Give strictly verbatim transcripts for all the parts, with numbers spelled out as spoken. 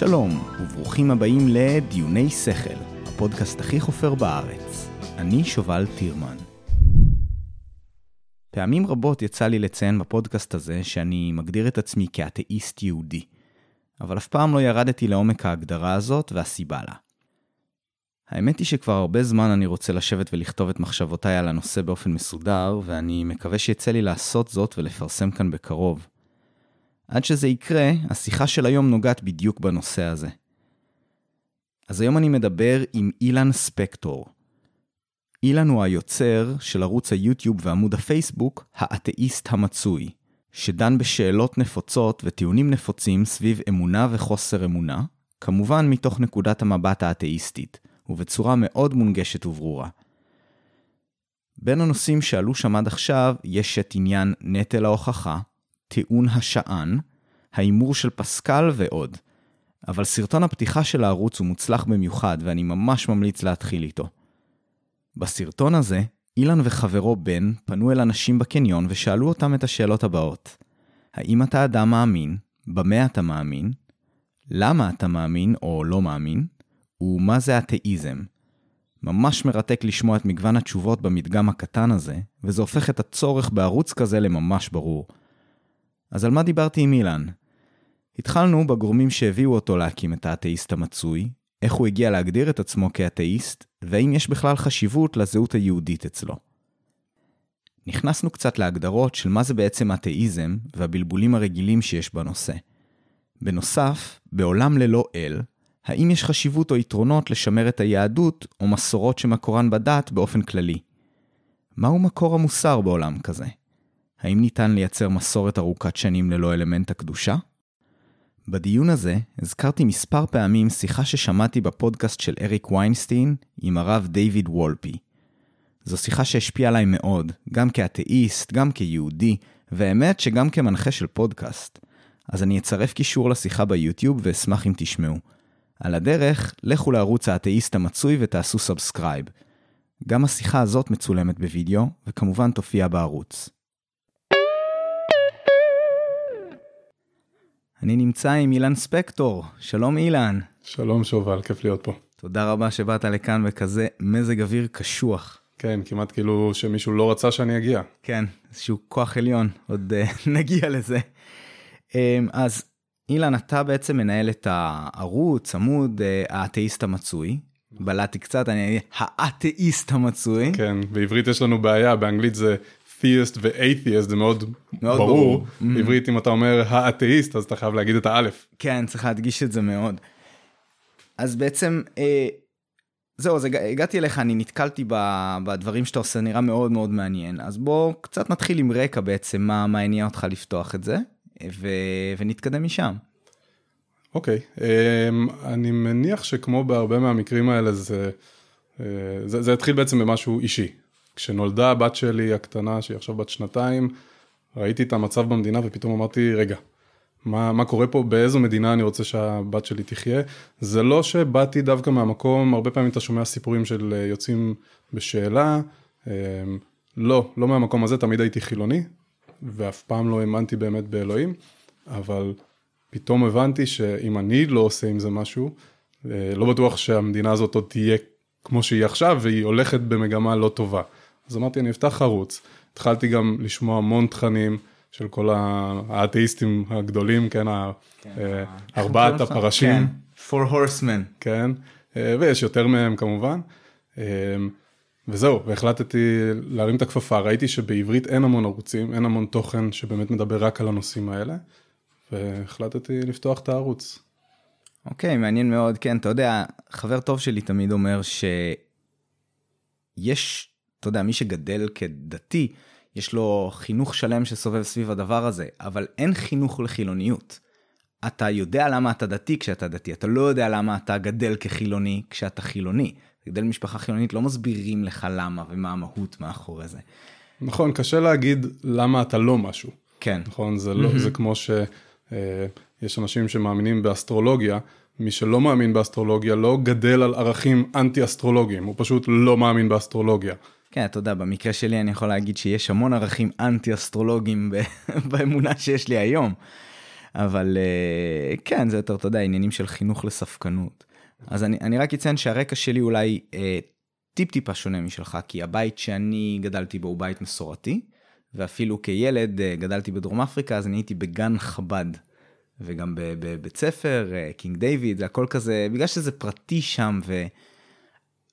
שלום, וברוכים הבאים לדיוני שכל, הפודקאסט הכי חופר בארץ. אני שובל תירמן. פעמים רבות יצא לי לציין בפודקאסט הזה שאני מגדיר את עצמי כאתאיסט יהודי, אבל אף פעם לא ירדתי לעומק ההגדרה הזאת והסיבה לה. האמת היא שכבר הרבה זמן אני רוצה לשבת ולכתוב את מחשבותיי על הנושא באופן מסודר, ואני מקווה שיצא לי לעשות זאת ולפרסם כאן בקרוב. עד שזה יקרה, השיחה של היום נוגעת בדיוק בנושא הזה. אז היום אני מדבר עם אילן ספקטור. אילן הוא היוצר של ערוץ היוטיוב ועמוד הפייסבוק, האתאיסט המצוי, שדן בשאלות נפוצות וטיעונים נפוצים סביב אמונה וחוסר אמונה, כמובן מתוך נקודת המבט האתאיסטית, ובצורה מאוד מונגשת וברורה. בין הנושאים שעלו שם עד עכשיו, יש את עניין נטל ההוכחה, טיעון השען, האימור של פסקל ועוד. אבל סרטון הפתיחה של הערוץ הוא מוצלח במיוחד, ואני ממש ממליץ להתחיל איתו. בסרטון הזה, אילן וחברו בן פנו אל אנשים בקניון ושאלו אותם את השאלות הבאות. האם אתה אדם מאמין? במה אתה מאמין? למה אתה מאמין או לא מאמין? ומה זה אתאיזם? ממש מרתק לשמוע את מגוון התשובות במדגם הקטן הזה, וזה הופך את הצורך בערוץ כזה לממש ברור. אז על מה דיברתי עם אילן? התחלנו בגורמים שהביאו אותו להקים את האתאיסט המצוי, איך הוא הגיע להגדיר את עצמו כאתאיסט, והאם יש בכלל חשיבות לזהות היהודית אצלו. נכנסנו קצת להגדרות של מה זה בעצם אתאיזם והבלבולים הרגילים שיש בנושא. בנוסף, בעולם ללא אל, האם יש חשיבות או יתרונות לשמר את היהדות או מסורות שמקורן בדת באופן כללי? מהו מקור המוסר בעולם כזה? האם ניתן לייצר מסורת ארוכת שנים ללא אלמנט הקדושה? בדיון הזה הזכרתי מספר פעמים שיחה ששמעתי בפודקאסט של אריק ויינשטיין עם הרב דיוויד וולפי. זו שיחה שהשפיעה עליי מאוד, גם כאתאיסט, גם כיהודי, והאמת שגם כמנחה של פודקאסט. אז אני אצרף קישור לשיחה ביוטיוב ואשמח אם תשמעו. על הדרך, לכו לערוץ האתאיסט המצוי ותעשו סאבסקרייב. גם השיחה הזאת מצולמת בווידאו, וכמובן תופיע בערוץ. אני נמצא עם אילן ספקטור. שלום אילן. שלום שובל, כיף להיות פה. תודה רבה שבאת לכאן בכזה מזג אוויר קשוח. כן, כמעט כאילו שמישהו לא רצה שאני אגיע. כן, איזשהו כוח עליון, עוד נגיע לזה. אז אילן, אתה בעצם מנהל את הערוץ, עמוד האתאיסט המצוי. בלעתי קצת, אני האתאיסט המצוי. כן, בעברית יש לנו בעיה, באנגלית זה Theist ו-Atheist, זה מאוד, מאוד ברור. ברור. Mm-hmm. בעברית, אם אתה אומר האתאיסט, אז אתה חייב להגיד את האלף. כן, צריך להדגיש את זה מאוד. אז בעצם, אה, זהו, אז הגעתי אליך, אני נתקלתי בדברים שאתה עושה, נראה מאוד מאוד מעניין. אז בוא קצת נתחיל עם רקע בעצם, מה, מה עניין אותך לפתוח את זה, ו, ונתקדם משם. אוקיי, okay. אה, אני מניח שכמו בהרבה מהמקרים האלה, זה, אה, זה, זה התחיל בעצם במשהו אישי. כשנולדה הבת שלי הקטנה, שהיא עכשיו בת שנתיים, ראיתי את המצב במדינה ופתאום אמרתי, רגע, מה, מה קורה פה? באיזו מדינה אני רוצה שהבת שלי תחיה? זה לא שבאתי דווקא מהמקום, הרבה פעמים אתה שומע סיפורים של יוצאים בשאלה, לא, לא מהמקום הזה, תמיד הייתי חילוני, ואף פעם לא האמנתי באמת באלוהים, אבל פתאום הבנתי שאם אני לא עושה עם זה משהו, לא בטוח שהמדינה הזאת עוד תהיה כמו שהיא עכשיו, והיא הולכת במגמה לא טובה. אז אמרתי, אני אפתח ערוץ. התחלתי גם לשמוע המון תכנים של כל האתאיסטים הגדולים, כן, ארבעת הפרשים. Four Horsemen. כן, ויש יותר מהם כמובן. וזהו, והחלטתי להרים את הכפפה. ראיתי שבעברית אין המון ערוצים, אין המון תוכן שבאמת מדבר רק על הנושאים האלה, והחלטתי לפתוח את הערוץ. אוקיי, מעניין מאוד. כן, אתה יודע, חבר טוב שלי תמיד אומר שיש... אתה יודע, מי שגדל כדתי, יש לו חינוך שלם שסובב סביב הדבר הזה, אבל אין חינוך לחילוניות. אתה יודע למה אתה דתי כשאתה דתי, אתה לא יודע למה אתה גדל כחילוני כשאתה חילוני. גדל משפחה חילונית, לא מסבירים לך למה ומה המהות מאחורי זה. נכון, קשה להגיד למה אתה לא משהו. כן. נכון, זה, לא, זה כמו שיש אנשים שמאמינים באסטרולוגיה, מי שלא מאמין באסטרולוגיה לא גדל על ערכים אנטי-אסטרולוגיים, הוא פשוט לא מאמין באסטרולוגיה. כן, תודה. במקרה שלי אני יכול להגיד שיש המון ערכים אנטי-אסטרולוגיים באמונה שיש לי היום. אבל כן, זה יותר, אתה יודע, עניינים של חינוך לספקנות. אז אני, אני רק אציין שהרקע שלי אולי טיפ-טיפה שונה משלך, כי הבית שאני גדלתי בו הוא בית מסורתי, ואפילו כילד גדלתי בדרום אפריקה, אז אני הייתי בגן חב"ד, וגם בבית ספר, קינג דיוויד, זה הכל כזה, בגלל שזה פרטי שם,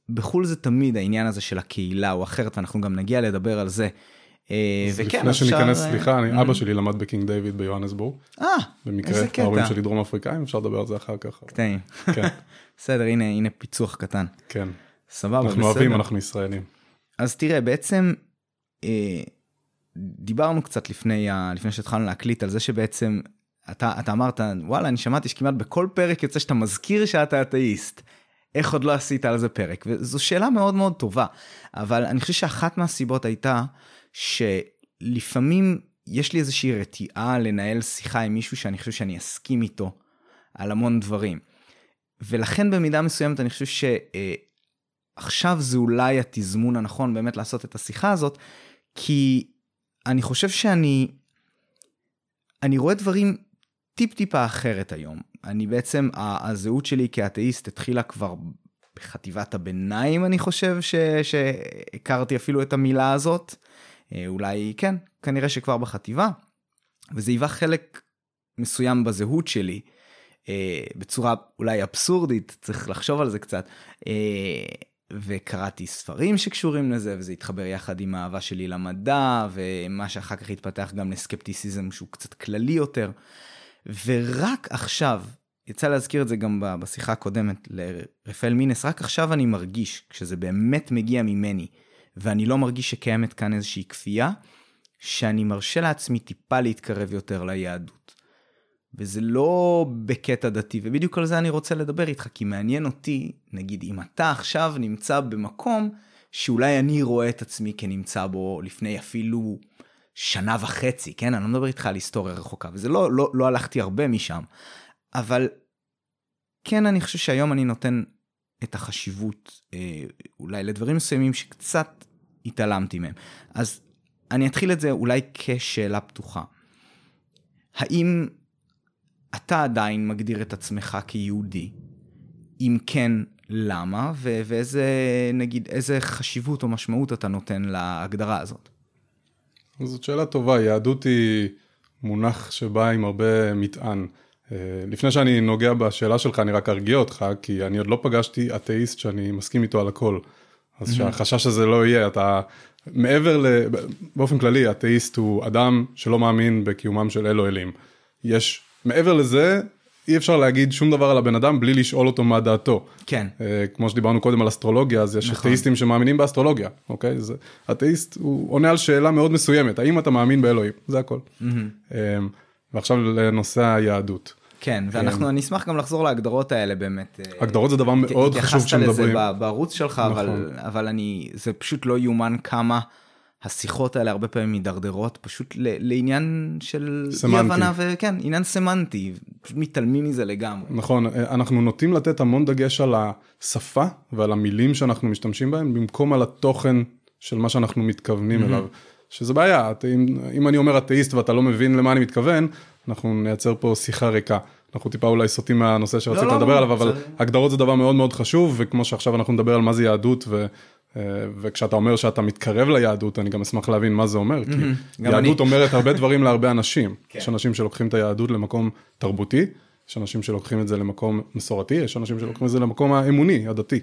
ובחול זה תמיד העניין הזה של הקהילה או אחרת, ואנחנו גם נגיע לדבר על זה. אז לפני שניכנס, סליחה, אבא שלי למד בקינג דיוויד ביוהנסבורג. אה, במקרה, ההורים שלי דרום אפריקאים, אפשר לדבר על זה אחר כך. קטעים. כן. בסדר, הנה, הנה פיצוח קטן. כן. סבבה, בסדר. אנחנו אוהבים, אנחנו ישראלים. אז תראה, בעצם דיברנו קצת לפני שהתחלנו להקליט על זה שבעצם אתה, אתה אמרת, וואלה, אני שמעתי שכמעט בכל פרק יוצא שאתה מזכיר שאתה אתאיסט. איך עוד לא עשית על זה פרק? וזו שאלה מאוד מאוד טובה. אבל אני חושב שאחת מהסיבות הייתה שלפעמים יש לי איזושהי רתיעה לנהל שיחה עם מישהו שאני חושב שאני אסכים איתו על המון דברים. ולכן במידה מסוימת אני חושב שעכשיו זה אולי התזמון הנכון באמת לעשות את השיחה הזאת, כי אני חושב שאני אני רואה דברים טיפ-טיפה אחרת היום. אני בעצם, הזהות שלי כאתאיסט התחילה כבר בחטיבת הביניים, אני חושב ש, שהכרתי אפילו את המילה הזאת. אולי כן, כנראה שכבר בחטיבה. וזה היווה חלק מסוים בזהות שלי, בצורה אולי אבסורדית, צריך לחשוב על זה קצת. וקראתי ספרים שקשורים לזה, וזה התחבר יחד עם האהבה שלי למדע, ומה שאחר כך התפתח גם לסקפטיסיזם שהוא קצת כללי יותר. ורק עכשיו, יצא להזכיר את זה גם בשיחה הקודמת לרפאל מינס, רק עכשיו אני מרגיש, כשזה באמת מגיע ממני, ואני לא מרגיש שקיימת כאן איזושהי כפייה, שאני מרשה לעצמי טיפה להתקרב יותר ליהדות. וזה לא בקטע דתי, ובדיוק על זה אני רוצה לדבר איתך, כי מעניין אותי, נגיד, אם אתה עכשיו נמצא במקום, שאולי אני רואה את עצמי כנמצא בו לפני אפילו שנה וחצי, כן? אני לא מדבר איתך על היסטוריה רחוקה, וזה לא, לא, לא הלכתי הרבה משם, אבל כן, אני חושב שהיום אני נותן את החשיבות, אה, אולי לדברים מסוימים שקצת התעלמתי מהם. אז אני אתחיל את זה אולי כשאלה פתוחה. האם אתה עדיין מגדיר את עצמך כיהודי? אם כן, למה? ו- ואיזה, נגיד, איזה חשיבות או משמעות אתה נותן להגדרה הזאת? זאת שאלה טובה. יהדות היא מונח שבא עם הרבה מטען. לפני שאני נוגע בשאלה שלך, אני רק ארגיע אותך, כי אני עוד לא פגשתי אתאיסט שאני מסכים איתו על הכל. אז שהחשש הזה לא יהיה. אתה מעבר ל... באופן כללי, אתאיסט הוא אדם שלא מאמין בקיומם של אלו אלים. יש... מעבר לזה, אי אפשר להגיד שום דבר על הבן אדם בלי לשאול אותו מה דעתו. כן. כמו שדיברנו קודם על אסטרולוגיה, אז יש אתאיסטים שמאמינים באסטרולוגיה, אוקיי? אתאיסט הוא עונה על שאלה מאוד מסוימת, האם אתה מאמין באלוהים? זה הכל. ועכשיו לנושא היהדות. כן, ואנחנו נשמח גם לחזור להגדרות האלה באמת. הגדרות זה דבר מאוד חשוב כשמדברים. התייחסת לזה בערוץ שלך, אבל זה פשוט לא יומן כמה השיחות האלה הרבה פעמים מדרדרות, פשוט לעניין של אי-הבנה, וכן, עניין סמנטי, פשוט מתעלמים מזה לגמרי. נכון, אנחנו נוטים לתת המון דגש על השפה, ועל המילים שאנחנו משתמשים בהן, במקום על התוכן של מה שאנחנו מתכוונים אליו, שזה בעיה, אם, אם אני אומר אתאיסט ואתה לא מבין למה אני מתכוון, אנחנו נייצר פה שיחה ריקה. אנחנו טיפה אולי סוטים מהנושא שרצית לא, לדבר לא, עליו, אבל הגדרות זה דבר מאוד מאוד חשוב, וכמו שעכשיו אנחנו נדבר על מה זה יהדות ו... וכשאתה אומר שאתה מתקרב ליהדות, אני גם אשמח להבין מה זה אומר, כי יהדות אומרת הרבה דברים להרבה אנשים. יש אנשים שלוקחים את היהדות למקום תרבותי, יש אנשים שלוקחים את זה למקום מסורתי, יש אנשים שלוקחים את זה למקום האמוני, הדתי.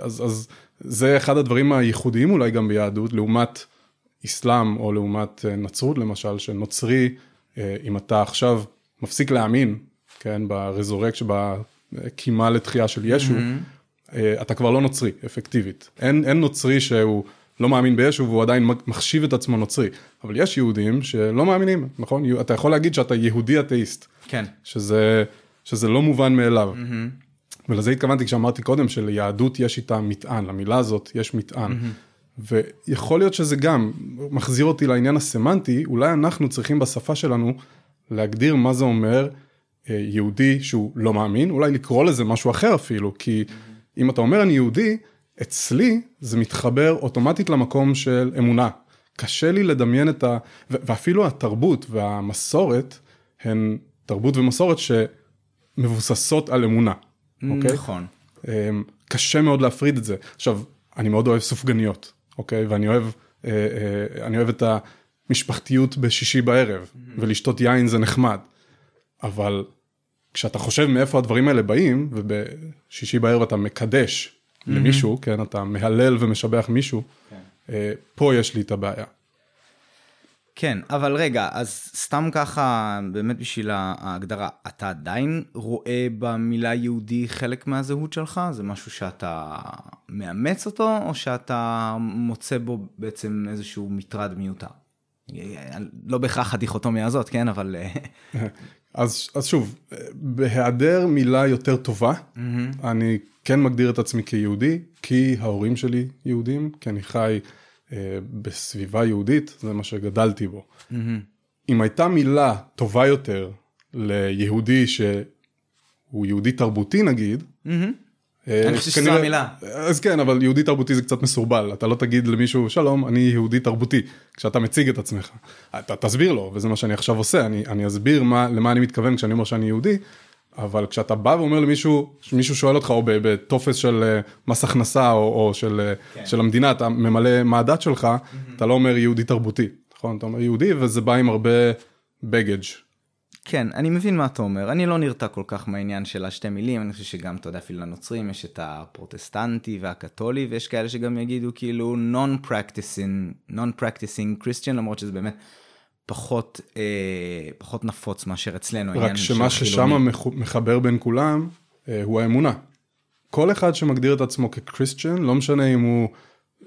אז זה אחד הדברים הייחודיים אולי גם ביהדות, לעומת אסלאם או לעומת נצרות למשל, שנוצרי, אם אתה עכשיו מפסיק להאמין, ברזורק שבקימה לתחייה של ישו, אתה כבר לא נוצרי, אפקטיבית. אין, אין נוצרי שהוא לא מאמין בישו, והוא עדיין מחשיב את עצמו נוצרי. אבל יש יהודים שלא מאמינים, נכון? אתה יכול להגיד שאתה יהודי אתאיסט. כן. שזה, שזה לא מובן מאליו. Mm-hmm. ולזה התכוונתי כשאמרתי קודם, שליהדות יש איתה מטען, למילה הזאת יש מטען. Mm-hmm. ויכול להיות שזה גם מחזיר אותי לעניין הסמנטי, אולי אנחנו צריכים בשפה שלנו להגדיר מה זה אומר יהודי שהוא לא מאמין, אולי לקרוא לזה משהו אחר אפילו, כי... Mm-hmm. אם אתה אומר אני יהודי, אצלי זה מתחבר אוטומטית למקום של אמונה. קשה לי לדמיין את ה... ואפילו התרבות והמסורת הן תרבות ומסורת שמבוססות על אמונה. נכון. קשה מאוד להפריד את זה. עכשיו, אני מאוד אוהב סופגניות, אוקיי? ואני אוהב, אני אוהב את המשפחתיות בשישי בערב, ולשתות יין זה נחמד. אבל כשאתה חושב מאיפה הדברים האלה באים, ובשישי בערב אתה מקדש למישהו, כן? אתה מהלל ומשבח מישהו, פה יש לי את הבעיה. כן, אבל רגע, אז סתם ככה, באמת בשביל ההגדרה, אתה עדיין רואה במילה יהודי חלק מהזהות שלך? זה משהו שאתה מאמץ אותו, או שאתה מוצא בו בעצם איזשהו מטרד מיותר? לא בהכרח הדיכוטומיה הזאת, כן, אבל... אז, אז שוב, בהיעדר מילה יותר טובה, אני כן מגדיר את עצמי כיהודי, כי ההורים שלי יהודים, כי אני חי... בסביבה יהודית, זה מה שגדלתי בו. Mm-hmm. אם הייתה מילה טובה יותר ליהודי שהוא יהודי תרבותי נגיד, mm-hmm. אה, אני חושב שזו המילה. אז כן, אבל יהודי תרבותי זה קצת מסורבל, אתה לא תגיד למישהו, שלום, אני יהודי תרבותי, כשאתה מציג את עצמך. אתה תסביר לו, וזה מה שאני עכשיו עושה, אני, אני אסביר מה, למה אני מתכוון כשאני אומר שאני יהודי, אבל כשאתה בא ואומר למישהו, מישהו שואל אותך, או בטופס של מס הכנסה, או של המדינה, אתה ממלא מעדת שלך, אתה לא אומר יהודי תרבותי, נכון? אתה אומר יהודי, וזה בא עם הרבה בגג'. כן, אני מבין מה אתה אומר. אני לא נרתע כל כך מהעניין של השתי מילים, אני חושב שגם, אתה יודע, אפילו לנוצרים, יש את הפרוטסטנטי והקתולי, ויש כאלה שגם יגידו כאילו non-practicing, non-practicing Christian, למרות שזה באמת... פחות, אה, פחות נפוץ מאשר אצלנו. רק שמה ששם מחבר בין כולם, אה, הוא האמונה. כל אחד שמגדיר את עצמו כקריסטיאן, לא משנה אם הוא,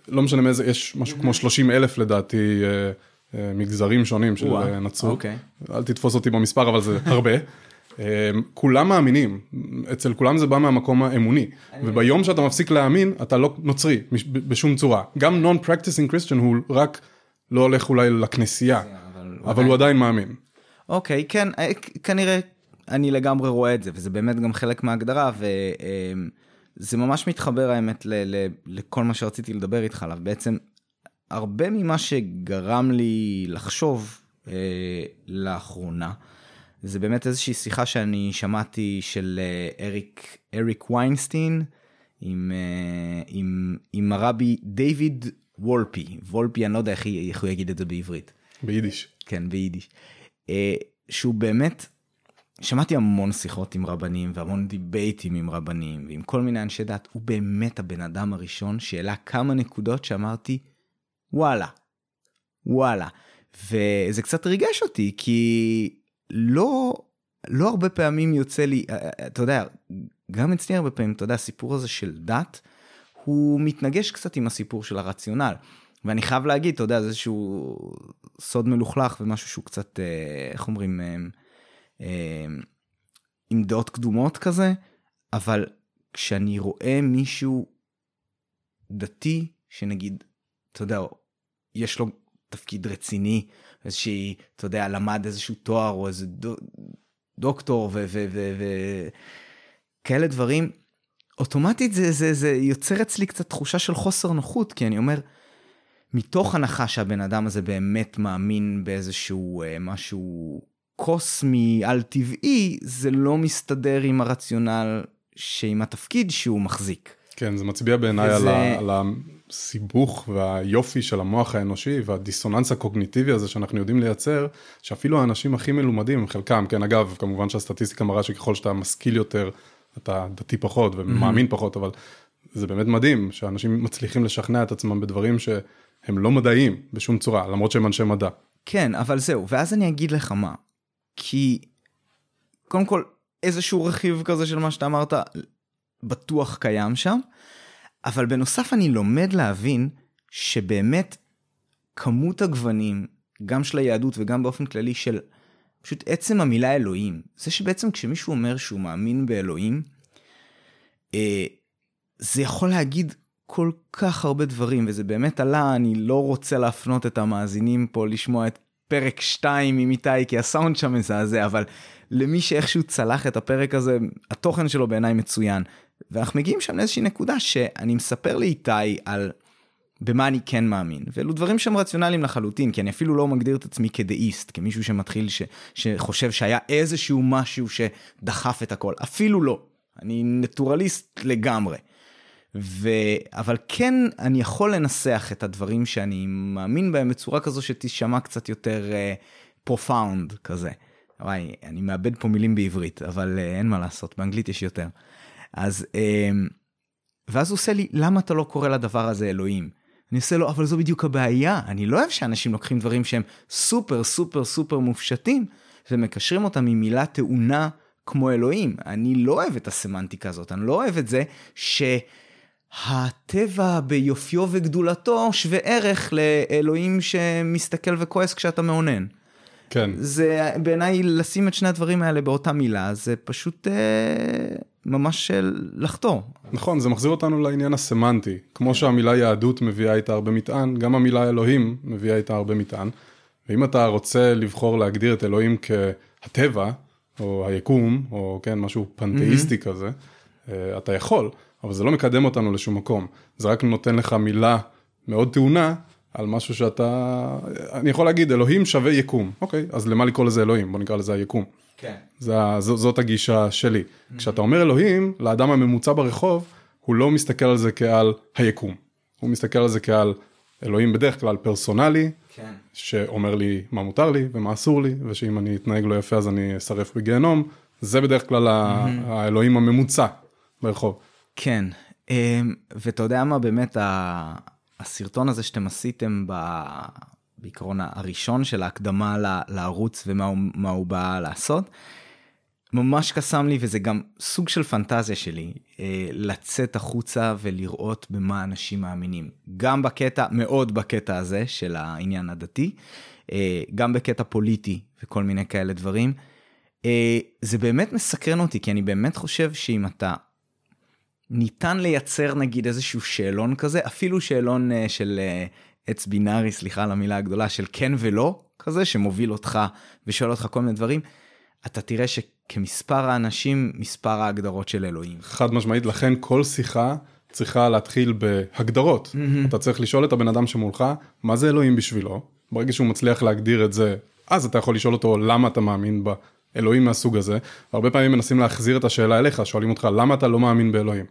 לא משנה מאיזה, יש משהו כמו שלושים אלף לדעתי, אה, אה, מגזרים שונים של אה, נצרות. אוקיי. אל תתפוס אותי במספר, אבל זה הרבה. אה, כולם מאמינים. אצל כולם זה בא מהמקום האמוני. וביום שאתה מפסיק להאמין, אתה לא נוצרי בשום צורה. גם non-practicing Christian הוא רק לא הולך אולי לכנסייה. אבל הוא עדיין מאמין. אוקיי, כן, כנראה אני לגמרי רואה את זה, וזה באמת גם חלק מההגדרה, וזה ממש מתחבר האמת לכל מה שרציתי לדבר איתך עליו. בעצם הרבה ממה שגרם לי לחשוב לאחרונה, זה באמת איזושהי שיחה שאני שמעתי של אריק, אריק ויינשטיין, עם, עם, עם הרבי דיוויד וולפי. וולפי, אני לא יודע איך הוא יגיד את זה בעברית. ביידיש. כן, ביידיש. שהוא באמת, שמעתי המון שיחות עם רבנים, והמון דיבייטים עם רבנים, ועם כל מיני אנשי דת, הוא באמת הבן אדם הראשון, שאלה כמה נקודות שאמרתי, וואלה, וואלה. וזה קצת ריגש אותי, כי לא, לא הרבה פעמים יוצא לי, אתה יודע, גם אצלי הרבה פעמים, אתה יודע, הסיפור הזה של דת, הוא מתנגש קצת עם הסיפור של הרציונל. ואני חייב להגיד, אתה יודע, זה איזשהו סוד מלוכלך, ומשהו שהוא קצת, איך אומרים, עם דעות קדומות כזה, אבל כשאני רואה מישהו דתי, שנגיד, אתה יודע, יש לו תפקיד רציני, איזושהי, אתה יודע, למד איזשהו תואר, או איזה דוקטור, וכאלה דברים, אוטומטית זה יוצר אצלי קצת תחושה של חוסר נוחות, כי אני אומר, מתוך הנחה שהבן אדם הזה באמת מאמין באיזשהו משהו קוסמי, על טבעי, זה לא מסתדר עם הרציונל, שעם התפקיד שהוא מחזיק. כן, זה מצביע בעיניי וזה... על הסיבוך והיופי של המוח האנושי, והדיסוננס הקוגניטיבי הזה שאנחנו יודעים לייצר, שאפילו האנשים הכי מלומדים, חלקם, כן, אגב, כמובן שהסטטיסטיקה מראה שככל שאתה משכיל יותר, אתה דתי פחות ומאמין פחות, אבל זה באמת מדהים שאנשים מצליחים לשכנע את עצמם בדברים ש... הם לא מדעיים בשום צורה, למרות שהם אנשי מדע. כן, אבל זהו, ואז אני אגיד לך מה, כי קודם כל איזשהו רכיב כזה של מה שאתה אמרת, בטוח קיים שם, אבל בנוסף אני לומד להבין שבאמת כמות הגוונים, גם של היהדות וגם באופן כללי של פשוט עצם המילה אלוהים, זה שבעצם כשמישהו אומר שהוא מאמין באלוהים, זה יכול להגיד כל כך הרבה דברים, וזה באמת עלה, אני לא רוצה להפנות את המאזינים פה, לשמוע את פרק שתיים עם איתי, כי הסאונד שם מזעזע, אבל למי שאיכשהו צלח את הפרק הזה, התוכן שלו בעיניי מצוין, ואנחנו מגיעים שם לאיזושהי נקודה, שאני מספר לאיתי על במה אני כן מאמין. ואלו דברים שהם רציונליים לחלוטין, כי אני אפילו לא מגדיר את עצמי כדאיסט, כמישהו שמתחיל ש, שחושב שהיה איזשהו משהו שדחף את הכל. אפילו לא. אני נטורליסט לגמרי. ו... אבל כן אני יכול לנסח את הדברים שאני מאמין בהם בצורה כזו שתשמע קצת יותר פרופאונד uh, כזה. וואי, אני מאבד פה מילים בעברית, אבל uh, אין מה לעשות, באנגלית יש יותר. אז, uh, ואז הוא עושה לי, למה אתה לא קורא לדבר הזה אלוהים? אני עושה לו, אבל זו בדיוק הבעיה, אני לא אוהב שאנשים לוקחים דברים שהם סופר סופר סופר מופשטים, ומקשרים אותם ממילה טעונה כמו אלוהים. אני לא אוהב את הסמנטיקה הזאת, אני לא אוהב את זה ש... הטבע ביופיו וגדולתו שווה ערך לאלוהים שמסתכל וכועס כשאתה מעונן. כן. זה בעיניי לשים את שני הדברים האלה באותה מילה, זה פשוט אה, ממש לחתור. נכון, זה מחזיר אותנו לעניין הסמנטי. כמו שהמילה יהדות מביאה איתה הרבה מטען, גם המילה אלוהים מביאה איתה הרבה מטען. ואם אתה רוצה לבחור להגדיר את אלוהים כהטבע, או היקום, או כן, משהו פנתאיסטי mm-hmm. כזה, אה, אתה יכול... אבל זה לא מקדם אותנו לשום מקום. זה רק נותן לך מילה מאוד טעונה על משהו שאתה... אני יכול להגיד, אלוהים שווה יקום. אוקיי, אז למה לקרוא לזה אלוהים? בוא נקרא לזה היקום. כן. זה, זאת הגישה שלי. Mm-hmm. כשאתה אומר אלוהים, לאדם הממוצע ברחוב, הוא לא מסתכל על זה כעל היקום. הוא מסתכל על זה כעל אלוהים בדרך כלל פרסונלי, כן. שאומר לי מה מותר לי ומה אסור לי, ושאם אני אתנהג לא יפה אז אני אשרף בגיהנום. זה בדרך כלל mm-hmm. האלוהים הממוצע ברחוב. כן, ואתה יודע מה, באמת הסרטון הזה שאתם עשיתם בעיקרון הראשון של ההקדמה לערוץ ומה הוא בא לעשות, ממש קסם לי, וזה גם סוג של פנטזיה שלי, לצאת החוצה ולראות במה אנשים מאמינים, גם בקטע, מאוד בקטע הזה של העניין הדתי, גם בקטע פוליטי וכל מיני כאלה דברים, זה באמת מסקרן אותי, כי אני באמת חושב שאם אתה... ניתן לייצר נגיד איזשהו שאלון כזה, אפילו שאלון uh, של uh, עץ בינארי, סליחה על המילה הגדולה, של כן ולא כזה, שמוביל אותך ושואל אותך כל מיני דברים, אתה תראה שכמספר האנשים, מספר ההגדרות של אלוהים. חד משמעית, לכן כל שיחה צריכה להתחיל בהגדרות. Mm-hmm. אתה צריך לשאול את הבן אדם שמולך, מה זה אלוהים בשבילו? ברגע שהוא מצליח להגדיר את זה, אז אתה יכול לשאול אותו למה אתה מאמין בה. אלוהים מהסוג הזה, הרבה פעמים מנסים להחזיר את השאלה אליך, שואלים אותך, למה אתה לא מאמין באלוהים?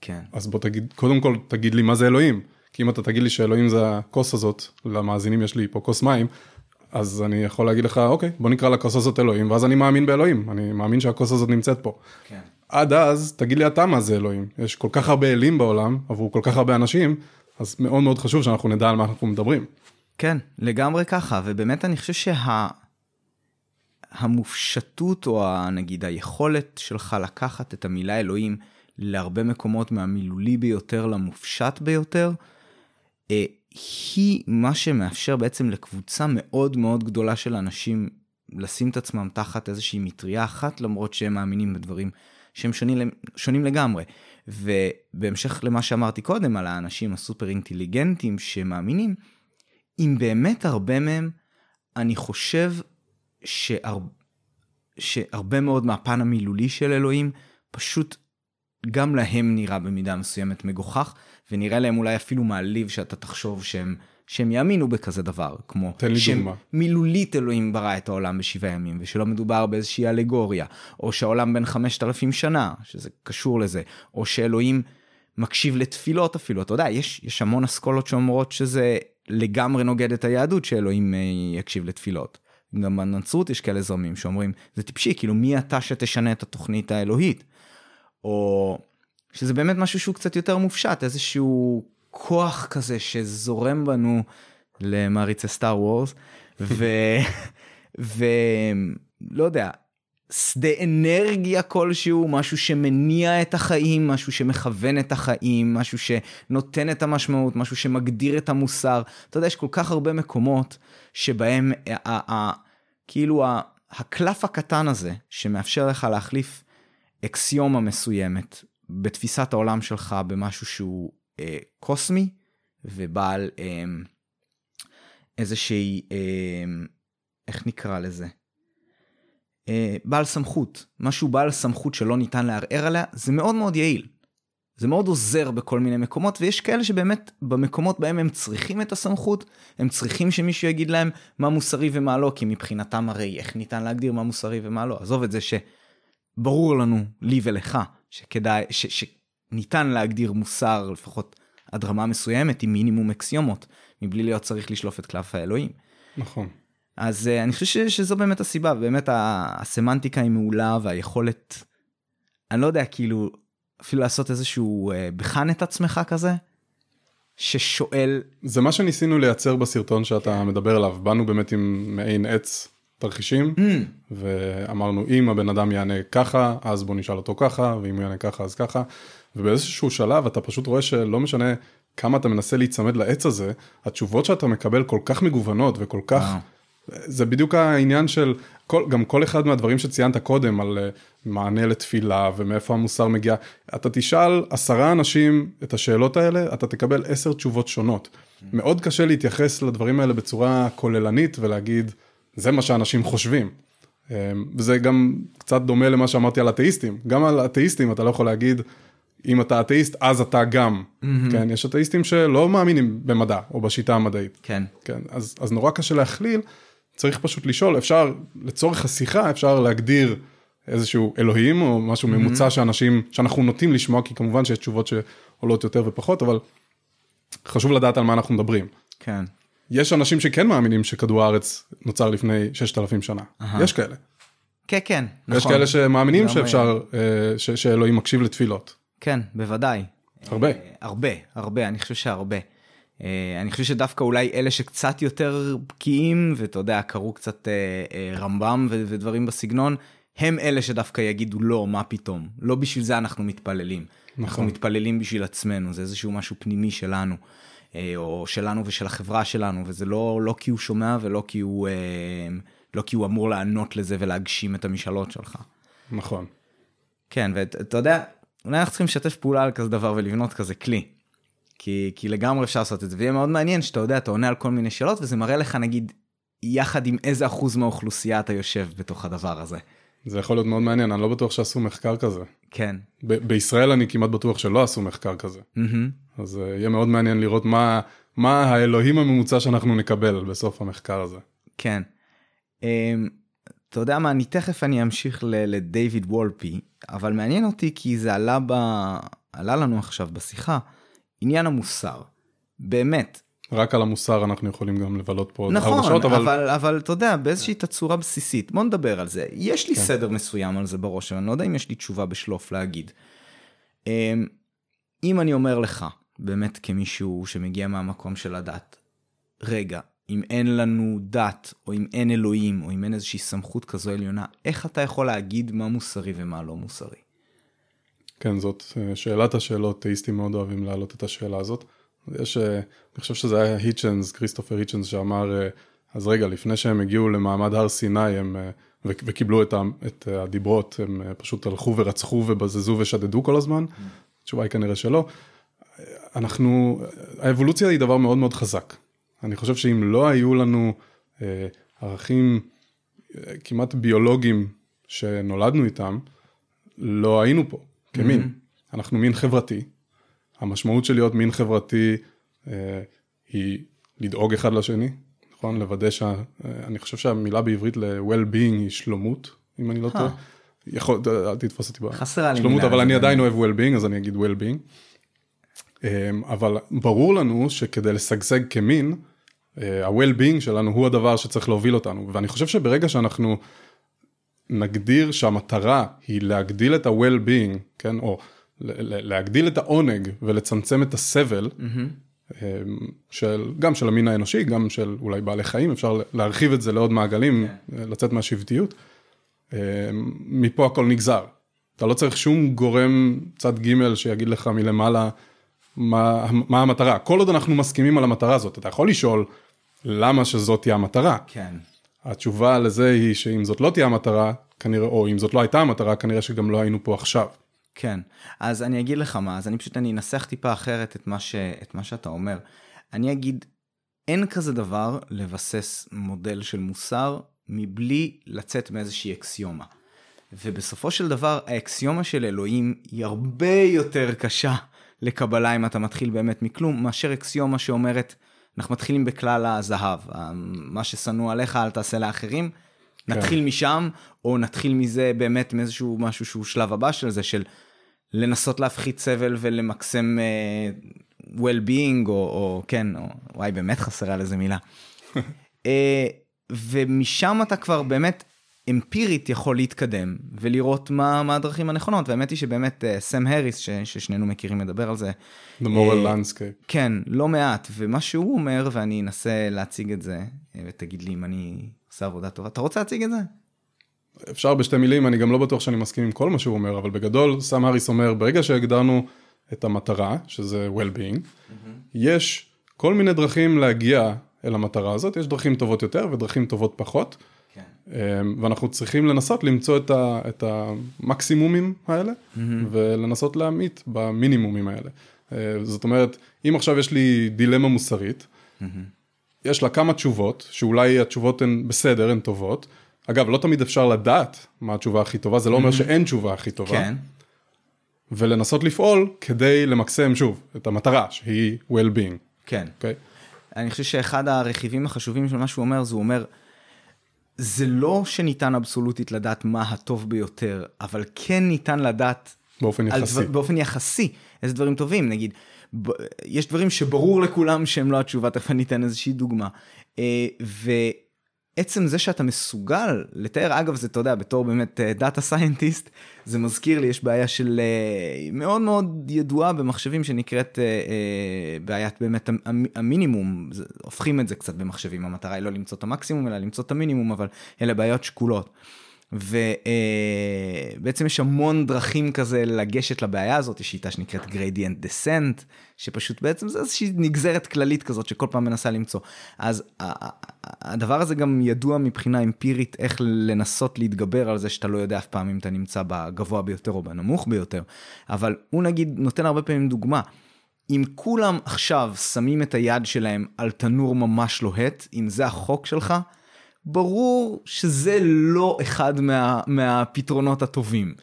כן. אז בוא תגיד, קודם כל תגיד לי מה זה אלוהים, כי אם אתה תגיד לי שאלוהים זה הכוס הזאת, למאזינים יש לי פה כוס מים, אז אני יכול להגיד לך, אוקיי, בוא נקרא לכוס הזאת אלוהים, ואז אני מאמין באלוהים, אני מאמין שהכוס הזאת נמצאת פה. כן. עד אז, תגיד לי אתה מה זה אלוהים, יש כל כך הרבה אלים בעולם, עבור כל כך הרבה אנשים, אז מאוד מאוד חשוב שאנחנו נדע על מה אנחנו מדברים. כן, לגמרי ככה, ובאמת אני חושב שה... המופשטות או נגיד היכולת שלך לקחת את המילה אלוהים להרבה מקומות מהמילולי ביותר למופשט ביותר, היא מה שמאפשר בעצם לקבוצה מאוד מאוד גדולה של אנשים לשים את עצמם תחת איזושהי מטריה אחת, למרות שהם מאמינים בדברים שהם שונים, שונים לגמרי. ובהמשך למה שאמרתי קודם על האנשים הסופר אינטליגנטים שמאמינים, אם באמת הרבה מהם אני חושב שהר... שהרבה מאוד מהפן המילולי של אלוהים, פשוט גם להם נראה במידה מסוימת מגוחך, ונראה להם אולי אפילו מעליב שאתה תחשוב שהם, שהם יאמינו בכזה דבר, כמו שמילולית אלוהים ברא את העולם בשבעה ימים, ושלא מדובר באיזושהי אלגוריה, או שהעולם בין חמשת אלפים שנה, שזה קשור לזה, או שאלוהים מקשיב לתפילות אפילו, אתה יודע, יש, יש המון אסכולות שאומרות שזה לגמרי נוגד את היהדות, שאלוהים יקשיב לתפילות. גם בנצרות יש כאלה זרמים שאומרים, זה טיפשי, כאילו מי אתה שתשנה את התוכנית האלוהית? או שזה באמת משהו שהוא קצת יותר מופשט, איזשהו כוח כזה שזורם בנו למעריצי סטאר וורס, ולא יודע, שדה אנרגיה כלשהו, משהו שמניע את החיים, משהו שמכוון את החיים, משהו שנותן את המשמעות, משהו שמגדיר את המוסר. אתה יודע, יש כל כך הרבה מקומות שבהם כאילו הקלף הקטן הזה, שמאפשר לך להחליף אקסיומה מסוימת בתפיסת העולם שלך במשהו שהוא קוסמי, ובעל איזושהי, איך נקרא לזה? בעל סמכות, משהו בעל סמכות שלא ניתן לערער עליה, זה מאוד מאוד יעיל. זה מאוד עוזר בכל מיני מקומות, ויש כאלה שבאמת במקומות בהם הם צריכים את הסמכות, הם צריכים שמישהו יגיד להם מה מוסרי ומה לא, כי מבחינתם הרי איך ניתן להגדיר מה מוסרי ומה לא. עזוב את זה שברור לנו, לי ולך, שכדאי, ש, שניתן להגדיר מוסר, לפחות עד רמה מסוימת, עם מינימום אקסיומות, מבלי להיות צריך לשלוף את קלף האלוהים. נכון. אז אני חושב ש, שזו באמת הסיבה, באמת הסמנטיקה היא מעולה, והיכולת, אני לא יודע, כאילו, אפילו לעשות איזשהו בחן את עצמך כזה, ששואל... זה מה שניסינו לייצר בסרטון שאתה מדבר עליו, באנו באמת עם מעין עץ תרחישים, mm. ואמרנו, אם הבן אדם יענה ככה, אז בוא נשאל אותו ככה, ואם הוא יענה ככה, אז ככה, ובאיזשהו שלב אתה פשוט רואה שלא משנה כמה אתה מנסה להיצמד לעץ הזה, התשובות שאתה מקבל כל כך מגוונות וכל כך... Wow. זה בדיוק העניין של, כל, גם כל אחד מהדברים שציינת קודם, על uh, מענה לתפילה ומאיפה המוסר מגיע, אתה תשאל עשרה אנשים את השאלות האלה, אתה תקבל עשר תשובות שונות. Mm. מאוד קשה להתייחס לדברים האלה בצורה כוללנית ולהגיד, זה מה שאנשים חושבים. Um, וזה גם קצת דומה למה שאמרתי על אתאיסטים. גם על אתאיסטים אתה לא יכול להגיד, אם אתה אתאיסט, אז אתה גם. Mm-hmm. כן, יש אתאיסטים שלא מאמינים במדע או בשיטה המדעית. כן. כן, אז, אז נורא קשה להכליל, צריך פשוט לשאול, אפשר, לצורך השיחה, אפשר להגדיר איזשהו אלוהים, או משהו mm-hmm. ממוצע שאנשים, שאנחנו נוטים לשמוע, כי כמובן שיש תשובות שעולות יותר ופחות, אבל חשוב לדעת על מה אנחנו מדברים. כן. יש אנשים שכן מאמינים שכדור הארץ נוצר לפני ששת אלפים שנה. Uh-huh. יש כאלה. כן, כן, נכון. יש כאלה שמאמינים שאפשר, ש- שאלוהים מקשיב לתפילות. כן, בוודאי. הרבה. הרבה, הרבה, אני חושב שהרבה. אני חושב שדווקא אולי אלה שקצת יותר בקיאים, ואתה יודע, קראו קצת רמב"ם ודברים בסגנון, הם אלה שדווקא יגידו לא, מה פתאום. לא בשביל זה אנחנו מתפללים. אנחנו מתפללים בשביל עצמנו, זה איזשהו משהו פנימי שלנו, או שלנו ושל החברה שלנו, וזה לא כי הוא שומע ולא כי הוא אמור לענות לזה ולהגשים את המשאלות שלך. נכון. כן, ואתה יודע, אולי אנחנו צריכים לשתף פעולה על כזה דבר ולבנות כזה כלי. כי, כי לגמרי אפשר לעשות את זה, ויהיה מאוד מעניין שאתה יודע, אתה עונה על כל מיני שאלות, וזה מראה לך, נגיד, יחד עם איזה אחוז מהאוכלוסייה אתה יושב בתוך הדבר הזה. זה יכול להיות מאוד מעניין, אני לא בטוח שעשו מחקר כזה. כן. ב- בישראל אני כמעט בטוח שלא עשו מחקר כזה. Mm-hmm. אז uh, יהיה מאוד מעניין לראות מה, מה האלוהים הממוצע שאנחנו נקבל בסוף המחקר הזה. כן. Um, אתה יודע מה, אני תכף אני אמשיך ל- לדיוויד וולפי, אבל מעניין אותי כי זה עלה, ב- עלה לנו עכשיו בשיחה, עניין המוסר, באמת. רק על המוסר אנחנו יכולים גם לבלות פה. נכון, אבל... אבל, אבל אתה יודע, באיזושהי תצורה בסיסית, בוא נדבר על זה. יש לי כן. סדר מסוים על זה בראש, אני לא יודע אם יש לי תשובה בשלוף להגיד. אם אני אומר לך, באמת כמישהו שמגיע מהמקום של הדת, רגע, אם אין לנו דת, או אם אין אלוהים, או אם אין איזושהי סמכות כזו עליונה, איך אתה יכול להגיד מה מוסרי ומה לא מוסרי? כן, זאת שאלת השאלות, תאיסטים מאוד אוהבים להעלות את השאלה הזאת. יש, אני חושב שזה היה היצ'נס, כריסטופר היצ'נס שאמר, אז רגע, לפני שהם הגיעו למעמד הר סיני, הם, וקיבלו את, את הדיברות, הם פשוט הלכו ורצחו ובזזו ושדדו כל הזמן, התשובה היא כנראה שלא. אנחנו, האבולוציה היא דבר מאוד מאוד חזק. אני חושב שאם לא היו לנו ערכים כמעט ביולוגיים שנולדנו איתם, לא היינו פה. כמין. Mm-hmm. אנחנו מין חברתי. המשמעות של להיות מין חברתי אה, היא לדאוג אחד לשני, נכון? לוודא שה... אה, אני חושב שהמילה בעברית ל-well-being היא שלומות, אם אני לא טועה. יכול... אל תתפוס אותי בה. חסרה לי מילה. אבל אני עדיין אוהב well-being, אז אני אגיד well-being. אה, אבל ברור לנו שכדי לשגשג כמין, אה, ה-well-being שלנו הוא הדבר שצריך להוביל אותנו. ואני חושב שברגע שאנחנו... נגדיר שהמטרה היא להגדיל את ה-well-being, כן? או להגדיל את העונג ולצמצם את הסבל, של, גם של המין האנושי, גם של אולי בעלי חיים, אפשר להרחיב את זה לעוד מעגלים, לצאת מהשבטיות. מפה הכל נגזר. אתה לא צריך שום גורם צד ג' שיגיד לך מלמעלה מה, מה המטרה. כל עוד אנחנו מסכימים על המטרה הזאת, אתה יכול לשאול למה שזאת היא המטרה. כן. התשובה לזה היא שאם זאת לא תהיה המטרה, כנראה, או אם זאת לא הייתה המטרה, כנראה שגם לא היינו פה עכשיו. כן, אז אני אגיד לך מה, אז אני פשוט, אני אנסח טיפה אחרת את מה, ש, את מה שאתה אומר. אני אגיד, אין כזה דבר לבסס מודל של מוסר, מבלי לצאת מאיזושהי אקסיומה. ובסופו של דבר, האקסיומה של אלוהים היא הרבה יותר קשה לקבלה אם אתה מתחיל באמת מכלום, מאשר אקסיומה שאומרת, אנחנו מתחילים בכלל הזהב, מה ששנוא עליך אל תעשה לאחרים, נתחיל משם, או נתחיל מזה באמת מאיזשהו משהו שהוא שלב הבא של זה, של לנסות להפחית סבל ולמקסם well-being, או כן, וואי, באמת חסרה לזה מילה. ומשם אתה כבר באמת אמפירית יכול להתקדם, ולראות מה, מה הדרכים הנכונות, והאמת היא שבאמת סם האריס, ש, ששנינו מכירים מדבר על זה. The moral landscape. כן, לא מעט, ומה שהוא אומר, ואני אנסה להציג את זה, ותגיד לי אם אני עושה עבודה טובה, אתה רוצה להציג את זה? אפשר בשתי מילים, אני גם לא בטוח שאני מסכים עם כל מה שהוא אומר, אבל בגדול, סם האריס אומר, ברגע שהגדרנו את המטרה, שזה well-being, mm-hmm. יש כל מיני דרכים להגיע אל המטרה הזאת, יש דרכים טובות יותר ודרכים טובות פחות, ואנחנו צריכים לנסות למצוא את ה, את המקסימומים האלה, ולנסות להמית במינימומים האלה. זאת אומרת, אם עכשיו יש לי דילמה מוסרית, יש לה כמה תשובות, שאולי התשובות הן בסדר, הן טובות. אגב, לא תמיד אפשר לדעת מה התשובה הכי טובה, זה לא אומר שאין תשובה הכי טובה. ולנסות לפעול כדי למקסם שוב את המטרה, שהיא well-being. כן. אני חושב שאחד הרכיבים החשובים של מה שהוא אומר, זה הוא אומר, זה לא שניתן אבסולוטית לדעת מה הטוב ביותר, אבל כן ניתן לדעת באופן יחסי. דבר, באופן יחסי, איזה דברים טובים, נגיד. ב, יש דברים שברור לכולם שהם לא התשובה, תכף אני אתן איזושהי דוגמה. אה, ועצם זה שאתה מסוגל לתאר, אגב זה, אתה יודע, בתור באמת דאטה סיינטיסט, זה מזכיר לי, יש בעיה של אה, מאוד מאוד ידועה במחשבים, שנקראת אה, אה, בעיית באמת המ, המינימום, זה, הופכים את זה קצת במחשבים, המטרה היא לא למצוא את המקסימום, אלא למצוא את המינימום, אבל אלה בעיות שקולות. ובעצם יש המון דרכים כזה לגשת לבעיה הזאת, יש שיטה שנקראת gradient descent, שפשוט בעצם זה איזושהי נגזרת כללית כזאת, שכל פעם מנסה למצוא. אז הדבר הזה גם ידוע מבחינה אמפירית, איך לנסות להתגבר על זה, שאתה לא יודע אף פעם אם אתה נמצא בגבוה ביותר או בנמוך ביותר, אבל הוא נגיד נותן הרבה פעמים דוגמה, אם כולם עכשיו שמים את היד שלהם על תנור ממש לוהט, אם זה החוק שלך, ברור שזה לא אחד מה, מהפתרונות הטובים.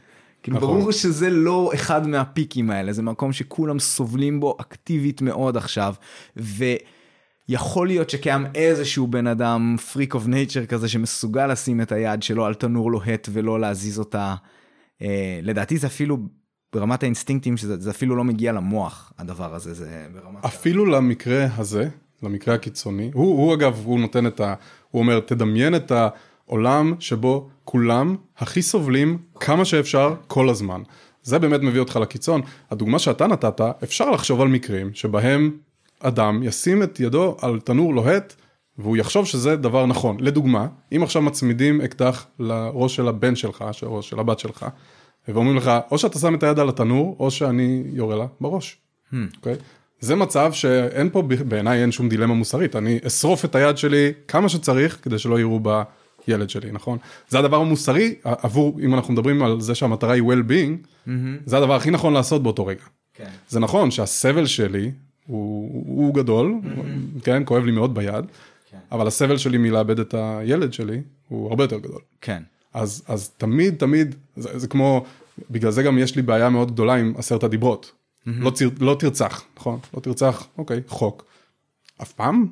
כאילו ברור שזה לא אחד מהפיקים האלה, זה מקום שכולם סובלים בו אקטיבית מאוד עכשיו, ויכול להיות שקיים איזשהו בן אדם, freak of nature כזה, שמסוגל לשים את היד שלו על תנור לוהט, ולא להזיז אותה, אה, לדעתי זה אפילו ברמת האינסטינקטים, שזה אפילו לא מגיע למוח, הדבר הזה, זה ברמת אפילו ה... למקרה הזה, למקרה הקיצוני, הוא, הוא אגב, הוא נותן את ה... הוא אומר, תדמיין את העולם שבו כולם הכי סובלים כמה שאפשר כל הזמן. זה באמת מביא אותך לקיצון. הדוגמה שאתה נתת, אפשר לחשוב על מקרים שבהם אדם ישים את ידו על תנור לוהט, והוא יחשוב שזה דבר נכון. לדוגמה, אם עכשיו מצמידים אקדח לראש של הבן שלך, או של הבת שלך, ואומרים לך, או שאתה שם את היד על התנור, או שאני יורה לה בראש. אוקיי? Hmm. Okay? זה מצב שאין פה, בעיניי אין שום דילמה מוסרית, אני אשרוף את היד שלי כמה שצריך, כדי שלא יראו בילד שלי, נכון? זה הדבר המוסרי, עבור, אם אנחנו מדברים על זה שהמטרה היא well-being, זה הדבר הכי נכון לעשות באותו רגע. זה נכון שהסבל שלי הוא, הוא גדול, כן, כואב לי מאוד ביד, אבל הסבל שלי מלאבד את הילד שלי, הוא הרבה יותר גדול. כן. אז, אז תמיד, תמיד, זה, זה כמו, בגלל זה גם יש לי בעיה מאוד גדולה עם עשרת הדיברות. לא, ציר, לא תרצח, נכון? לא תרצח, אוקיי, חוק. אף פעם?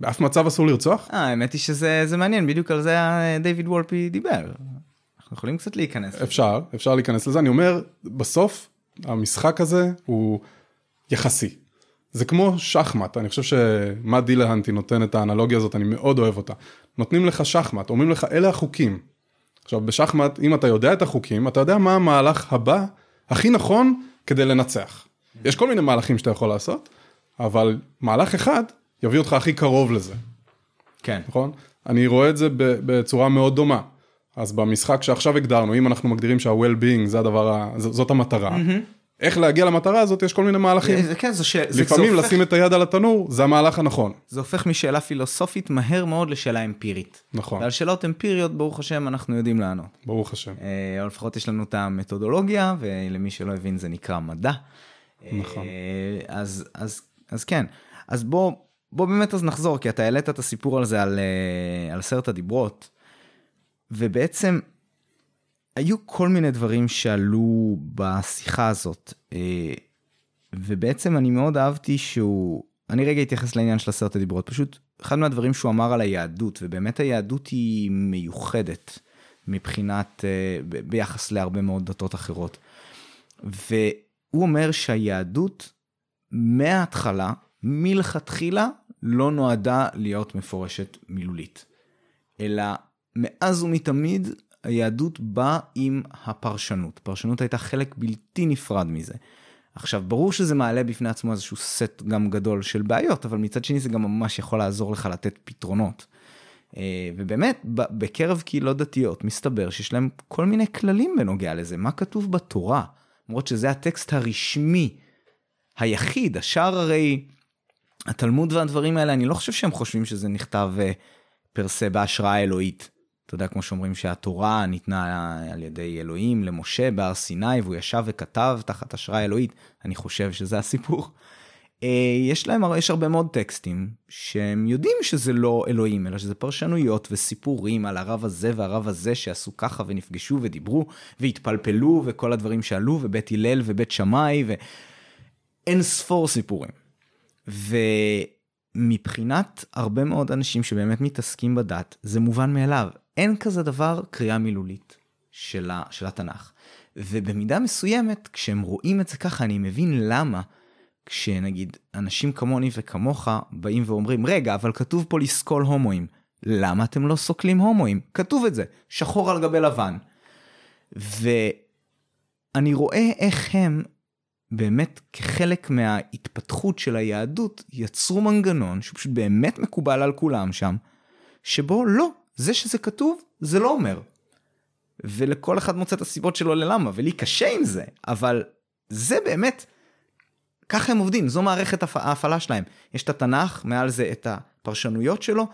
באף מצב אסור לרצוח? האמת היא שזה מעניין, בדיוק על זה דיוויד וולפי דיבר. אנחנו יכולים קצת להיכנס. אפשר, אפשר להיכנס לזה. אני אומר, בסוף, המשחק הזה הוא יחסי. זה כמו שחמט. אני חושב שמה דילהנטי נותן את האנלוגיה הזאת, אני מאוד אוהב אותה. נותנים לך שחמט, אומרים לך, אלה החוקים. עכשיו, בשחמט, אם אתה יודע את החוקים, אתה יודע מה המהלך הבא, הכי נכון, כדי לנצח. יש כל מיני מהלכים שאתה יכול לעשות, אבל מהלך אחד יביא אותך הכי קרוב לזה. כן. נכון? אני רואה את זה בצורה מאוד דומה. אז במשחק שעכשיו הגדרנו, אם אנחנו מגדירים שה-well-being זה הדבר, זאת המטרה, איך להגיע למטרה הזאת, יש כל מיני מהלכים. כן, זה ש... לפעמים לשים את היד על התנור, זה המהלך הנכון. זה הופך משאלה פילוסופית מהר מאוד לשאלה אמפירית. נכון. ועל שאלות אמפיריות, ברוך השם, אנחנו יודעים לענות. ברוך השם. אבל לפחות יש לנו את המתודולוגיה, ולמי שלא הבין, זה נקרא מדע. נכון. אז, אז, אז כן. אז בוא, בוא באמת אז נחזור, כי אתה העלית את הסיפור על זה, על, על סרט הדיברות, ובעצם היו כל מיני דברים שעלו בשיחה הזאת, ובעצם אני מאוד אהבתי שהוא, אני רגע אתייחס לעניין של עשרת הדיברות, פשוט אחד מהדברים שהוא אמר על היהדות, ובאמת היהדות היא מיוחדת מבחינת, ביחס להרבה מאוד דתות אחרות. והוא אומר שהיהדות מההתחלה, מלכתחילה, לא נועדה להיות מפורשת מילולית. אלא מאז ומתמיד היהדות באה עם הפרשנות. פרשנות הייתה חלק בלתי נפרד מזה. עכשיו, ברור שזה מעלה בפני עצמו איזשהו סט גם גדול של בעיות, אבל מצד שני זה גם ממש יכול לעזור לך לתת פתרונות. ובאמת, בקרב קהילות דתיות מסתבר שיש להם כל מיני כללים בנוגע לזה. מה כתוב בתורה? למרות שזה הטקסט הרשמי היחיד, השאר הרי התלמוד והדברים האלה, אני לא חושב שהם חושבים שזה נכתב פרסה בהשראה אלוהית. אתה יודע, כמו שאומרים שהתורה ניתנה על ידי אלוהים למשה בהר סיני, והוא ישב וכתב תחת השראה אלוהית. אני חושב שזה הסיפור. יש להם, יש הרבה מאוד טקסטים שהם יודעים שזה לא אלוהים, אלא שזה פרשנויות וסיפורים על הרב הזה והרב הזה שעשו ככה ונפגשו ודיברו והתפלפלו וכל הדברים שעלו, ובית הלל ובית שמאי ואין ספור סיפורים. ומבחינת הרבה מאוד אנשים שבאמת מתעסקים בדת, זה מובן מאליו. אין כזה דבר קריאה מילולית של התנ"ך. ובמידה מסוימת, כשהם רואים את זה ככה, אני מבין למה, כשנגיד אנשים כמוני וכמוך באים ואומרים, רגע, אבל כתוב פה לסקול הומואים. למה אתם לא סוקלים הומואים? כתוב את זה, שחור על גבי לבן. ואני רואה איך הם באמת כחלק מההתפתחות של היהדות יצרו מנגנון שפשוט באמת מקובל על כולם שם, שבו לא, זה שזה כתוב זה לא אומר, ולכל אחד מוצא את הסיבות שלו ללמה, ולי קשה עם זה, אבל זה באמת ככה הם עובדים, זו מערכת ההפעלה שלהם. יש את התנ"ך, מעל זה את הפרשנויות שלו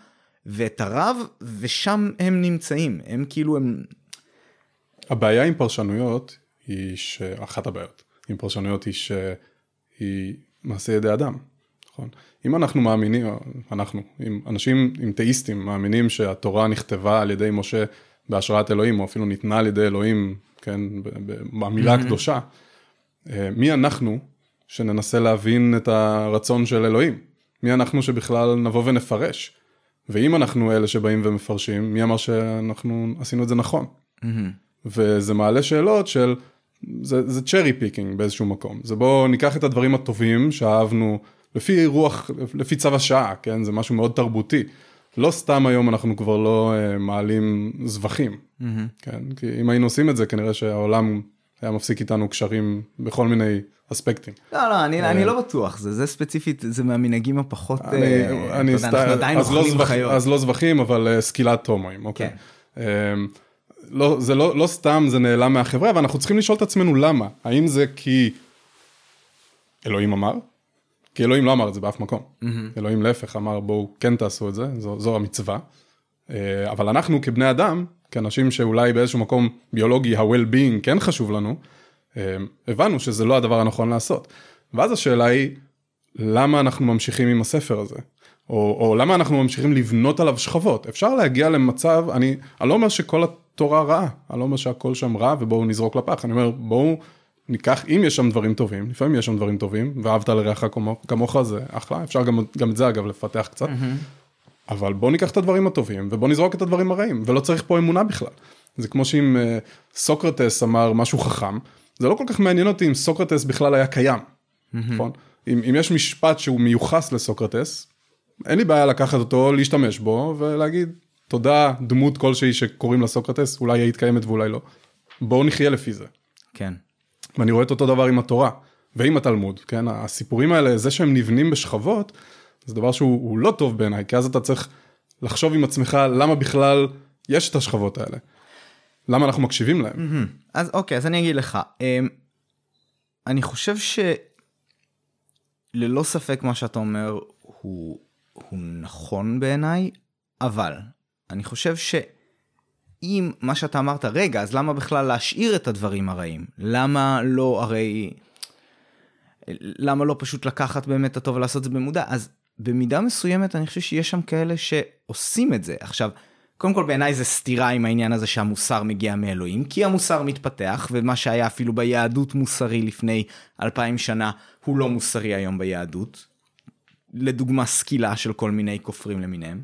ואת הרב, ושם הם נמצאים. הם כאילו הם... הבעיה עם פרשנויות היא שאחת הבעיות עם פרשנויות היא שהיא מעשה ידי אדם, נכון? אם אנחנו מאמינים, אנחנו, אם אנשים, אם תאיסטים מאמינים שהתורה נכתבה על ידי משה בהשראת אלוהים, או אפילו ניתנה על ידי אלוהים, כן, במילה הקדושה, מי אנחנו שננסה להבין את הרצון של אלוהים? מי אנחנו שבכלל נבוא ונפרש? ואם אנחנו אלה שבאים ומפרשים, מי אמר שאנחנו עשינו את זה נכון? וזה מעלה שאלות של... זה, זה צ'רי פיקינג באיזשהו מקום. זה בוא ניקח את הדברים הטובים שאהבנו, לפי רוח, לפי צו השעה, כן? זה משהו מאוד תרבותי. לא סתם היום אנחנו כבר לא uh, מעלים זבחים, mm-hmm. כן? כי אם היינו עושים את זה, כנראה שהעולם היה מפסיק איתנו קשרים בכל מיני אספקטים. לא, לא, אני, אני לא בטוח. זה, זה ספציפית, זה מהמנהגים הפחות, אני, uh, אני אתה יודע, אנחנו עדיין אוכלים בחיות. אז לא זבחים, אבל uh, סקילת הומואים, אוקיי. Okay. כן. Uh, לא, זה לא, לא סתם, זה נעלם מהחברה, אבל אנחנו צריכים לשאול את עצמנו למה. האם זה כי אלוהים אמר? כי אלוהים לא אמר את זה באף מקום. Mm-hmm. אלוהים להפך אמר, בואו כן תעשו את זה, זו, זו המצווה. אבל אנחנו כבני אדם, כאנשים שאולי באיזשהו מקום ביולוגי, ה-well-being כן חשוב לנו, הבנו שזה לא הדבר הנכון לעשות. ואז השאלה היא, למה אנחנו ממשיכים עם הספר הזה? או, או למה אנחנו ממשיכים לבנות עליו שכבות? אפשר להגיע למצב, אני, אני לא אומר שכל התורה רעה, אני לא אומר שהכל שם רע ובואו נזרוק לפח, אני אומר בואו ניקח, אם יש שם דברים טובים, לפעמים יש שם דברים טובים, ואהבת לרעך כמוך זה אחלה, אפשר גם, גם את זה אגב לפתח קצת, mm-hmm. אבל בואו ניקח את הדברים הטובים ובואו נזרוק את הדברים הרעים, ולא צריך פה אמונה בכלל. זה כמו שאם uh, סוקרטס אמר משהו חכם, זה לא כל כך מעניין אותי אם סוקרטס בכלל היה קיים, mm-hmm. נכון? אם, אם יש משפט שהוא מיוחס לסוקרטס, אין לי בעיה לקחת אותו, להשתמש בו, ולהגיד, תודה, דמות כלשהי שקוראים לסוקרטס, אולי היא התקיימת ואולי לא. בואו נחיה לפי זה. כן. ואני רואה את אותו דבר עם התורה, ועם התלמוד, כן? הסיפורים האלה, זה שהם נבנים בשכבות, זה דבר שהוא לא טוב בעיניי, כי אז אתה צריך לחשוב עם עצמך, למה בכלל יש את השכבות האלה? למה אנחנו מקשיבים להם? אז אוקיי, אז אני אגיד לך. אני חושב שללא ספק מה שאתה אומר, הוא... הוא נכון בעיניי, אבל אני חושב שאם מה שאתה אמרת, רגע, אז למה בכלל להשאיר את הדברים הרעים? למה לא הרי, למה לא פשוט לקחת באמת הטוב ולעשות את זה במודע? אז במידה מסוימת אני חושב שיש שם כאלה שעושים את זה. עכשיו, קודם כל בעיניי זה סתירה עם העניין הזה שהמוסר מגיע מאלוהים, כי המוסר מתפתח, ומה שהיה אפילו ביהדות מוסרי לפני אלפיים שנה, הוא לא מוסרי היום ביהדות. לדוגמה סקילה של כל מיני כופרים למיניהם.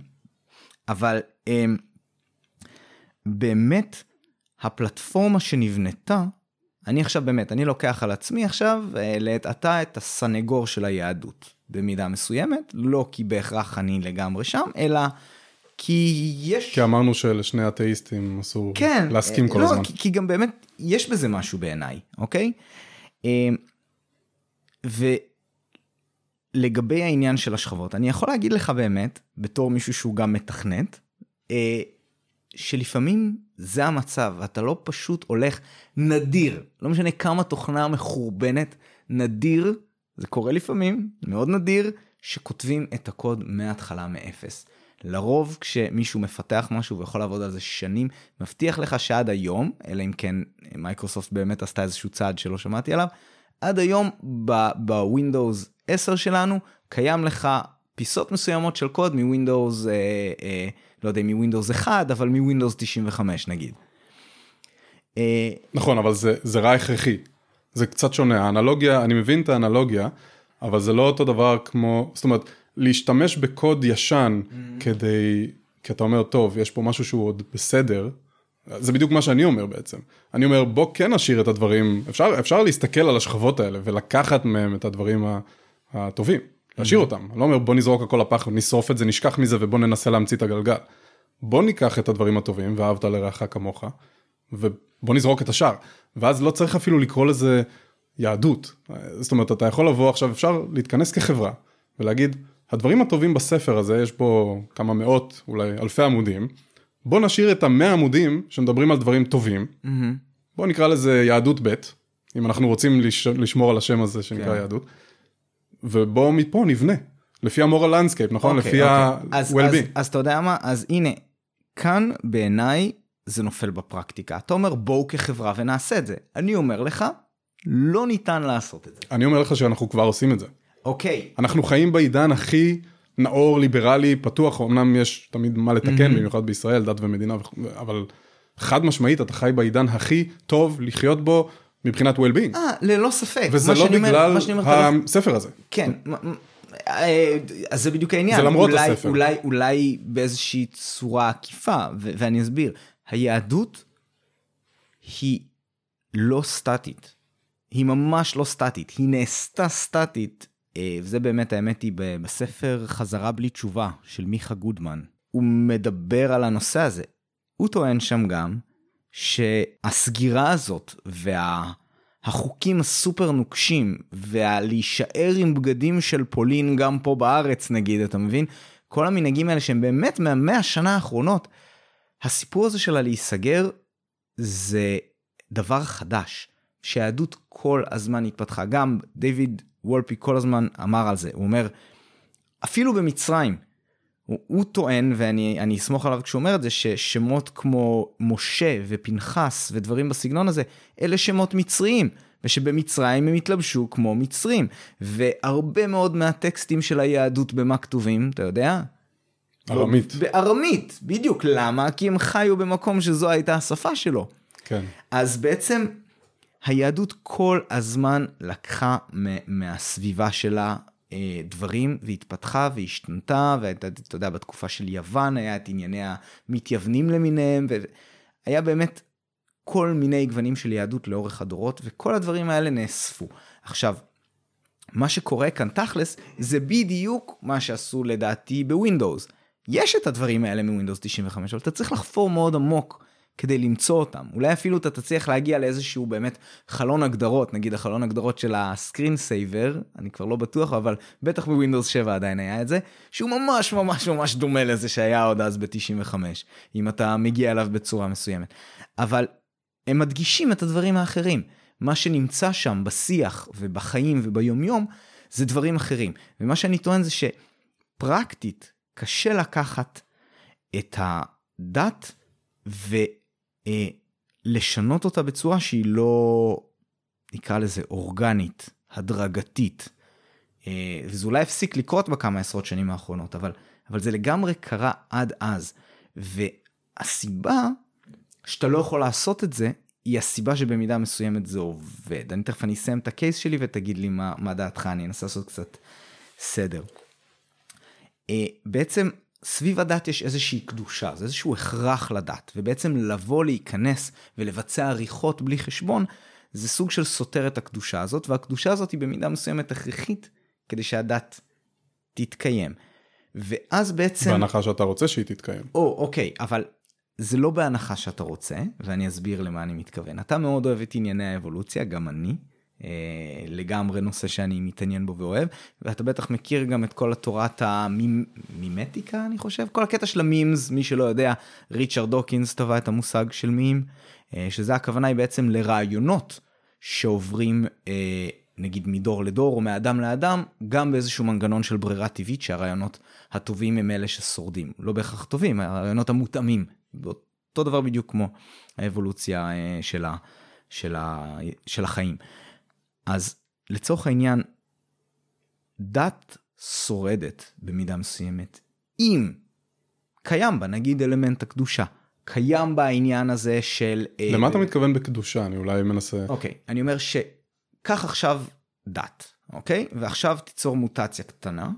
אבל הם, באמת הפלטפורמה שנבנתה, אני עכשיו באמת, אני לוקח על עצמי עכשיו להתעתה את הסנגור של היהדות, במידה מסוימת, לא כי בהכרח אני לגמרי שם, אלא כי יש... כי אמרנו שלשני אתאיסטים אסור כן, להסכים כל לא, הזמן. כי, כי גם באמת יש בזה משהו בעיניי, אוקיי? ולגבי העניין של השכבות, אני יכול להגיד לך באמת, בתור מישהו שהוא גם מתכנת, שלפעמים זה המצב, אתה לא פשוט הולך נדיר, לא משנה כמה תוכנה מחורבנת, נדיר, זה קורה לפעמים, מאוד נדיר, שכותבים את הקוד מההתחלה מאפס. לרוב כשמישהו מפתח משהו ויכול לעבוד על זה שנים, מבטיח לך שעד היום, אלא אם כן מייקרוסופט באמת עשתה איזשהו צעד שלא שמעתי עליו, עד היום בווינדוס עשר שלנו, קיים לך פיסות מסוימות של קוד מווינדוס, אה, אה, לא יודע, מווינדוס אחד, אבל מווינדוס תשעים וחמש נגיד. אה, נכון, אבל זה, זה רע הכרחי. זה קצת שונה. האנלוגיה, אני מבין את האנלוגיה, אבל זה לא אותו דבר כמו, זאת אומרת, להשתמש בקוד ישן mm-hmm. כדי, כי אתה אומר, טוב, יש פה משהו שהוא עוד בסדר, זה בדיוק מה שאני אומר בעצם. אני אומר, בוא כן נשאיר את הדברים, אפשר, אפשר להסתכל על השכבות האלה, ולקחת מהם את הדברים הטובים, להשאיר mm-hmm. אותם. אני לא אומר, בוא נזרוק הכל לפח, ונשרוף את זה, נשכח מזה, ובוא ננסה להמציא את הגלגל. בוא ניקח את הדברים הטובים, ואהבת לרעך כמוך, ובוא נזרוק את השאר. ואז לא צריך אפילו לקרוא לזה יהדות. זאת אומרת, אתה יכול לבוא עכשיו, אפשר להתכנס כחברה, ולהגיד, הדברים הטובים בספר הזה, יש פה כמה מאות, אולי אלפי עמודים, בוא נשאיר את המאה עמודים שמדברים על דברים טובים, mm-hmm. בוא נקרא לזה יהדות ב', אם אנחנו רוצים לש... לשמור על השם הזה שנקרא yeah. יהדות, ובוא מפה נבנה, לפי המורל לנדסקייפ, נכון? Okay, לפי okay. ה-well-being. אז, אז, אז אתה יודע מה? אז הנה, כאן בעיניי זה נופל בפרקטיקה. אתה אומר, בואו כחברה ונעשה את זה. אני אומר לך, לא ניתן לעשות את זה. אני אומר לך שאנחנו כבר עושים את זה. אוקיי. אנחנו חיים בעידן הכי נאור, ליברלי, פתוח, אמנם יש תמיד מה לתקן, במיוחד בישראל, דת ומדינה, אבל חד משמעית, אתה חי בעידן הכי טוב לחיות בו מבחינת well-being. אה, ללא ספק. וזה לא בגלל הספר הזה. כן, אז זה בדיוק העניין. זה למרות הספר. אולי באיזושהי צורה עקיפה, ואני אסביר, היהדות היא לא סטטית. היא ממש לא סטטית, היא נעשתה סטטית, וזה באמת האמת היא בספר חזרה בלי תשובה של מיכה גודמן. הוא מדבר על הנושא הזה. הוא טוען שם גם שהסגירה הזאת והחוקים הסופר נוקשים ולהישאר עם בגדים של פולין גם פה בארץ נגיד, אתה מבין? כל המנהגים האלה שהם באמת מהמאה השנה האחרונות, הסיפור הזה שלה להיסגר זה דבר חדש. שהיהדות כל הזמן התפתחה, גם דיוויד וולפי כל הזמן אמר על זה, הוא אומר, אפילו במצרים, הוא, הוא טוען, ואני אני אסמוך עליו כשהוא אומר את זה, ששמות כמו משה ופנחס ודברים בסגנון הזה, אלה שמות מצריים, ושבמצרים הם התלבשו כמו מצרים, והרבה מאוד מהטקסטים של היהדות במה כתובים, אתה יודע? ארמית. בארמית, בדיוק, למה? כי הם חיו במקום שזו הייתה השפה שלו. כן. אז בעצם... היהדות כל הזמן לקחה מהסביבה שלה דברים, והתפתחה והשתנתה, ואתה יודע, בתקופה של יוון היה את ענייני המתייוונים למיניהם, והיה באמת כל מיני גוונים של יהדות לאורך הדורות, וכל הדברים האלה נאספו. עכשיו, מה שקורה כאן תכלס, זה בדיוק מה שעשו לדעתי בווינדוס. יש את הדברים האלה מווינדוס תשעים וחמש, אבל אתה צריך לחפור מאוד עמוק, כדי למצוא אותם. אולי אפילו אתה תצליח להגיע לאיזשהו באמת חלון הגדרות, נגיד החלון הגדרות של הסקרין סייבר, אני כבר לא בטוח, אבל בטח בווינדוס שבע עדיין היה את זה, שהוא ממש ממש ממש דומה לזה שהיה עוד אז ב-תשעים וחמש, אם אתה מגיע אליו בצורה מסוימת. אבל הם מדגישים את הדברים האחרים. מה שנמצא שם בשיח ובחיים וביומיום, זה דברים אחרים. ומה שאני טוען זה שפרקטית קשה לקחת את הדת ו... לשנות אותה בצורה שהיא לא, נקרא לזה, אורגנית, הדרגתית. וזה אולי הפסיק לקרות בכמה עשרות שנים האחרונות, אבל, אבל זה לגמרי קרה עד אז. הסיבה שאתה לא יכול לעשות את זה, היא הסיבה שבמידה מסוימת זה עובד. אני תכף אני אסיים את הקייס שלי ותגיד לי מה, מה דעתך, אני אנסה לעשות קצת סדר. בעצם סביב הדת יש איזושהי קדושה, זה איזשהו הכרח לדת, ובעצם לבוא להיכנס ולבצע עריכות בלי חשבון, זה סוג של סותר את הקדושה הזאת, והקדושה הזאת היא במידה מסוימת הכרחית, כדי שהדת תתקיים. ואז בעצם... בהנחה שאתה רוצה שהיא תתקיים. או, אוקיי, אבל... זה לא בהנחה שאתה רוצה, ואני אסביר למה אני מתכוון. אתה מאוד אוהב את ענייני האבולוציה, גם אני, אה, לגמרי נושא שאני מתעניין בו ואוהב, ואתה בטח מכיר גם את כל התורת המימטיקה, אני חושב, כל הקטע של המימס, מי שלא יודע, ריצ'רד דוקינס טבע את המושג של מים, אה, שזה הכוונה היא בעצם לרעיונות שעוברים, אה, נגיד מדור לדור או מאדם לאדם, גם באיזשהו מנגנון של ברירה טבעית, שהרעיונות הטובים הם אלה ששורדים, לא בהכרח טובים, הרעיונות המותאמים, אותו דבר בדיוק כמו האבולוציה של ה, של ה, של החיים. אז לצורך העניין, דת שורדת במידה מסוימת, אם קיים בה, נגיד אלמנט הקדושה, קיים בה העניין הזה של... למה אתה מתכוון בקדושה? אני אולי מנסה... אוקיי, אני אומר שכך עכשיו דת, אוקיי? ועכשיו תיצור מוטציה קטנה,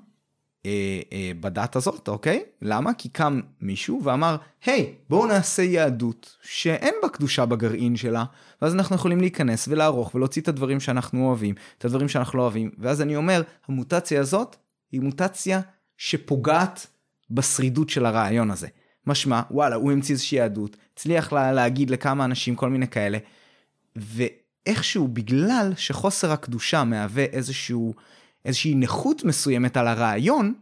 בדת הזאת, אוקיי? למה? כי קם מישהו ואמר, היי, בואו נעשה יהדות שאין בה קדושה בגרעין שלה, ואז אנחנו יכולים להיכנס ולערוך ולהוציא את הדברים שאנחנו אוהבים, את הדברים שאנחנו לא אוהבים, ואז אני אומר, המוטציה הזאת היא מוטציה שפוגעת בשרידות של הרעיון הזה. משמע, וואלה, הוא המציא איזושהי יהדות, הצליח לה, להגיד לכמה אנשים, כל מיני כאלה, ואיכשהו בגלל שחוסר הקדושה מהווה איזשהו איזושהי נכות מסוימת על הרעיון,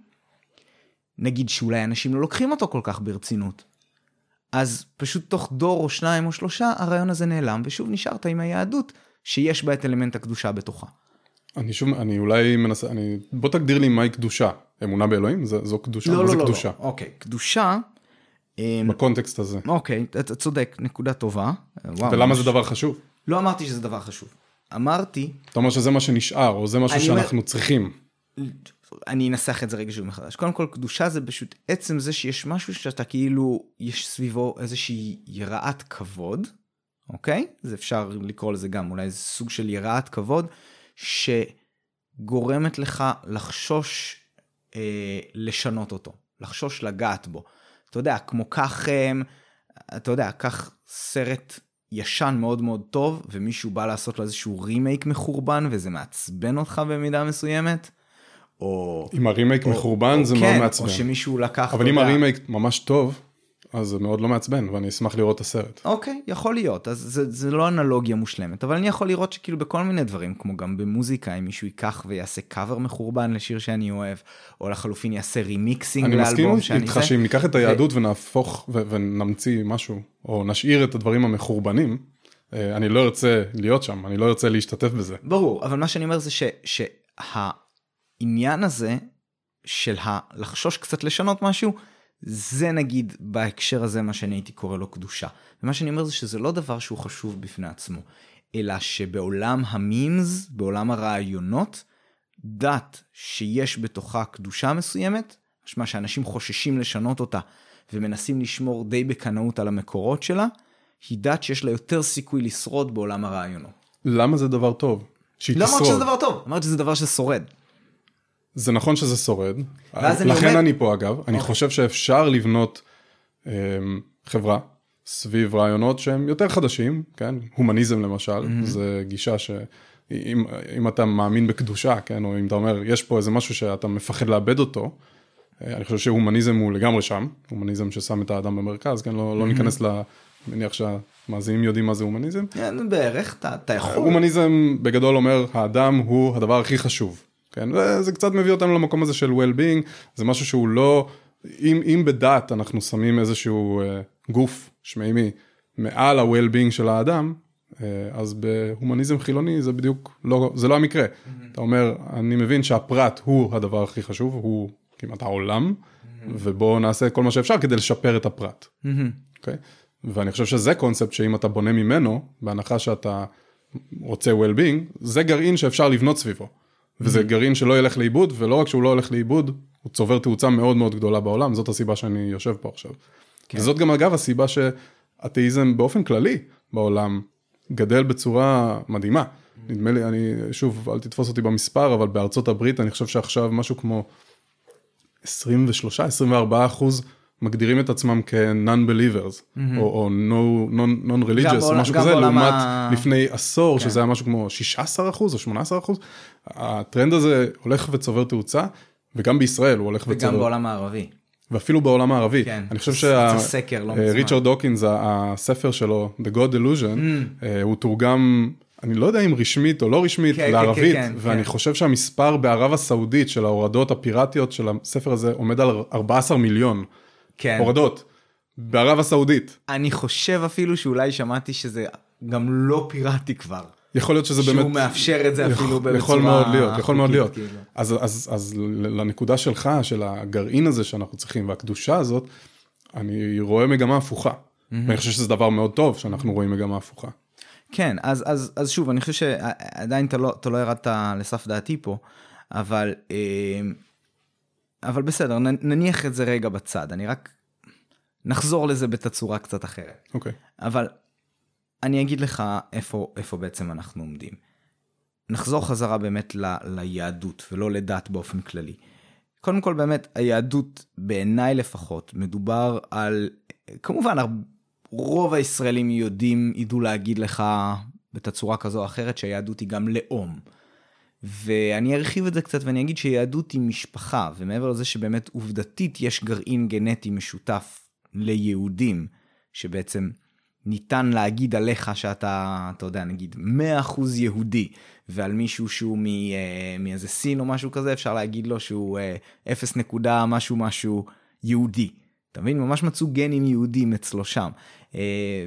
נגיד שאולי אנשים לא לוקחים אותו כל כך ברצינות, אז פשוט תוך דור או שניים או שלושה, הרעיון הזה נעלם, ושוב נשארת עם היהדות, שיש בה את אלמנט הקדושה בתוכה. אני שוב, אני אולי מנסה, אני, בוא תגדיר לי מהי קדושה, אמונה באלוהים, זה, זו קדושה, לא, לא, זה לא, קדושה. לא, אוקיי, קדושה, בקונטקסט הזה. אוקיי, אתה צודק, נקודה טובה. וואו, ולמה זה דבר חשוב? לא אמרתי שזה דבר חשוב. אמרתי... אתה אומר שזה מה שנשאר, או זה משהו שאנחנו צריכים. אני אנסח את זה רגע שוב מחדש. קודם כל, קדושה זה פשוט עצם זה שיש משהו שאתה כאילו, יש סביבו איזושהי יראת כבוד, אוקיי? זה אפשר לקרוא לזה גם, אולי איזה סוג של יראת כבוד, שגורמת לך לחשוש אה, לשנות אותו, לחשוש לגעת בו. אתה יודע, כמו כך, אתה יודע, כך סרט... ישן מאוד מאוד טוב, ומישהו בא לעשות לו איזשהו רימייק מחורבן, וזה מעצבן אותך במידה מסוימת, או... אם הרימייק או, מחורבן או, זה כן, מאוד מעצבן. או שמישהו לקח... אבל אם הרימייק ממש טוב, אז זה מאוד לא מעצבן, ואני אשמח לראות את הסרט. אוקיי, יכול להיות, אז זה, זה לא אנלוגיה מושלמת, אבל אני יכול לראות שכאילו בכל מיני דברים, כמו גם במוזיקה, אם מישהו ייקח ויעשה קאבר מחורבן לשיר שאני אוהב, או לחלופין יעשה רימיקסינג לאלבום שאני... אני מסכים איתך שאם ניקח את היהדות ונהפוך ונמציא משהו, או נשאיר את הדברים המחורבנים, אני לא ארצה להיות שם, אני לא ארצה להשתתף בזה. ברור, אבל מה שאני אומר זה שהעניין הזה, של לחשוש קצת לשנות משהו, זה נגיד בהקשר הזה מה שאני הייתי קורא לו קדושה. ומה שאני אומר זה שזה לא דבר שהוא חשוב בפני עצמו, אלא שבעולם המימס, בעולם הרעיונות, דת שיש בתוכה קדושה מסוימת, משמע שאנשים חוששים לשנות אותה, ומנסים לשמור די בקנאות על המקורות שלה, היא דת שיש לה יותר סיכוי לשרוד בעולם הרעיונות. למה זה דבר טוב? שהיא תשרוד. לא אמרת שזה דבר טוב, אמרת שזה דבר ששורד. זה נכון שזה שורד, לכן אני פה אגב, אני חושב שאפשר לבנות חברה סביב רעיונות שהם יותר חדשים, הומניזם למשל, זה גישה שאם אתה מאמין בקדושה, או אם אתה אומר, יש פה איזה משהו שאתה מפחד לאבד אותו, אני חושב שהומניזם הוא לגמרי שם, הומניזם ששם את האדם במרכז, לא ניכנס ל... מניח שהמאזינים יודעים מה זה הומניזם. בערך, אתה יכול. הומניזם בגדול אומר, האדם הוא הדבר הכי חשוב. כן, זה קצת מביא אותנו למקום הזה של well-being, זה משהו שהוא לא, אם, אם בדת אנחנו שמים איזשהו uh, גוף שמימי מעל ה-well-being של האדם, uh, אז בהומניזם חילוני זה בדיוק, לא, זה לא המקרה. Mm-hmm. אתה אומר, אני מבין שהפרט הוא הדבר הכי חשוב, הוא כמעט העולם, mm-hmm. ובוא נעשה כל מה שאפשר כדי לשפר את הפרט. Mm-hmm. Okay? ואני חושב שזה קונספט שאם אתה בונה ממנו, בהנחה שאתה רוצה well-being, זה גרעין שאפשר לבנות סביבו. וזה גרעין שלא ילך לאיבוד, ולא רק שהוא לא הולך לאיבוד, הוא צובר תאוצה מאוד מאוד גדולה בעולם, זאת הסיבה שאני יושב פה עכשיו. כן. וזאת גם אגב הסיבה שהאתאיזם באופן כללי בעולם גדל בצורה מדהימה. נדמה לי, אני, שוב, אל תתפוס אותי במספר, אבל בארצות הברית אני חושב שעכשיו משהו כמו עשרים ושלושה, עשרים וארבעה אחוז מגדירים את עצמם כ-non-believers, mm-hmm. או, או no, non, non-religious, או משהו כזה, לעומת ה... לפני עשור, כן. שזה היה משהו כמו שישה עשר אחוז או שמונה עשר אחוז. הטרנד הזה הולך וצובר תאוצה, וגם בישראל הוא הולך וצובר. וגם בעולם הערבי. ואפילו בעולם הערבי. כן. אני חושב שריצ'רד דוקינס, הספר שלו, The God Delusion, mm. הוא תורגם... אני לא יודע אם רשמית או לא רשמית, כן, לערבית, כן, כן, ואני כן. חושב שהמספר בערב הסעודית של ההורדות הפיראטיות של הספר הזה עומד על ארבעה עשר מיליון כן. הורדות, בערב הסעודית. אני חושב אפילו שאולי שמעתי שזה גם לא פיראטי כבר. יכול להיות שזה שהוא באמת... שהוא מאפשר את זה אפילו יכול, בצורה... יכול מאוד להיות, יכול מאוד להיות. כאילו. אז, אז, אז לנקודה שלך, של הגרעין הזה שאנחנו צריכים, והקדושה הזאת, אני רואה מגמה הפוכה. Mm-hmm. ואני חושב שזה דבר מאוד טוב שאנחנו mm-hmm. רואים מגמה הפוכה. כן, אז, אז, אז שוב, אני חושב שעדיין אתה לא, אתה לא ירדת לסף דעתי פה, אבל, אבל בסדר, נניח את זה רגע בצד, אני רק נחזור לזה בתצורה קצת אחרת. אוקיי. אבל אני אגיד לך איפה, איפה בעצם אנחנו עומדים. נחזור חזרה באמת ל, ליהדות, ולא לדת באופן כללי. קודם כל באמת, היהדות בעיניי לפחות, מדובר על, כמובן הרבה, רוב הישראלים יודעים, ידעו להגיד לך בתצורה כזו או אחרת, שהיהדות היא גם לאום. ואני ארחיב את זה קצת, ואני אגיד שהיהדות היא משפחה, ומעבר לזה שבאמת עובדתית יש גרעין גנטי משותף ליהודים, שבעצם ניתן להגיד עליך שאתה, אתה יודע, נגיד מאה אחוז יהודי, ועל מישהו שהוא מאיזה סין או משהו כזה, אפשר להגיד לו שהוא אפס נקודה משהו משהו יהודי. אתה מבין? ממש מצאו גנים יהודים אצלו שם.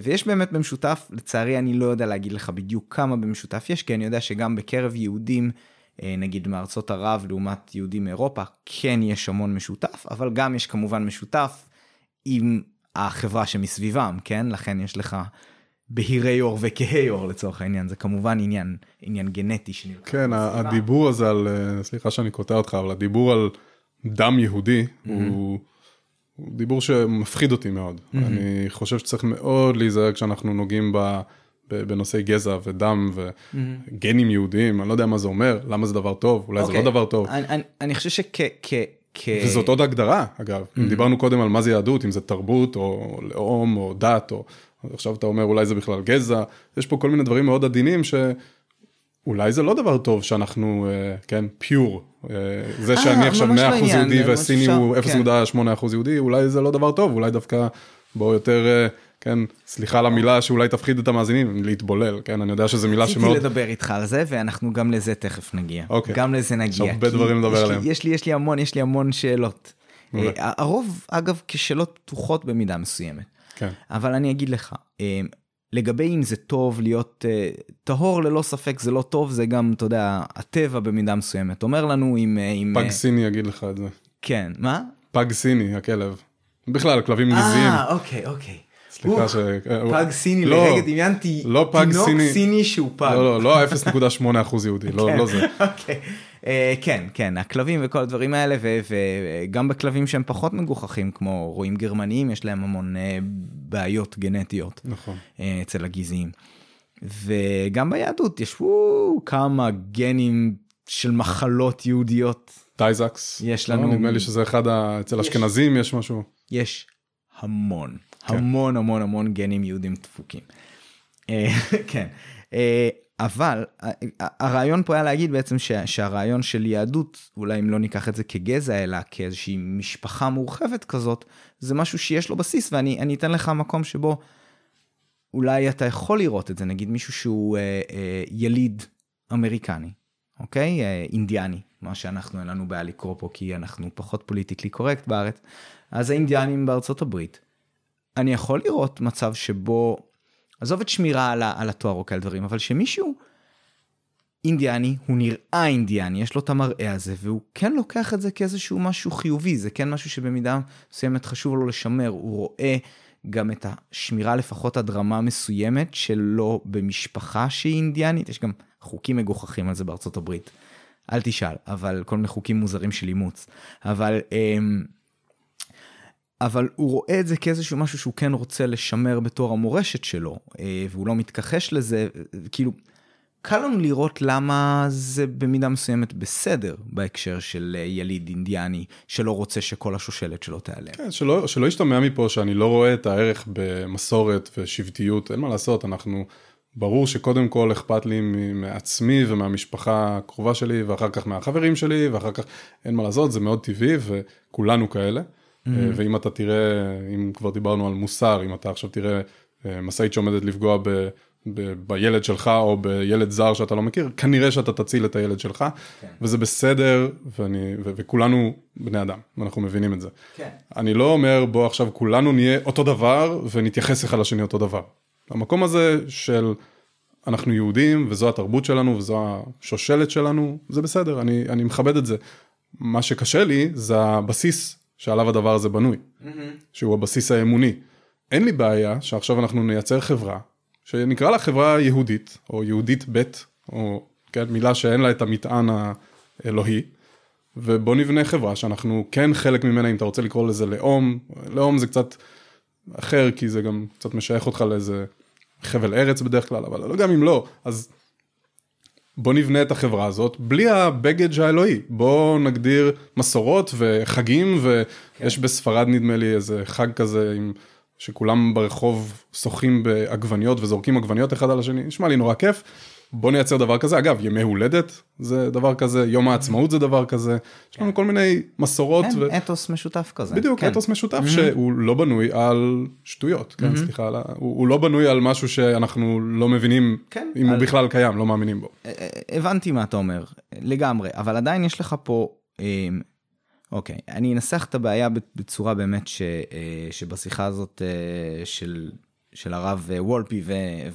ויש באמת במשותף, לצערי אני לא יודע להגיד לך בדיוק כמה במשותף יש, כי אני יודע שגם בקרב יהודים, נגיד מארצות ערב לעומת יהודים מאירופה, כן יש המון משותף, אבל גם יש כמובן משותף עם החברה שמסביבם, כן? לכן יש לך בהירי אור וכהי אור לצורך העניין, זה כמובן עניין, עניין גנטי שנראה. כן, הדיבור הזה על, סליחה שאני קוטע אותך, אבל הדיבור על דם יהודי הוא... דיבור שמפחיד אותי מאוד. Mm-hmm. אני חושב שצריך מאוד להיזהר כשאנחנו נוגעים ב, ב, בנושאי גזע ודם וגנים mm-hmm. יהודיים. אני לא יודע מה זה אומר, למה זה דבר טוב, אולי okay. זה לא דבר טוב. אני, אני, אני חושב שכ... כ, כ... וזאת עוד הגדרה, אגב. Mm-hmm. דיברנו קודם על מה זה יהדות, אם זה תרבות או לאום או דת, או... עכשיו אתה אומר אולי זה בכלל גזע. יש פה כל מיני דברים מאוד עדינים ש... אולי זה לא דבר טוב שאנחנו, כן, פיור, זה שאני עכשיו מאה אחוז יהודי והסיני הוא אפס נקודה שמונה אחוז יהודי, אולי זה לא דבר טוב, אולי דווקא בואו יותר, כן, סליחה על המילה שאולי תפחיד את המאזינים, להתבולל, כן, אני יודע שזו מילה שמאוד... רציתי לדבר איתך על זה, ואנחנו גם לזה תכף נגיע. גם לזה נגיע. יש הרבה דברים לדבר עליהם. יש לי המון, יש לי המון שאלות. הרוב, אגב, כשאלות פתוחות במידה מסוימת. כן. אבל אני אגיד לך, לגבי אם זה טוב להיות uh, טהור, ללא ספק זה לא טוב, זה גם, אתה יודע, הטבע במידה מסוימת. אומר לנו אם... אם פג uh, סיני יגיד לך את זה. כן, מה? פג סיני, הכלב. בכלל, כלבים נזיים. אה, אוקיי, אוקיי. סליחה ש... פג סיני, לא, לרגע דמיינתי, לא פג תינוק סיני, סיני שהוא פג. לא, לא, לא אפס נקודה שמונה אחוז יהודי, לא, לא זה. אוקיי. Uh, כן, כן, הכלבים וכל הדברים האלה, וגם ו- בכלבים שהם פחות מגוחכים, כמו רועים גרמניים, יש להם המון uh, בעיות גנטיות. נכון. Uh, אצל הגזעים. וגם ביהדות ישבו כמה גנים של מחלות יהודיות. טייזקס. יש לנו... לא, נדמה לי שזה אחד, ה... אצל יש. אשכנזים יש משהו. יש המון, כן. המון המון המון גנים יהודים דפוקים. Uh, כן. Uh, אבל הרעיון פה היה להגיד בעצם שהרעיון של יהדות, אולי אם לא ניקח את זה כגזע, אלא כאיזושהי משפחה מורחבת כזאת, זה משהו שיש לו בסיס, ואני אתן לך מקום שבו אולי אתה יכול לראות את זה, נגיד מישהו שהוא יליד אמריקני, אוקיי? אינדיאני, מה שאנחנו אין לנו בעיה לקרוא פה, כי אנחנו פחות פוליטיקלי קורקט בארץ, אז האינדיאנים בארצות הברית. אני יכול לראות מצב שבו, עזוב את שמירה על, על התואר או כאל דברים, אבל שמישהו אינדיאני, הוא נראה אינדיאני, יש לו את המראה הזה, והוא כן לוקח את זה כאיזשהו משהו חיובי, זה כן משהו שבמידה מסוימת חשוב לו לשמר, הוא רואה גם את השמירה לפחות הדרמה מסוימת, שלא במשפחה שהיא אינדיאנית, יש גם חוקים מגוחכים על זה בארצות הברית, אל תשאל, אבל כל מיני חוקים מוזרים של אימוץ, אבל... אבל הוא רואה את זה כאיזשהו משהו שהוא כן רוצה לשמר בתור המורשת שלו, והוא לא מתכחש לזה, כאילו, קל לנו לראות למה זה במידה מסוימת בסדר, בהקשר של יליד אינדיאני, שלא רוצה שכל השושלת שלו תיעלם. כן, שלא, שלא ישתמע מפה שאני לא רואה את הערך במסורת ושבטיות, אין מה לעשות, אנחנו, ברור שקודם כל אכפת לי מעצמי ומהמשפחה הקרובה שלי, ואחר כך מהחברים שלי, ואחר כך, אין מה לעשות, זה מאוד טבעי, וכולנו כאלה. ואם אתה תראה, אם כבר דיברנו על מוסר, אם אתה עכשיו תראה מסעית שעומדת לפגוע ב, ב, בילד שלך או בילד זר שאתה לא מכיר, כנראה שאתה תציל את הילד שלך, כן. וזה בסדר, ואני, ו, וכולנו בני אדם, ואנחנו מבינים את זה. כן. אני לא אומר, בוא עכשיו כולנו נהיה אותו דבר, ונתייחס אחד לשני אותו דבר. המקום הזה של אנחנו יהודים, וזו התרבות שלנו, וזו השושלת שלנו, זה בסדר, אני, אני מכבד את זה. מה שקשה לי זה הבסיס שעליו הדבר הזה בנוי, mm-hmm. שהוא הבסיס האמוני. אין לי בעיה שעכשיו אנחנו נייצר חברה, שנקרא לה חברה יהודית, או יהודית בית, או כן, מילה שאין לה את המטען האלוהי, ובוא נבנה חברה שאנחנו כן חלק ממנה, אם אתה רוצה לקרוא לזה לאום, לאום זה קצת אחר, כי זה גם קצת משייך אותך לאיזה חבל ארץ בדרך כלל, אבל לא גם אם לא, אז בוא נבנה את החברה הזאת, בלי הבגדג' האלוהי. בוא נגדיר מסורות וחגים, ויש בספרד נדמה לי איזה חג כזה, שכולם ברחוב שוחים בעגבניות, וזורקים עגבניות אחד על השני, נשמע לי נורא כיף, בוא נייצר דבר כזה. אגב, ימי הולדת זה דבר כזה, יום העצמאות זה דבר כזה, יש לנו כל מיני מסורות. כן, אתוס משותף כזה. בדיוק, אתוס משותף שהוא לא בנוי על שטויות, כן, סליחה, הוא לא בנוי על משהו שאנחנו לא מבינים, אם הוא בכלל קיים, לא מאמינים בו. הבנתי מה אתה אומר, לגמרי, אבל עדיין יש לך פה, אוקיי, אני אנסח את הבעיה בצורה באמת שבשיחה הזאת של הרב וולפי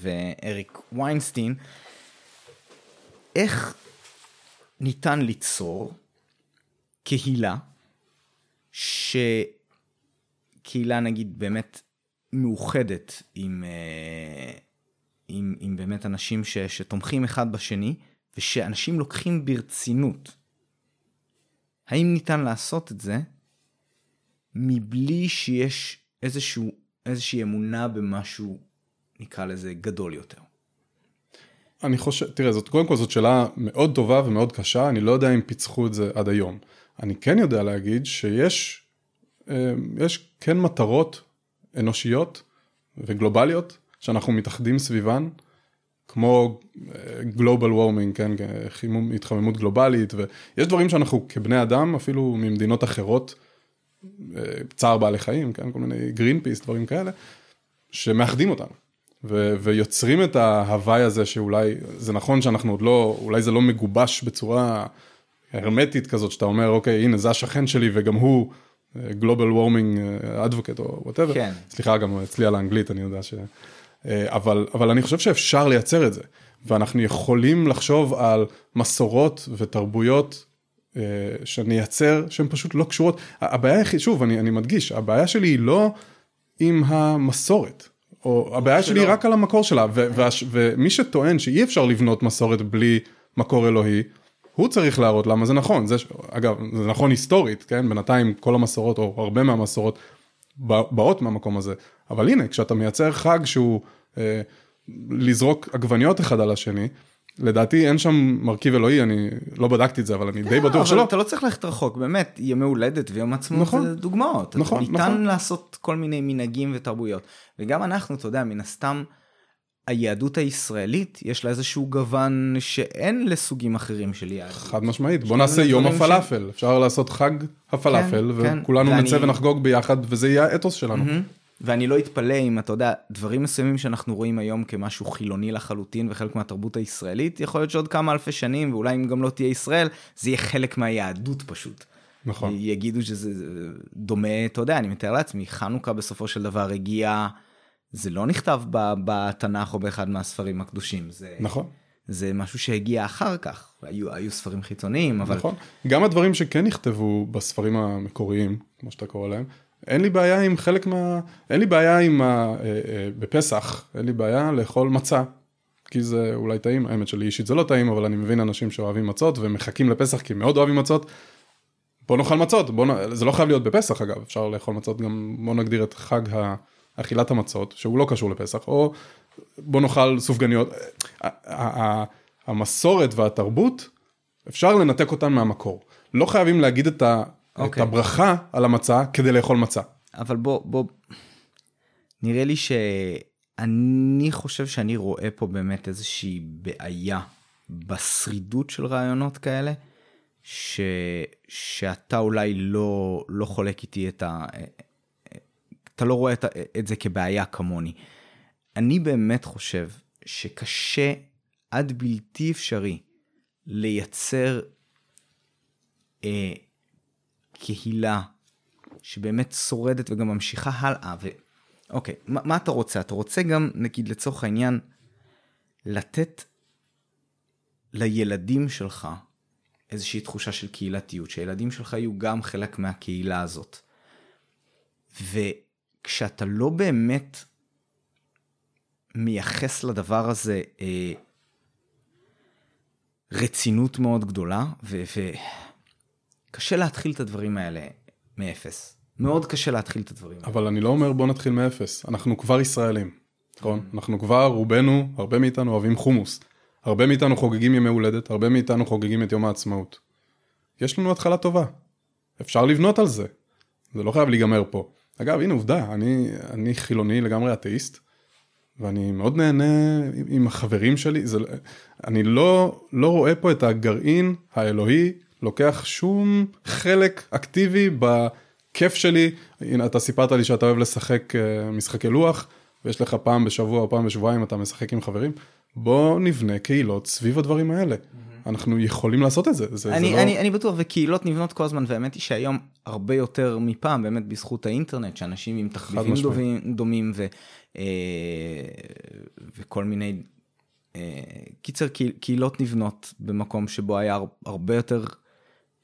ואריק ויינסטיין, איך ניתן ליצור קהילה, שקהילה נגיד באמת מאוחדת עם, עם, עם באמת אנשים ש, שתומכים אחד בשני, ושאנשים לוקחים ברצינות. האם ניתן לעשות את זה מבלי שיש איזשהו, איזושהי אמונה במשהו, נקרא לזה, גדול יותר? אני חושב, תראה, זאת, קודם כל זאת שאלה מאוד טובה ומאוד קשה, אני לא יודע אם פיצחו את זה עד היום. אני כן יודע להגיד שיש, יש כן מטרות אנושיות וגלובליות, שאנחנו מתאחדים סביבן, כמו global warming, כן, התחממות גלובלית, ויש דברים שאנחנו כבני אדם, אפילו ממדינות אחרות, צער בעלי חיים, כן, כל מיני גרין פיס, דברים כאלה, שמאחדים אותנו. ויוצרים את ההוואי הזה שאולי, זה נכון שאנחנו עוד לא, אולי זה לא מגובש בצורה הרמטית כזאת, שאתה אומר, אוקיי, הנה, זה השכן שלי, וגם הוא Global Warming Advocate או whatever. כן. סליחה, גם אצלי על האנגלית, אני יודע ש... אבל, אבל אני חושב שאפשר לייצר את זה, ואנחנו יכולים לחשוב על מסורות ותרבויות שנייצר, שהן פשוט לא קשורות. הבעיה, שוב, אני, אני מדגיש, הבעיה שלי היא לא עם המסורת, או הבעיה שלי היא רק על המקור שלה, ומי שטוען שאי אפשר לבנות מסורת בלי מקור אלוהי, הוא צריך להראות למה זה נכון. אגב, זה נכון היסטורית, כן? בינתיים כל המסורות, או הרבה מהמסורות, באות מהמקום הזה. אבל הנה, כשאתה מייצר חג שהוא לזרוק עגבניות אחד על השני, לדעתי אין שם מרכיב אלוהי, אני לא בדקתי את זה, אבל אני די בטוח שלא. אבל אתה לא צריך ללכת רחוק, באמת, ימי הולדת ויום עצמאות זה דוגמאות. ניתן לעשות כל מיני מנהגים ותרבויות. וגם אנחנו, אתה יודע, מן הסתם, היהדות הישראלית, יש לה איזשהו גוון שאין לסוגים אחרים של יהדות. חד משמעית, בוא נעשה יום הפלאפל. אפשר לעשות חג הפלאפל, וכולנו נצא ונחגוג ביחד, וזה יהיה האתוס שלנו. ואני לא אתפלא אם, אתה יודע, דברים מסוימים שאנחנו רואים היום כמשהו חילוני לחלוטין וחלק מהתרבות הישראלית, יכול להיות שעוד כמה אלפי שנים, ואולי אם גם לא תהיה ישראל, זה יהיה חלק מהיהדות פשוט. נכון. יגידו שזה דומה, אתה יודע, אני מתאר לעצמי, חנוכה בסופו של דבר הגיע, זה לא נכתב בתנ"ך או באחד מהספרים הקדושים. זה... נכון. זה משהו שהגיע אחר כך, היו, היו ספרים חיצוניים, אבל... נכון. גם הדברים שכן נכתבו בספרים המקוריים, כמו שאתה קורא להם, אין לי בעיה עם חלק מה... אין לי בעיה עם... ה... בפסח, אין לי בעיה לאכול מצה, כי זה אולי טעים, האמת שלי אישית זה לא טעים, אבל אני מבין אנשים שאוהבים מצות, ומחכים לפסח כי מאוד אוהבים מצות, בוא נאכל מצות, בוא נ... זה לא חייב להיות בפסח אגב, אפשר לאכול מצות גם, בוא נגדיר את חג האכילת המצות, שהוא לא קשור לפסח, או בוא נאכל סופגניות, המסורת והתרבות, אפשר לנתק אותן מהמקור, לא חייבים להגיד את, ה... okay. את הברכה על המצה כדי לאכול מצה. אבל בוא, בוא, נראה לי שאני חושב שאני רואה פה באמת איזושהי בעיה בשרידות של רעיונות כאלה, ש... שאתה אולי לא, לא חולק איתי את ה... אתה לא רואה את, ה... את זה כבעיה כמוני. אני באמת חושב שקשה עד בלתי אפשרי לייצר אה, קהילה שבאמת שורדת וגם ממשיכה הלאה. ו... אוקיי, מה, מה אתה רוצה? אתה רוצה גם, נגיד לצורך העניין, לתת לילדים שלך איזושהי תחושה של קהילתיות, שהילדים שלך יהיו גם חלק מהקהילה הזאת. וכשאתה לא באמת מייחס לדבר הזה אה, רצינות מאוד גדולה, וקשה ו- להתחיל את הדברים האלה מאפס. מאוד קשה להתחיל את הדברים האלה. אבל אני לא אומר בוא נתחיל מאפס. אנחנו כבר ישראלים, נכון? אנחנו כבר, רובנו, הרבה מאיתנו אוהבים חומוס. הרבה מאיתנו חוגגים ימי הולדת, הרבה מאיתנו חוגגים את יום העצמאות. יש לנו התחלה טובה. אפשר לבנות על זה. זה לא חייב להיגמר פה. אגב, הנה עובדה, אני, אני חילוני לגמרי אתאיסט, ואני מאוד נהנה עם החברים שלי. זה, אני לא, לא רואה פה את הגרעין האלוהי, לוקח שום חלק אקטיבי בכיף שלי. הנה, אתה סיפרת לי שאתה אוהב לשחק משחקי לוח, ויש לך פעם בשבוע או פעם בשבועיים אתה משחק עם חברים. בוא נבנה קהילות סביב הדברים האלה. אנחנו יכולים לעשות את זה. אני בטוח, וקהילות נבנות כל הזמן, והאמת היא שהיום הרבה יותר מפעם, באמת בזכות האינטרנט, שאנשים עם תחביבים דומים, וכל מיני, קיצר, קהילות נבנות במקום שבו היה הרבה יותר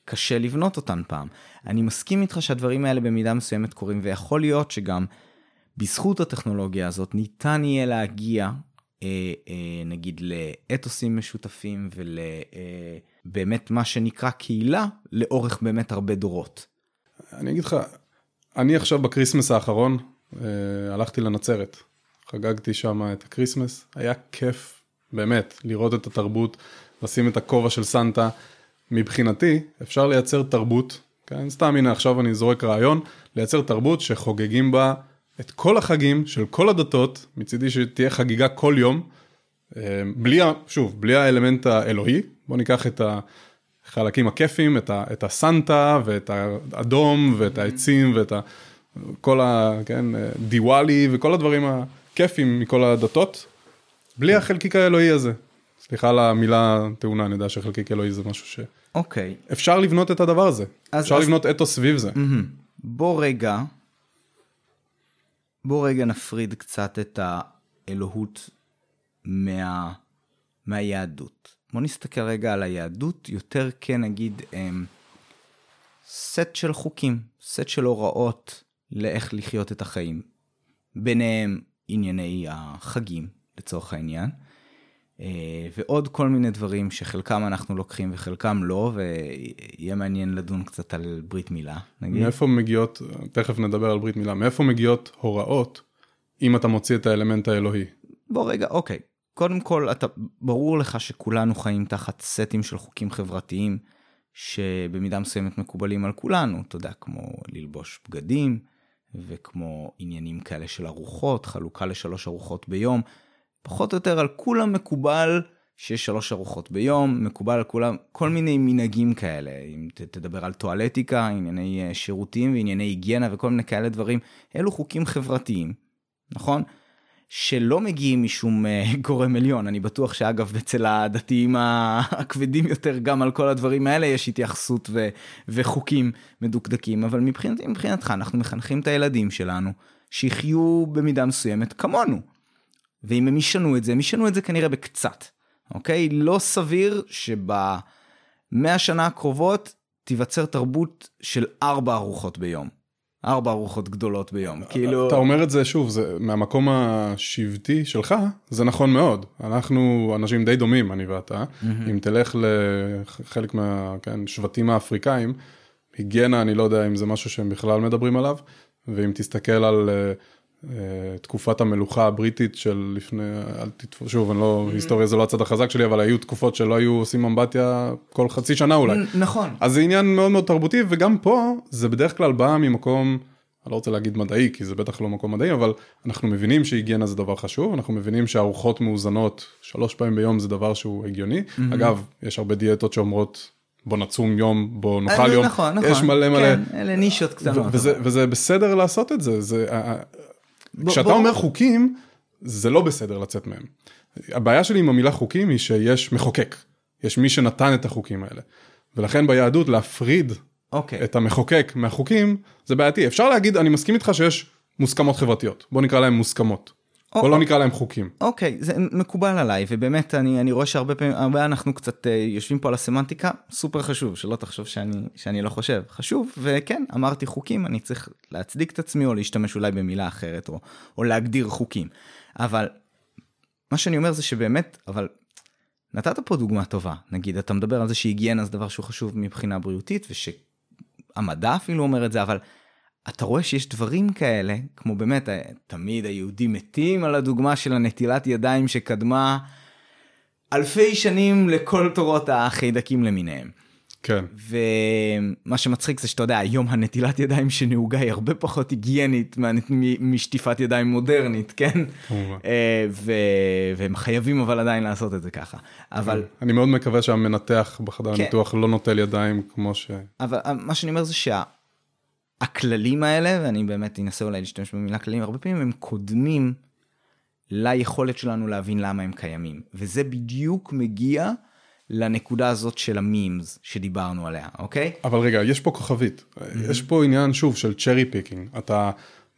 קשה לבנות אותן פעם. אני מסכים איתך שהדברים האלה במידה מסוימת קורים, ויכול להיות שגם בזכות הטכנולוגיה הזאת, ניתן יהיה להגיע נגיד לאתוסים משותפים ולבאמת מה שנקרא קהילה לאורך באמת הרבה דורות. אני אגיד לך, אני עכשיו בקריסמס האחרון הלכתי לנצרת, חגגתי שם את הקריסמס, היה כיף באמת לראות את התרבות, לשים את הכובע של סנטה. מבחינתי אפשר לייצר תרבות, כן? סתם הנה עכשיו אני זורק רעיון, לייצר תרבות שחוגגים בה את כל החגים של כל הדתות, מצידי שתהיה חגיגה כל יום, בלי, שוב, בלי האלמנט האלוהי, בוא ניקח את החלקים הכיפים, את, ה, את הסנטה, ואת האדום, ואת העצים, ואת ה, כל ה, כן, דיוואלי, וכל הדברים הכיפים מכל הדתות, בלי החלקיק האלוהי הזה. סליחה על המילה טעונה, אני יודע שחלקיק אלוהי זה משהו ש... אוקיי. אפשר לבנות את הדבר הזה, אז, אפשר אז... לבנות אתוס סביב זה. בוא רגע, בוא רגע נפריד קצת את האלוהות מה, מהיהדות. בוא נסתכל רגע על היהדות, יותר כנגיד סט של חוקים, סט של הוראות לאיך לחיות את החיים. ביניהם ענייני החגים, לצורך העניין, ועוד כל מיני דברים שחלקם אנחנו לוקחים וחלקם לא, ויהיה מעניין לדון קצת על ברית מילה, נגיד. מאיפה מגיעות, תכף נדבר על ברית מילה, מאיפה מגיעות הוראות אם אתה מוציא את האלמנט האלוהי? בוא רגע, אוקיי. קודם כל, אתה, ברור לך שכולנו חיים תחת סטים של חוקים חברתיים, שבמידה מסוימת מקובלים על כולנו, אתה יודע, כמו ללבוש בגדים, וכמו עניינים כאלה של ארוחות, חלוקה לשלוש ארוחות ביום, פחות או יותר על כולם מקובל שיש שלוש ארוחות ביום, מקובל על כולם, כל מיני מנהגים כאלה, אם תדבר על טואלטיקה, ענייני שירותים וענייני היגיינה וכל מיני כאלה דברים, אלו חוקים חברתיים, נכון? שלא מגיעים משום גורם עליון, אני בטוח שאגב אצל הדתיים הכבדים יותר, גם על כל הדברים האלה יש התייחסות ו- וחוקים מדוקדקים, אבל מבחינת, מבחינתך אנחנו מחנכים את הילדים שלנו, שיחיו במידה מסוימת כמונו, ואם הם ישנו את זה, הם ישנו את זה כנראה בקצת, אוקיי? לא סביר שבמאה שנה הקרובות תיווצר תרבות של ארבע ארוחות ביום. ארבע ארוחות גדולות ביום. כאילו... אתה אומר את זה שוב, זה מהמקום השבטי שלך, זה נכון מאוד. אנחנו אנשים די דומים, אני ואתה. Mm-hmm. אם תלך לחלק מהשבטים האפריקאים, היגיינה, אני לא יודע אם זה משהו שהם בכלל מדברים עליו, ואם תסתכל על uh, uh, תקופת המלוכה הבריטית של לפני, אל תתפוס, שוב, אני לא, mm-hmm. היסטוריה זה לא הצד החזק שלי, אבל היו תקופות שלא היו עושים אמבטיה כל חצי שנה אולי. נ- נכון. אז זה עניין מאוד מאוד תרבותי, וגם פה זה בדרך כלל בא ממקום, אני לא רוצה להגיד מדעי, כי זה בטח לא מקום מדעי, אבל אנחנו מבינים שהיגיינה זה דבר חשוב, אנחנו מבינים שארוחות מאוזנות שלוש פעמים ביום זה דבר שהוא הגיוני. Mm-hmm. אגב, יש הרבה דיאטות שאומרות, בוא נצום יום, בוא נאכל יום, נכון, נכון, יש מלא מלא. כן, אלה נישות קטנות. וזה, וזה בסדר לעשות את זה. זה ב, כשאתה בוא... אומר חוקים, זה לא בסדר לצאת מהם. הבעיה שלי עם המילה חוקים היא שיש מחוקק. יש מי שנתן את החוקים האלה. ולכן ביהדות להפריד אוקיי. את המחוקק מהחוקים, זה בעייתי. אפשר להגיד, אני מסכים איתך שיש מוסכמות חברתיות. בוא נקרא להם מוסכמות. או לא נקרא להם חוקים. אוקיי, זה מקובל עליי, ובאמת אני, אני רואה שהרבה פעמים, הרבה אנחנו קצת יושבים פה על הסמנטיקה, סופר חשוב, שלא תחשוב שאני, שאני לא חושב. חשוב, וכן, אמרתי חוקים, אני צריך להצדיק את עצמי, או להשתמש אולי במילה אחרת, או, או להגדיר חוקים. אבל, מה שאני אומר זה שבאמת, אבל, נתת פה דוגמה טובה, נגיד, אתה מדבר על זה שהיגיינה זה דבר שהוא חשוב מבחינה בריאותית, ושהמדע אפילו אומר את זה, אבל, אתה רואה שיש דברים כאלה, כמו באמת, תמיד היהודים מתים על הדוגמה של הנטילת ידיים שקדמה אלפי שנים לכל תורות החידקים למיניהם. כן. ומה שמצחיק זה שאתה יודע, היום הנטילת ידיים שנהוגה היא הרבה פחות היגיינית משטיפת ידיים מודרנית, כן? כמובן. והם חייבים אבל עדיין לעשות את זה ככה. אבל... אני מאוד מקווה שהמנתח בחדר הניתוח לא נוטל ידיים כמו ש... אבל מה שאני אומר זה שה... הכללים האלה, ואני באמת אנסה אולי להשתמש במילה כללים, הרבה פעמים הם קודמים ליכולת שלנו להבין למה הם קיימים. וזה בדיוק מגיע לנקודה הזאת של המימס שדיברנו עליה, אוקיי? אבל רגע, יש פה כוכבית. Mm-hmm. יש פה עניין שוב של צ'רי פיקינג. אתה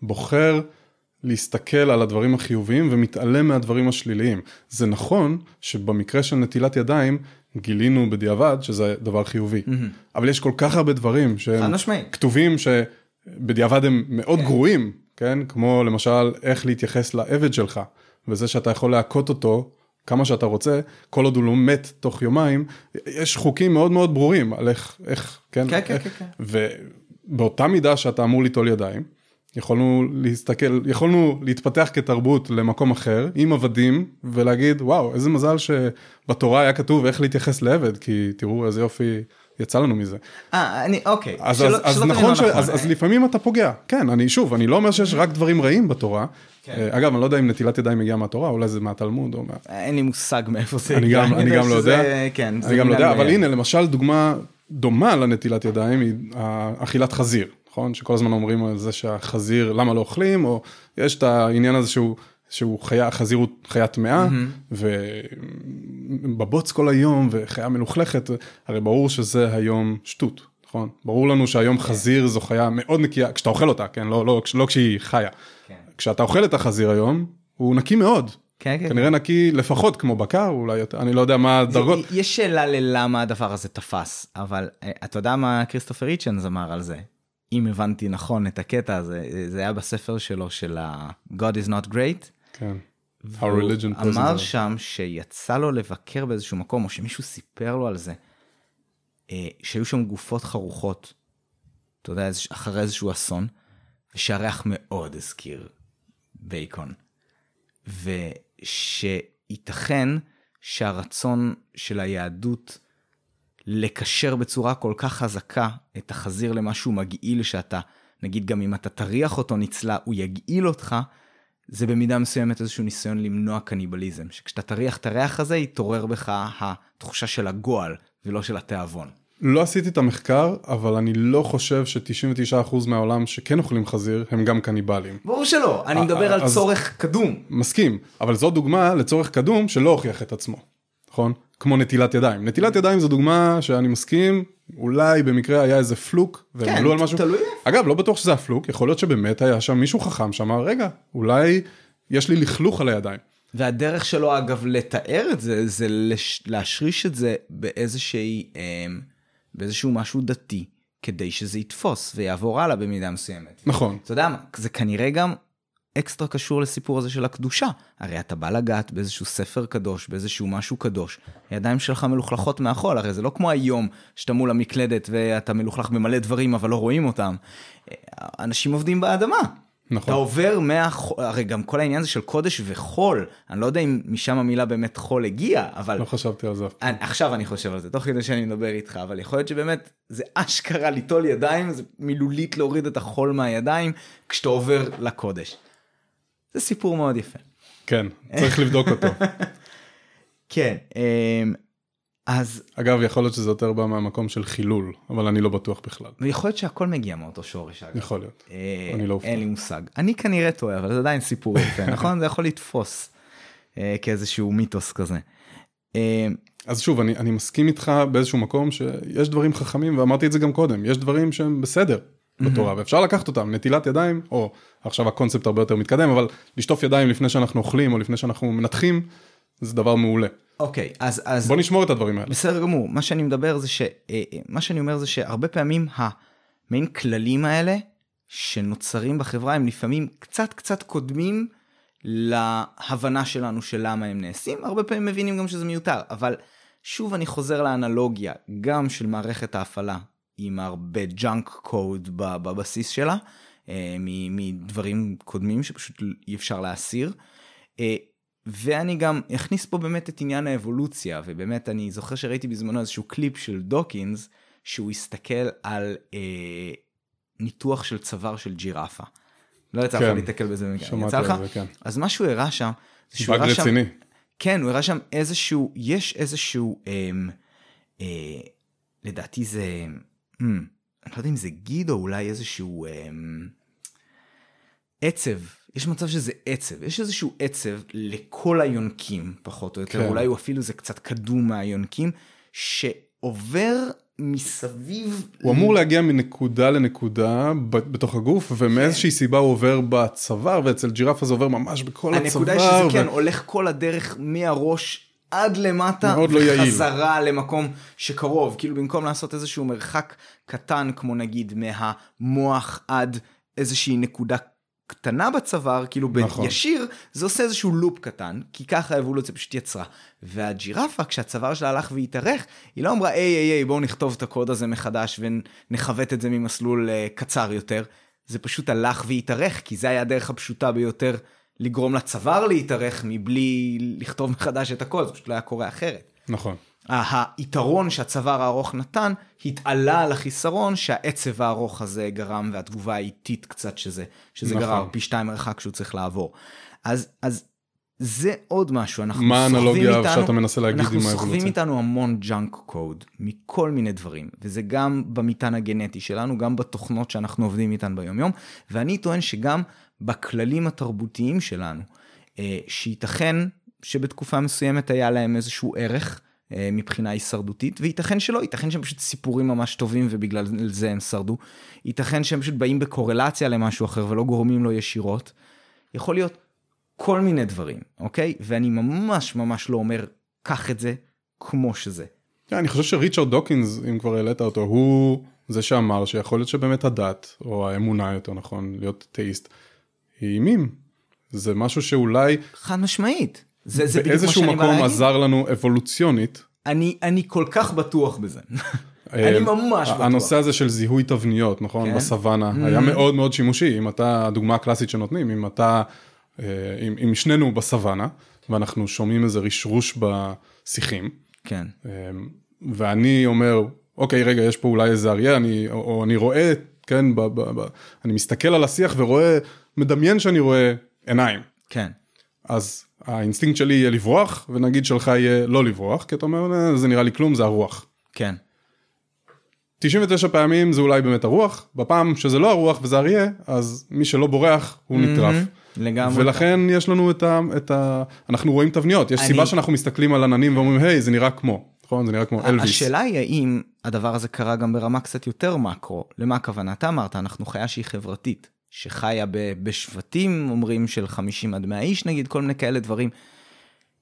בוחר להסתכל על הדברים החיוביים ומתעלם מהדברים השליליים. זה נכון שבמקרה של נטילת ידיים, גילינו בדיעבד שזה דבר חיובי. אבל יש כל כך הרבה דברים שהם כתובים שבדיעבד הם מאוד גרועים, כן? כמו למשל איך להתייחס לעבד שלך, וזה שאתה יכול להכות אותו כמה שאתה רוצה, כל עוד הוא לא מת תוך יומיים, יש חוקים מאוד מאוד ברורים על איך, איך, כן? כן, כן, כן. ובאותה מידה שאתה אמור ליטול ידיים, יכולנו להסתכל, יכולנו להתפתח כתרבות למקום אחר, עם עבדים, ולהגיד, וואו, איזה מזל שבתורה היה כתוב איך להתייחס לעבד, כי תראו איזה יופי יצא לנו מזה. אה, אני, אוקיי. אז, שלא, אז, שלא אז נכון, נכון, ש... נכון. אז, אז לפעמים אתה פוגע. כן, אני, שוב, אני לא אומר שיש רק דברים רעים בתורה. כן. אגב, אני לא יודע אם נטילת ידיים מגיעה מהתורה, אולי זה מהתלמוד או מה... אין לי מושג מאיפה זה. אני גם, אני גם לא יודע. כן, אני גם לא יודע, אבל הנה, למשל, דוגמה דומה לנטילת ידיים היא אכילת חזיר. נכון? שכל הזמן אומרים על זה שהחזיר, למה לא אוכלים, או יש את העניין הזה שהוא, שהוא חיה, החזיר הוא חיה טמאה, mm-hmm. ובבוץ כל היום, וחיה מלוכלכת, הרי ברור שזה היום שטות, נכון? ברור לנו שהיום okay. חזיר זו חיה מאוד נקייה, כשאתה אוכל אותה, כן? לא, לא, לא כשהיא חיה. Okay. כשאתה אוכל את החזיר היום, הוא נקי מאוד. Okay, okay. כנראה נקי לפחות כמו בקר, אולי יותר, אני לא יודע מה הדרגות. יש שאלה ללמה הדבר הזה תפס, אבל אתה יודע מה כריסטופר היצ'נס אמר על זה? אם הבנתי נכון את הקטע הזה, זה היה בספר שלו של God is not great. כן. והוא אמר שם שיצא לו לבקר באיזשהו מקום, או שמישהו סיפר לו על זה, שהיו שם גופות חרוכות, אתה יודע, אחרי איזשהו אסון, ושהריח מאוד הזכיר בייקון. ושייתכן שהרצון של היהדות לקשר בצורה כל כך חזקה את החזיר למשהו מגעיל שאתה, נגיד גם אם אתה תריח אותו נצלה, הוא יגעיל אותך, זה במידה מסוימת איזשהו ניסיון למנוע קניבליזם, שכשאתה תריח את הריח הזה, יתעורר בך התחושה של הגועל ולא של התאבון. לא עשיתי את המחקר, אבל אני לא חושב ש-תשעים ותשעה אחוז מהעולם שכן אוכלים חזיר, הם גם קניבלים. ברור שלא, אני מדבר על צורך קדום. מסכים, אבל זו דוגמה לצורך קדום שלא הוכיח את עצמו, נכון? כמו נטילת ידיים. נטילת ידיים זו דוגמה שאני מסכים, אולי במקרה היה איזה פלוק, והם עלו על משהו. כן, תלוי. אגב, לא בטוח שזה הפלוק, יכול להיות שבאמת היה שם מישהו חכם שאמר, רגע, אולי יש לי לכלוך על הידיים. והדרך שלו, אגב, לתאר את זה, זה להשריש את זה באיזושהי, באיזשהו משהו דתי, כדי שזה יתפוס ויעבור הלאה במידה מסוימת. נכון. אתה יודע מה, זה כנראה גם אקסטרה קשור לסיפור הזה של הקדושה. הרי אתה בא לגעת באיזשהו ספר קדוש, באיזשהו משהו קדוש, הידיים שלך מלוכלכות מהחול, הרי זה לא כמו היום שאתה מול המקלדת ואתה מלוכלך במלא דברים אבל לא רואים אותם. אנשים עובדים באדמה. נכון. אתה עובר מה... הרי גם כל העניין זה של קודש וחול, אני לא יודע אם משם המילה באמת חול הגיעה, אבל... לא חשבתי על זה. אני... עכשיו אני חושב על זה, תוך כדי שאני מדבר איתך, אבל יכול להיות שבאמת זה אשכרה ליטול ידיים, זה מילולית להוריד את החול מהידיים, כשאתה עובר לקודש. זה סיפור מאוד יפה. כן, צריך לבדוק אותו. כן, אז... אגב, יכול להיות שזה יותר בא מהמקום של חילול, אבל אני לא בטוח בכלל. ויכול להיות שהכל מגיע מאותו שורש, אגב. יכול להיות, אה, אני לא אופן. אין לי מושג. אני כנראה טועה, אבל זה עדיין סיפור יפה, נכון? זה יכול לתפוס אה, כאיזשהו מיתוס כזה. אה, אז שוב, אני, אני מסכים איתך באיזשהו מקום שיש דברים חכמים, ואמרתי את זה גם קודם, יש דברים שהם בסדר. בתורה, ואפשר לקחת אותם, נטילת ידיים, או עכשיו הקונספט הרבה יותר מתקדם, אבל לשטוף ידיים לפני שאנחנו אוכלים, או לפני שאנחנו מנתחים, זה דבר מעולה. אוקיי, אז, אז... בוא נשמור את הדברים האלה. בסדר גמור, מה שאני מדבר זה ש... מה שאני אומר זה שהרבה פעמים המין כללים האלה, שנוצרים בחברה, הם לפעמים קצת קצת קודמים להבנה שלנו של למה הם נעשים, הרבה פעמים מבינים גם שזה מיותר, אבל שוב אני חוזר לאנלוגיה, גם של מערכת ההפעלה, עם הרבה ג'אנק קוד בבסיס שלה, מדברים קודמים שפשוט אי אפשר להסיר, ואני גם הכניס פה באמת את עניין האבולוציה, ובאמת אני זוכר שראיתי בזמנו איזשהו קליפ של דוקינס, שהוא הסתכל על ניתוח של צוואר של ג'ירפה. לא יצא לך להתקל בזה, יצא לך? אז מה שהוא הראה שם, בג רציני. כן, הוא הראה שם איזשהו, יש איזשהו, לדעתי זה... אני לא יודע אם זה גיד או אולי איזשהו עצב, יש מצב שזה עצב, יש איזשהו עצב לכל היונקים פחות או יותר, אולי הוא אפילו זה קצת קדום מהיונקים, שעובר מסביב... הוא אמור להגיע מנקודה לנקודה בתוך הגוף, ומאיזושהי סיבה הוא עובר בצוואר, ואצל ג'ירפה זה עובר ממש בכל הצוואר. הנקודה שזה כן, הולך כל הדרך מהראש... עד למטה, וחזרה למקום שקרוב, כאילו במקום לעשות איזשהו מרחק קטן, כמו נגיד מהמוח עד איזושהי נקודה קטנה בצוואר, כאילו בישיר, זה עושה איזשהו לופ קטן, כי ככה האבולוציה פשוט יצרה. והג'ירפה, כשהצוואר שלה הלך והתארך, היא לא אמרה, איי, איי, איי, בואו נכתוב את הקוד הזה מחדש, ונחוות את זה ממסלול קצר יותר. זה פשוט הלך והתארך, כי זה היה הדרך הפשוטה ביותר, לגרום לצוואר להתארך מבלי לכתוב מחדש את הכל, זה פשוט לא היה קורה אחרת. נכון. היתרון שהצוואר הארוך נתן, התעלה על החיסרון שהעצב הארוך הזה גרם, והתגובה האיטית קצת שזה, שזה נכון. גרם פי שתיים מרחק שהוא צריך לעבור. אז, אז זה עוד משהו, אנחנו מה האנלוגיה שאתה מנסה להגיד עם האבולוציה? אנחנו סוחבים איתנו המון ג'אנק קוד, מכל מיני דברים, וזה גם במטען הגנטי שלנו, גם בתוכנות שאנחנו עובדים איתן ביום יום, ואני טוען שגם בכללים התרבותיים שלנו, שייתכן שבתקופה מסוימת היה להם איזשהו ערך מבחינה הישרדותית, וייתכן שלא, ייתכן שהם פשוט סיפורים ממש טובים, ובגלל זה הם שרדו, ייתכן שהם פשוט באים בקורלציה למשהו אחר, ולא גורמים לו ישירות, יכול להיות כל מיני דברים, אוקיי? ואני ממש ממש לא אומר, קח את זה כמו שזה. אני חושב שריצ'רד דוקינס, אם כבר העלית אותו, הוא זה שאמר שיכול להיות שבאמת הדת, או האמונה יותר נכון, להיות אתאיסט, אימים. זה משהו שאולי... חד משמעית. זה, זה באיזשהו מקום עזר לנו אבולוציונית. אני, אני כל כך בטוח בזה. אני ממש בטוח. הנושא הזה של זיהוי תבניות, נכון? כן? בסוואנה. Mm-hmm. היה מאוד מאוד שימושי. אם אתה, הדוגמה הקלאסית שנותנים, אם אתה, אם, אם שנינו בסוואנה, ואנחנו שומעים איזה רשרוש בשיחים. כן. ואני אומר, אוקיי, רגע, יש פה אולי איזה אריה, אני, או, או אני רואה כן, ב, ב, ב, אני מסתכל על השיח ורואה, מדמיין שאני רואה עיניים. כן. אז האינסטינקט שלי יהיה לברוח, ונגיד שלך יהיה לא לברוח, כי אתה אומר, זה נראה לי כלום, זה הרוח. כן. תשעים ותשע פעמים זה אולי באמת הרוח, בפעם שזה לא הרוח וזה אריה, אז מי שלא בורח הוא נטרף. לגמרי. ולכן יש לנו את ה... את ה... אנחנו רואים תבניות, יש אני... סיבה שאנחנו מסתכלים על עננים ואומרים, היי, זה נראה כמו. זה נראה כמו אלוויס. השאלה היא האם הדבר הזה קרה גם ברמה קצת יותר מקרו. למה הכוונה? אתה אמרת, אנחנו חיה שהיא חברתית, שחיה בשבטים, אומרים של חמישים עד מאה איש, נגיד, כל מיני כאלה דברים.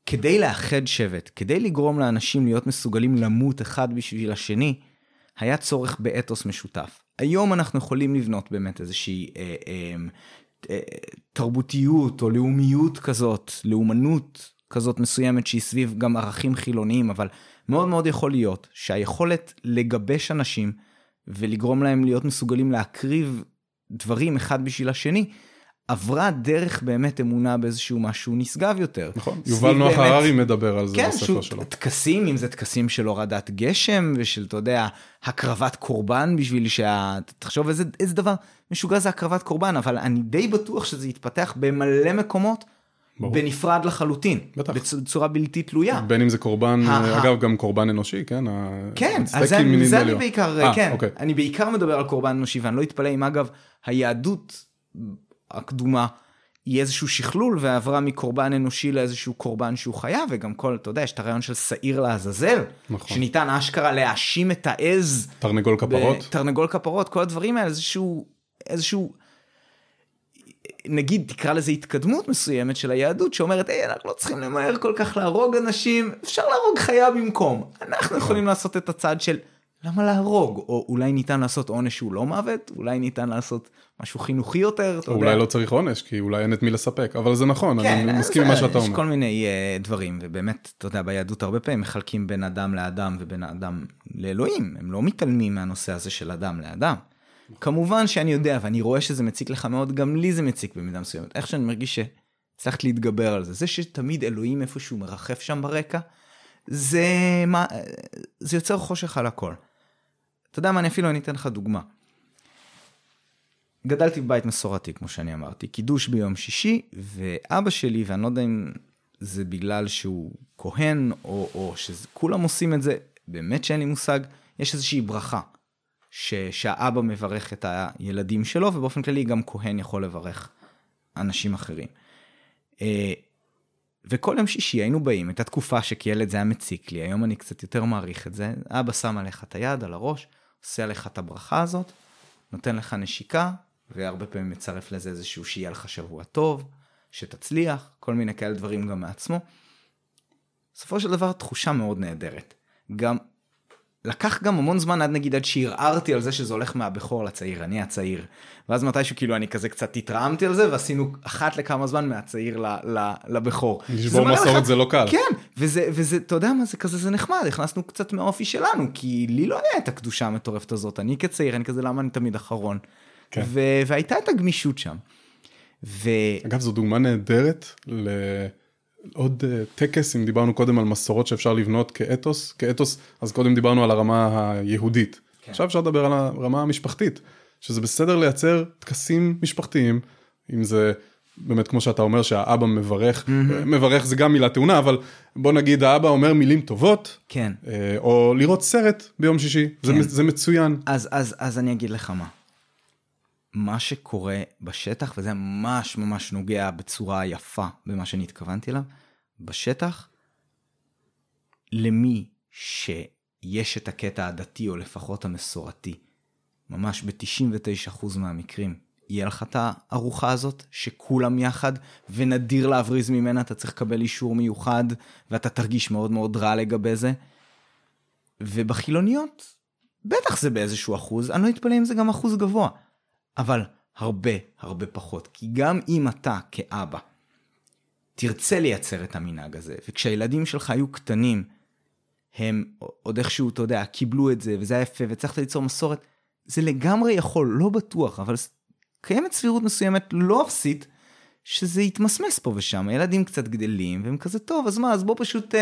כדי לאחד שבט, כדי לגרום לאנשים להיות מסוגלים למות אחד בשביל השני, היה צורך באתוס משותף. היום אנחנו יכולים לבנות באמת איזושהי אה, אה, תרבותיות או לאומיות כזאת, לאומנות כזאת מסוימת שהיא סביב גם ערכים חילוניים, אבל מאוד מאוד יכול להיות שהיכולת לגבש אנשים ולגרום להם להיות מסוגלים להקריב דברים אחד בשביל השני, עברה דרך באמת אמונה באיזשהו משהו נשגב יותר. נכון, יובל נוח הררי מדבר על זה בספר שלו. תקסים, אם זה תקסים של הורדת גשם, ושל, אתה יודע, הקרבת קורבן בשביל שה... תחשוב איזה, איזה דבר משוגע זה הקרבת קורבן, אבל אני די בטוח שזה יתפתח במלא מקומות, בנפרד לחלוטין, בצורה בלתי תלויה. בין אם זה קורבן, אגב גם קורבן אנושי, כן? כן, אז זה אני בעיקר, כן, אני בעיקר מדבר על קורבן אנושי, ואני לא אתפלא אם אגב היהדות הקדומה היא איזשהו שכלול, ועברה מקורבן אנושי לאיזשהו קורבן שהוא חיה, וגם כל, אתה יודע, יש את הרעיון של שעיר לעזאזל, שניתן אשכרה להאשים את העז. תרנגול כפרות. תרנגול כפרות, כל הדברים האלה, איזשהו... נגיד, תקרא לזה התקדמות מסוימת של היהדות, שאומרת, "היי, אנחנו לא צריכים למהר כל כך להרוג אנשים, אפשר להרוג חיה במקום." אנחנו יכולים לעשות את הצד של, "למה להרוג?" או, "אולי ניתן לעשות עונש שהוא לא מוות, אולי ניתן לעשות משהו חינוכי יותר." או אולי לא צריך עונש, כי אולי אין את מי לספק. אבל זה נכון, אני מסכים עם מה שאתה אומר. יש כל מיני דברים, ובאמת, אתה יודע, ביהדות הרבה פעמים מחלקים בין אדם לאדם ובין אדם לאלוהים. הם לא מתעלמים מהנושא הזה של אדם לאדם. כמובן שאני יודע, ואני רואה שזה מציק לך מאוד, גם לי זה מציק במידה מסוימת. איך שאני מרגיש שצריך להתגבר על זה. זה שתמיד אלוהים איפשהו מרחף שם ברקע, זה, מה, זה יוצר חושך על הכל. אתה יודע מה, אני אפילו אני אתן לך דוגמה. גדלתי בבית מסורתי, כמו שאני אמרתי, קידוש ביום שישי, ואבא שלי, ואני לא יודע אם זה בגלל שהוא כהן, או, או שכולם עושים את זה, באמת שאין לי מושג, יש איזושהי ברכה. שהאבא מברך את הילדים שלו, ובאופן כללי גם כהן יכול לברך אנשים אחרים. וכל יום שישי היינו באים, את התקופה שכילד זה היה מציק לי, היום אני קצת יותר מעריך את זה, אבא שם עליך את היד, על הראש, עושה עליך את הברכה הזאת, נותן לך נשיקה, והרבה פעמים מצרף לזה איזשהו שיהיה לך שבוע טוב, שתצליח, כל מיני כאלה דברים גם מעצמו. בסופו של דבר, תחושה מאוד נהדרת. גם... לקח גם המון זמן עד נגיד עד שהרערתי על זה שזה הולך מהבכור לצעיר, אני הצעיר. ואז מתישהו כאילו אני כזה קצת התרעמתי על זה, ועשינו אחת לכמה זמן מהצעיר לבכור. לשבור מסורת זה לא קל. כן, וזה, אתה יודע מה, זה כזה, זה נחמד, הכנסנו קצת מהאופי שלנו, כי לי לא היה את הקדושה המטורפת הזאת, אני כצעיר, אני כזה, למה אני תמיד אחרון. והייתה את הגמישות שם. אגב, זו דוגמה נהדרת ל... עוד טקס, אם דיברנו קודם על מסורות שאפשר לבנות כאתוס, כאתוס, אז קודם דיברנו על הרמה היהודית. עכשיו אפשר לדבר על הרמה המשפחתית, שזה בסדר לייצר טקסים משפחתיים, אם זה באמת כמו שאתה אומר שהאבא מברך, מברך זה גם מילה טעונה, אבל בוא נגיד האבא אומר מילים טובות, או לראות סרט ביום שישי, זה מצוין. אז אני אגיד לך מה. מה שקורה בשטח, וזה ממש ממש נוגע בצורה יפה במה שאני התכוונתי אליו, בשטח, למי שיש את הקטע הדתי, או לפחות המסורתי, ממש ב-תשעים ותשעה אחוז מהמקרים, יהיה לך את הארוחה הזאת, שכולם יחד, ונדיר להבריז ממנה, אתה צריך לקבל אישור מיוחד, ואתה תרגיש מאוד מאוד רע לגבי זה, ובחילוניות, בטח זה באיזשהו אחוז, אני לא אתפלא אם זה גם אחוז גבוה, אבל הרבה, הרבה פחות. כי גם אם אתה כאבא תרצה לייצר את המנהג הזה, וכשהילדים שלך היו קטנים, הם עוד איכשהו, אתה יודע, קיבלו את זה, וזה היה יפה, וצריך ליצור מסורת, זה לגמרי יכול, לא בטוח, אבל קיימת סבירות מסוימת לא אפסית, שזה יתמסמס פה ושם. הילדים קצת גדלים, והם כזה טוב, אז מה, אז בוא פשוט,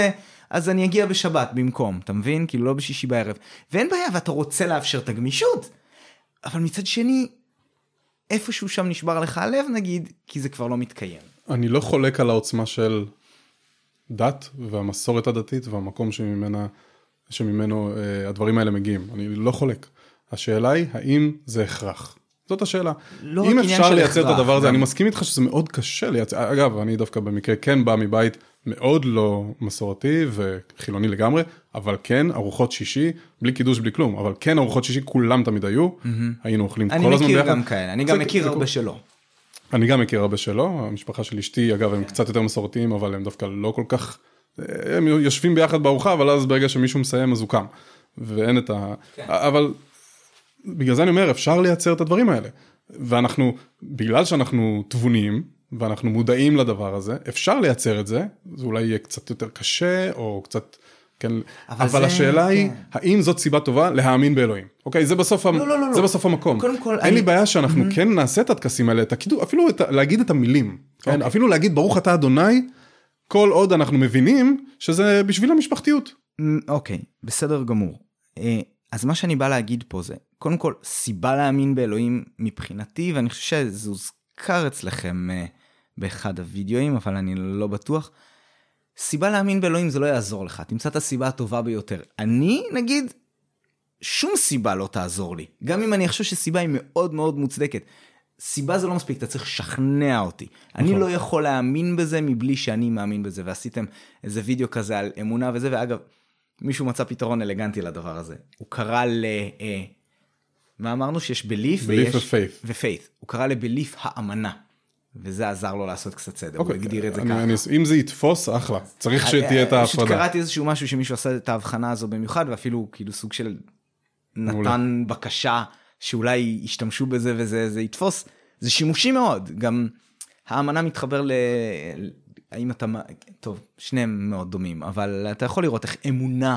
אז אני אגיע בשבת במקום, אתה מבין? כאילו לא בשישי בערב. ואין בעיה, ואתה רוצה לאפשר את הגמישות. אבל מצד שני, איפשהו שם נשבר לך הלב, נגיד, כי זה כבר לא מתקיים. אני לא חולק על העוצמה של דת, והמסורת הדתית, והמקום שממנה, שממנו אה, הדברים האלה מגיעים. אני לא חולק. השאלה היא, האם זה הכרח? זאת השאלה. לא אם אפשר לייצר הכרח, את הדבר הזה, גם... אני מסכים איתך שזה מאוד קשה לייצר. אגב, אני דווקא במקרה כן בא מבית מאוד לא מסורתי, וחילוני לגמרי, אבל כן, ארוחות שישי, בלי קידוש, בלי כלום, אבל כן, ארוחות שישי, כולם תמיד היו, היינו אוכלים כל הזמן ביחד. אני מכיר גם כאלה, אני גם מכיר הרבה שלא. אני גם מכיר הרבה שלא, המשפחה של אשתי, אגב, הם קצת יותר מסורתיים, אבל הם דווקא לא כל כך, הם יושבים ביחד בארוחה, אבל אז ברגע שמישהו מסיים, אז הוא קם, ואין את ה... אבל בגלל זה אני אומר, אפשר לייצר את הדברים האלה, ואנחנו, בגלל שאנחנו תבונים, ואנחנו מודעים לדבר הזה, אפשר לייצר את זה, זה אולי יהיה קצת יותר קשה, או קצת... כן, אבל, אבל זה, השאלה כן. היא, האם זאת סיבה טובה להאמין באלוהים? אוקיי, זה בסוף, לא, המ... לא, לא, זה לא. בסוף המקום. קודם כל, אין אני... לי בעיה שאנחנו mm-hmm. כן נעשה את התקסים האלה, תקידו, אפילו את, להגיד את המילים, כן? אוקיי. אפילו להגיד ברוך אתה אדוני, כל עוד אנחנו מבינים שזה בשביל המשפחתיות. אוקיי, בסדר גמור. אז מה שאני בא להגיד פה זה, קודם כל, סיבה להאמין באלוהים מבחינתי, ואני חושב שזה הוזכר אצלכם באחד הווידאוים, אבל אני לא בטוח, סיבה להאמין באלוהים זה לא יעזור לך, תמצא את הסיבה הטובה ביותר. אני, נגיד, שום סיבה לא תעזור לי, גם אם אני חושב שסיבה היא מאוד מאוד מוצדקת. סיבה זה לא מספיק, אתה צריך לשכנע אותי. אני לא יכול להאמין בזה מבלי שאני מאמין בזה, ועשיתם איזה וידאו כזה על אמונה וזה, ואגב, מישהו מצא פתרון אלגנטי לדבר הזה. הוא קרא ל... מה אמרנו? שיש belief ו-faith. הוא קרא ל-belief האמנה. וזה עזר לו לעשות קצת סדר, הוא הגדיר את זה ככה. אם זה יתפוס, אחלה. צריך שתהיה את ההפרדה. קראתי איזשהו משהו שמישהו עשה את ההבחנה הזו במיוחד, ואפילו כאילו סוג של נתן בקשה שאולי ישתמשו בזה וזה יתפוס. זה שימושי מאוד. גם האמנה מתחבר ל... האם אתה... טוב, שניהם מאוד דומים, אבל אתה יכול לראות איך אמונה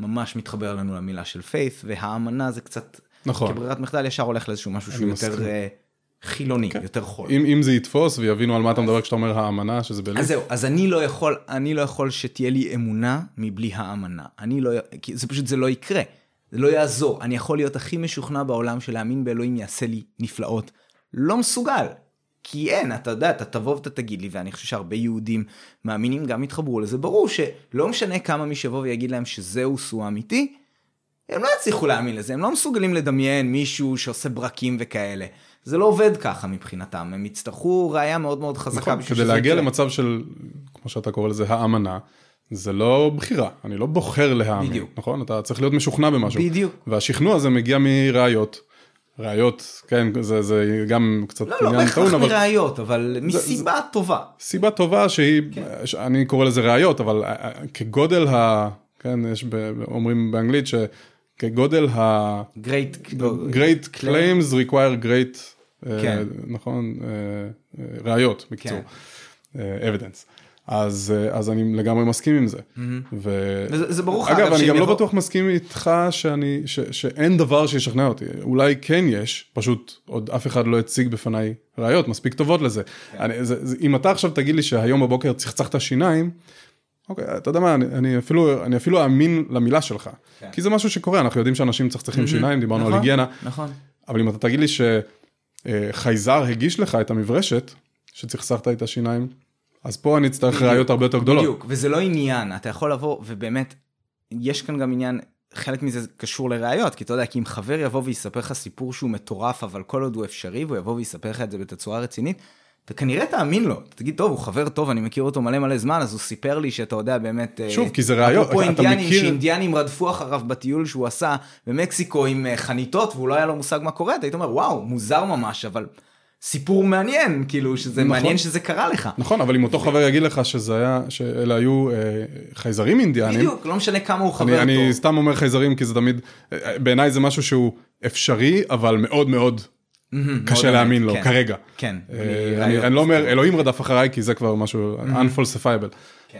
ממש מתחבר לנו למילה של faith, והאמנה זה קצת... נכון. כברירת מחדל ישר הולך לאיזשהו משהו שהוא יותר... חילוני, okay. יותר חול. אם, אם זה יתפוס ויבינו על מה אתה מדבר כשאתה אומר האמנה, שזה בלי... אז זהו, אז אני לא יכול, אני לא יכול שתהיה לי אמונה מבלי האמנה. אני לא, כי זה פשוט, זה לא יקרה. זה לא יעזור. אני יכול להיות הכי משוכנע בעולם שלהאמין באלוהים יעשה לי נפלאות. לא מסוגל. כי אין, אתה יודע, אתה תבוא ואתה תגיד לי, ואני חושב שהרבה יהודים מאמינים גם יתחברו לזה. ברור שלא משנה כמה מי שבוא ויגיד להם שזהו סוע אמיתי, הם לא יצליחו להאמין לזה. הם לא מסוגלים לדמיין מישהו שעושה ברקים וכאלה. זה לא עובד ככה מבחינתם, הם יצטרכו ראייה מאוד מאוד חזקה. נכון, כדי להגיע למצב של, כמו שאתה קורא לזה, האמנה, זה לא בחירה, אני לא בוחר להאמין. בדיוק. נכון? אתה צריך להיות משוכנע במשהו. בדיוק. והשכנוע הזה מגיע מראיות. ראיות, כן, זה, זה גם קצת... לא, לא, בהכרח מראיות, אבל מסיבה טובה. סיבה טובה שהיא, אני קורא לזה ראיות, אבל כגודל ה... כן, יש אומרים באנגלית ש... כגודל ה... Great, great claims require great, כן. uh, נכון, uh, ראיות, בקיצור, כן. uh, evidence. אז, uh, אז אני לגמרי מסכים עם זה. Mm-hmm. ו... וזה, זה ברוך. אגב, אני גם לא בטוח מסכים איתך שאני, ש, שאין דבר שישכנע אותי. אולי כן יש, פשוט עוד אף אחד לא הציג בפניי ראיות, מספיק טובות לזה. כן. אני, זה, זה, אם אתה עכשיו תגיד לי שהיום בבוקר צחצחת שיניים, אוקיי, אתה יודע מה, אני, אני אפילו, אני אפילו אאמין למילה שלך. כן. כי זה משהו שקורה, אנחנו יודעים שאנשים צחצחים mm-hmm. שיניים, דיברנו נכון, על היגיינה. נכון. אבל אם אתה תגיד לי שחייזר הגיש לך את המברשת, שצחצחת את השיניים, אז פה אני אצטרך בדיוק, ראיות הרבה יותר גדולות. בדיוק, וזה לא עניין, אתה יכול לבוא, ובאמת, יש כאן גם עניין, חלק מזה קשור לראיות, כי אתה יודע, כי אם חבר יבוא ויספר לך סיפור שהוא מטורף, אבל כל עוד הוא אפשרי, והוא יבוא ויספר לך את זה בתצורה רצינית, אתה כנראה תאמין לו, תגיד, טוב, הוא חבר טוב, אני מכיר אותו מלא מלא זמן, אז הוא סיפר לי שאתה יודע באמת... שוב, כי זה ראיות, אתה אינדיאנים, מכיר... שאינדיאנים רדפו אחריו בטיול שהוא עשה במקסיקו עם חניתות, והוא לא היה לו מושג מה קורה, אתה היית אומר, וואו, מוזר ממש, אבל סיפור מעניין, כאילו, שזה נכון. מעניין שזה קרה לך. נכון, אבל אם אותו חבר יגיד לך שזה היה, שאלה היו אה, חייזרים אינדיאנים... בדיוק, לא משנה כמה הוא חבר אני, טוב. אני סתם אומר חייזרים, כי זה תמיד, בעיניי זה משהו שהוא אפשרי, אבל מאוד מאוד קשה להאמין לו, כרגע. כן. אני לא אומר, אלוהים רדף אחריי, כי זה כבר משהו unfalsifiable.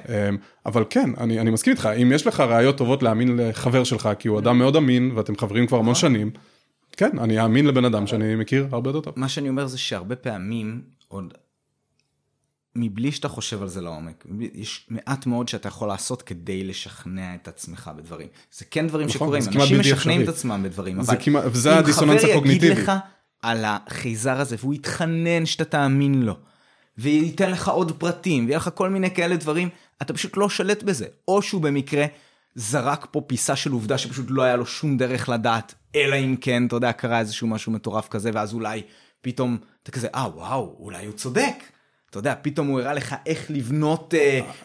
אבל כן, אני מסכים איתך, אם יש לך ראיות טובות להאמין לחבר שלך, כי הוא אדם מאוד אמין, ואתם חברים כבר המון שנים, כן, אני אאמין לבן אדם שאני מכיר הרבה יותר טוב. מה שאני אומר זה שהרבה פעמים, עוד מבלי שאתה חושב על זה לעומק, יש מעט מאוד שאתה יכול לעשות כדי לשכנע את עצמך בדברים. זה כן דברים שקורים, אנשים משכנעים את עצמם בדברים, אבל זה הדיסוננס הקוגניטיבי. על החייזר הזה, והוא יתחנן שאתה תאמין לו, וייתן לך עוד פרטים, ויהיה לך כל מיני כאלה דברים, אתה פשוט לא שלט בזה, או שהוא במקרה זרק פה פיסה של עובדה, שפשוט לא היה לו שום דרך לדעת, אלא אם כן, אתה יודע, קרה איזשהו משהו מטורף כזה, ואז אולי פתאום, אתה כזה, אה וואו, אולי הוא צודק, אתה יודע, פתאום הוא הראה לך איך לבנות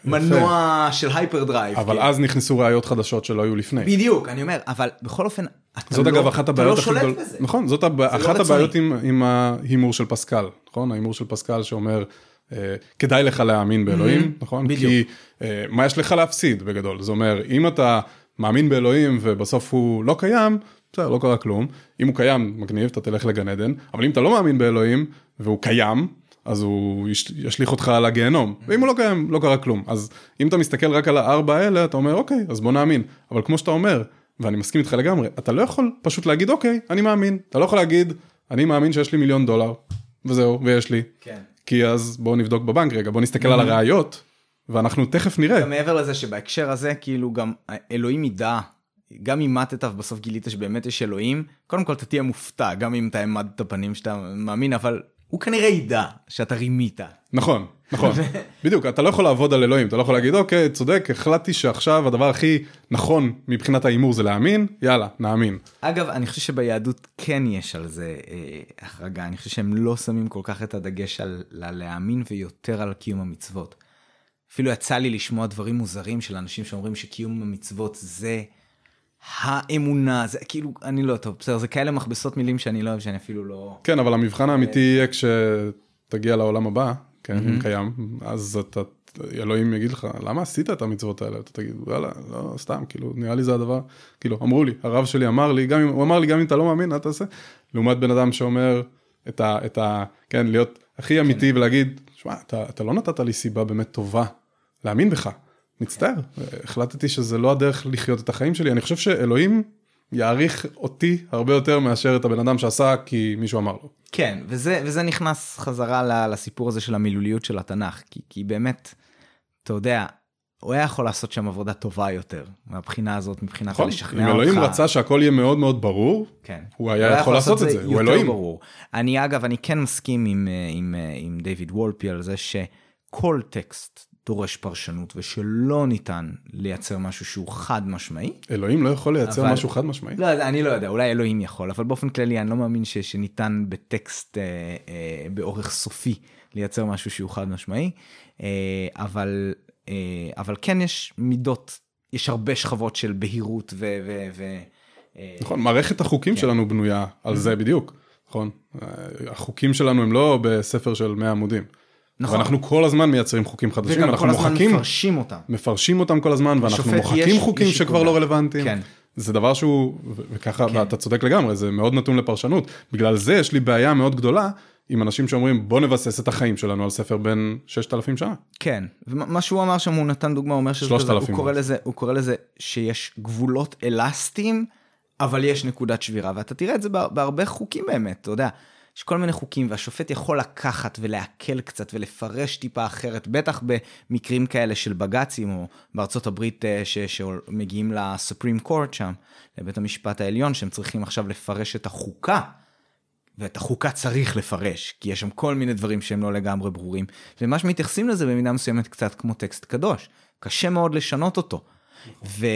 מנוע של הייפר דרייב. אבל אז נכנסו ראיות חדשות שלא היו לפני. בדיוק, אני אומר, אבל בכל אופן, אתה לא שולט בזה. נכון, זאת אחת הבעיות עם ההימור של פסקל, נכון? ההימור של פסקל שאומר, כדאי לך להאמין באלוהים, נכון? כי מה יש לך להפסיד בגדול? זאת אומרת, אם אתה מאמין באלוהים ובסוף הוא לא קיים, בסדר, לא קרה כלום. אם הוא קיים, מגניב, אתה תלך לגן עדן. אבל אם אתה לא מאמין באלוהים, והוא קיים, אז הוא ישליך אותך על הגיהנום. ואם הוא לא קיים, לא קרה כלום. אז אם אתה מסתכל רק על הארבע האלה, אתה אומר, אוקיי, אז בוא נאמין. אבל כמו שאתה אומר, ואני מסכים איתך לגמרי, אתה לא יכול פשוט להגיד, אוקיי, אני מאמין. אתה לא יכול להגיד, אני מאמין שיש לי מיליון דולר, וזהו, ויש לי. כן. כי אז בוא נבדוק בבנק רגע, בוא נסתכל על הראיות, ואנחנו תכף נראה. גם מעבר לזה שבהקשר הזה, כאילו גם אלוהים ידע, גם אם מתת ובסוף גילית שבאמת יש אלוהים, קודם כל אתה תהיה מופתע, גם אם אתה עמד את הפנים שאתה מאמין, אבל הוא כנראה ידע שאתה רימית. נכון, נכון. בדיוק, אתה לא יכול לעבוד על אלוהים, אתה לא יכול להגיד, אוקיי, צודק, החלטתי שעכשיו הדבר הכי נכון מבחינת האימור זה להאמין, יאללה, נאמין. אגב, אני חושב שביהדות כן יש על זה החרגה, אני חושב שהם לא שמים כל כך את הדגש על להאמין ויותר על קיום המצוות. אפילו יצא לי לשמוע דברים מוזרים של אנשים שאומרים שקיום המצוות זה האמונה, זה כאילו, אני לא טוב, בסדר, זה כאלה מכבסות מילים שאני לא אוהב, שאני אפילו לא... כן, אבל המבחן האמיתי יהיה כשתגיע לעולם הבא, כן, אם קיים, אז אתה, אלוהים יגיד לך, למה עשית את המצוות האלה? אתה תגיד, וואלה, לא, סתם, כאילו, נראה לי זה הדבר, כאילו, אמרו לי, הרב שלי אמר לי, גם אם, הוא אמר לי, גם אם אתה לא מאמין, אתה עושה, לעומת בן אדם שאומר את ה, את ה, כן, להיות הכי אמיתי ולהגיד, שמע, אתה, אתה לא נתת לי סיבה באמת טובה להאמין בך. מצטער, החלטתי שזה לא הדרך לחיות את החיים שלי, אני חושב שאלוהים יעריך אותי הרבה יותר מאשר את הבן אדם שעשה, כי מישהו אמר לו. כן, וזה, וזה נכנס חזרה לסיפור הזה של המילוליות של התנ"ך, כי, כי באמת, אתה יודע, הוא היה יכול לעשות שם עבודה טובה יותר, מהבחינה הזאת, מבחינת נכון, לשכנע אותך. אם אלוהים רצה שהכל יהיה מאוד מאוד ברור, כן. הוא היה יכול לעשות את זה, הוא אלוהים. ברור. אני אגב, אני כן מסכים עם, עם, עם דיוויד וולפי על זה, שכל טקסט, דורש פרשנות, ושלא ניתן לייצר משהו שהוא חד משמעי. אלוהים לא יכול לייצר אבל... משהו חד משמעי? לא, אני לא יודע, אולי אלוהים יכול, אבל באופן כללי אני לא מאמין ש... שניתן בטקסט אה, אה, באורך סופי לייצר משהו שהוא חד משמעי, אה, אבל, אה, אבל כן יש מידות, יש הרבה שכבות של בהירות ו... ו, ו אה, נכון, מערכת החוקים כן. שלנו בנויה על זה בדיוק, נכון? החוקים שלנו הם לא בספר של מאה עמודים. נכון. ואנחנו כל הזמן מייצרים חוקים חדשים, אנחנו מוחקים, מפרשים אותם. מפרשים אותם כל הזמן, ואנחנו מוחקים חוקים שכבר לא רלוונטיים. כן. זה דבר שהוא, וככה, כן. ואתה צודק לגמרי, זה מאוד נתון לפרשנות. בגלל זה יש לי בעיה מאוד גדולה, עם אנשים שאומרים, בוא נבסס את החיים שלנו על ספר בין ששת אלפים שנה. כן, ומה שהוא אמר שם, הוא נתן דוגמה, הוא אומר שזה כזה, הוא קורא לזה, הוא קורא לזה שיש גבולות אלסטיים, אבל יש נקודת שבירה, ואתה תראה את זה בהרבה חוקים באמת, אתה יודע. יש כל מיני חוקים, והשופט יכול לקחת ולהקל קצת ולפרש טיפה אחרת, בטח במקרים כאלה של בג"צים, או בארצות הברית ש- שמגיעים לסופרים קורט שם, לבית המשפט העליון, שהם צריכים עכשיו לפרש את החוקה, ואת החוקה צריך לפרש, כי יש שם כל מיני דברים שהם לא לגמרי ברורים, וממש מתייחסים לזה במידה מסוימת קצת כמו טקסט קדוש, קשה מאוד לשנות אותו, ו...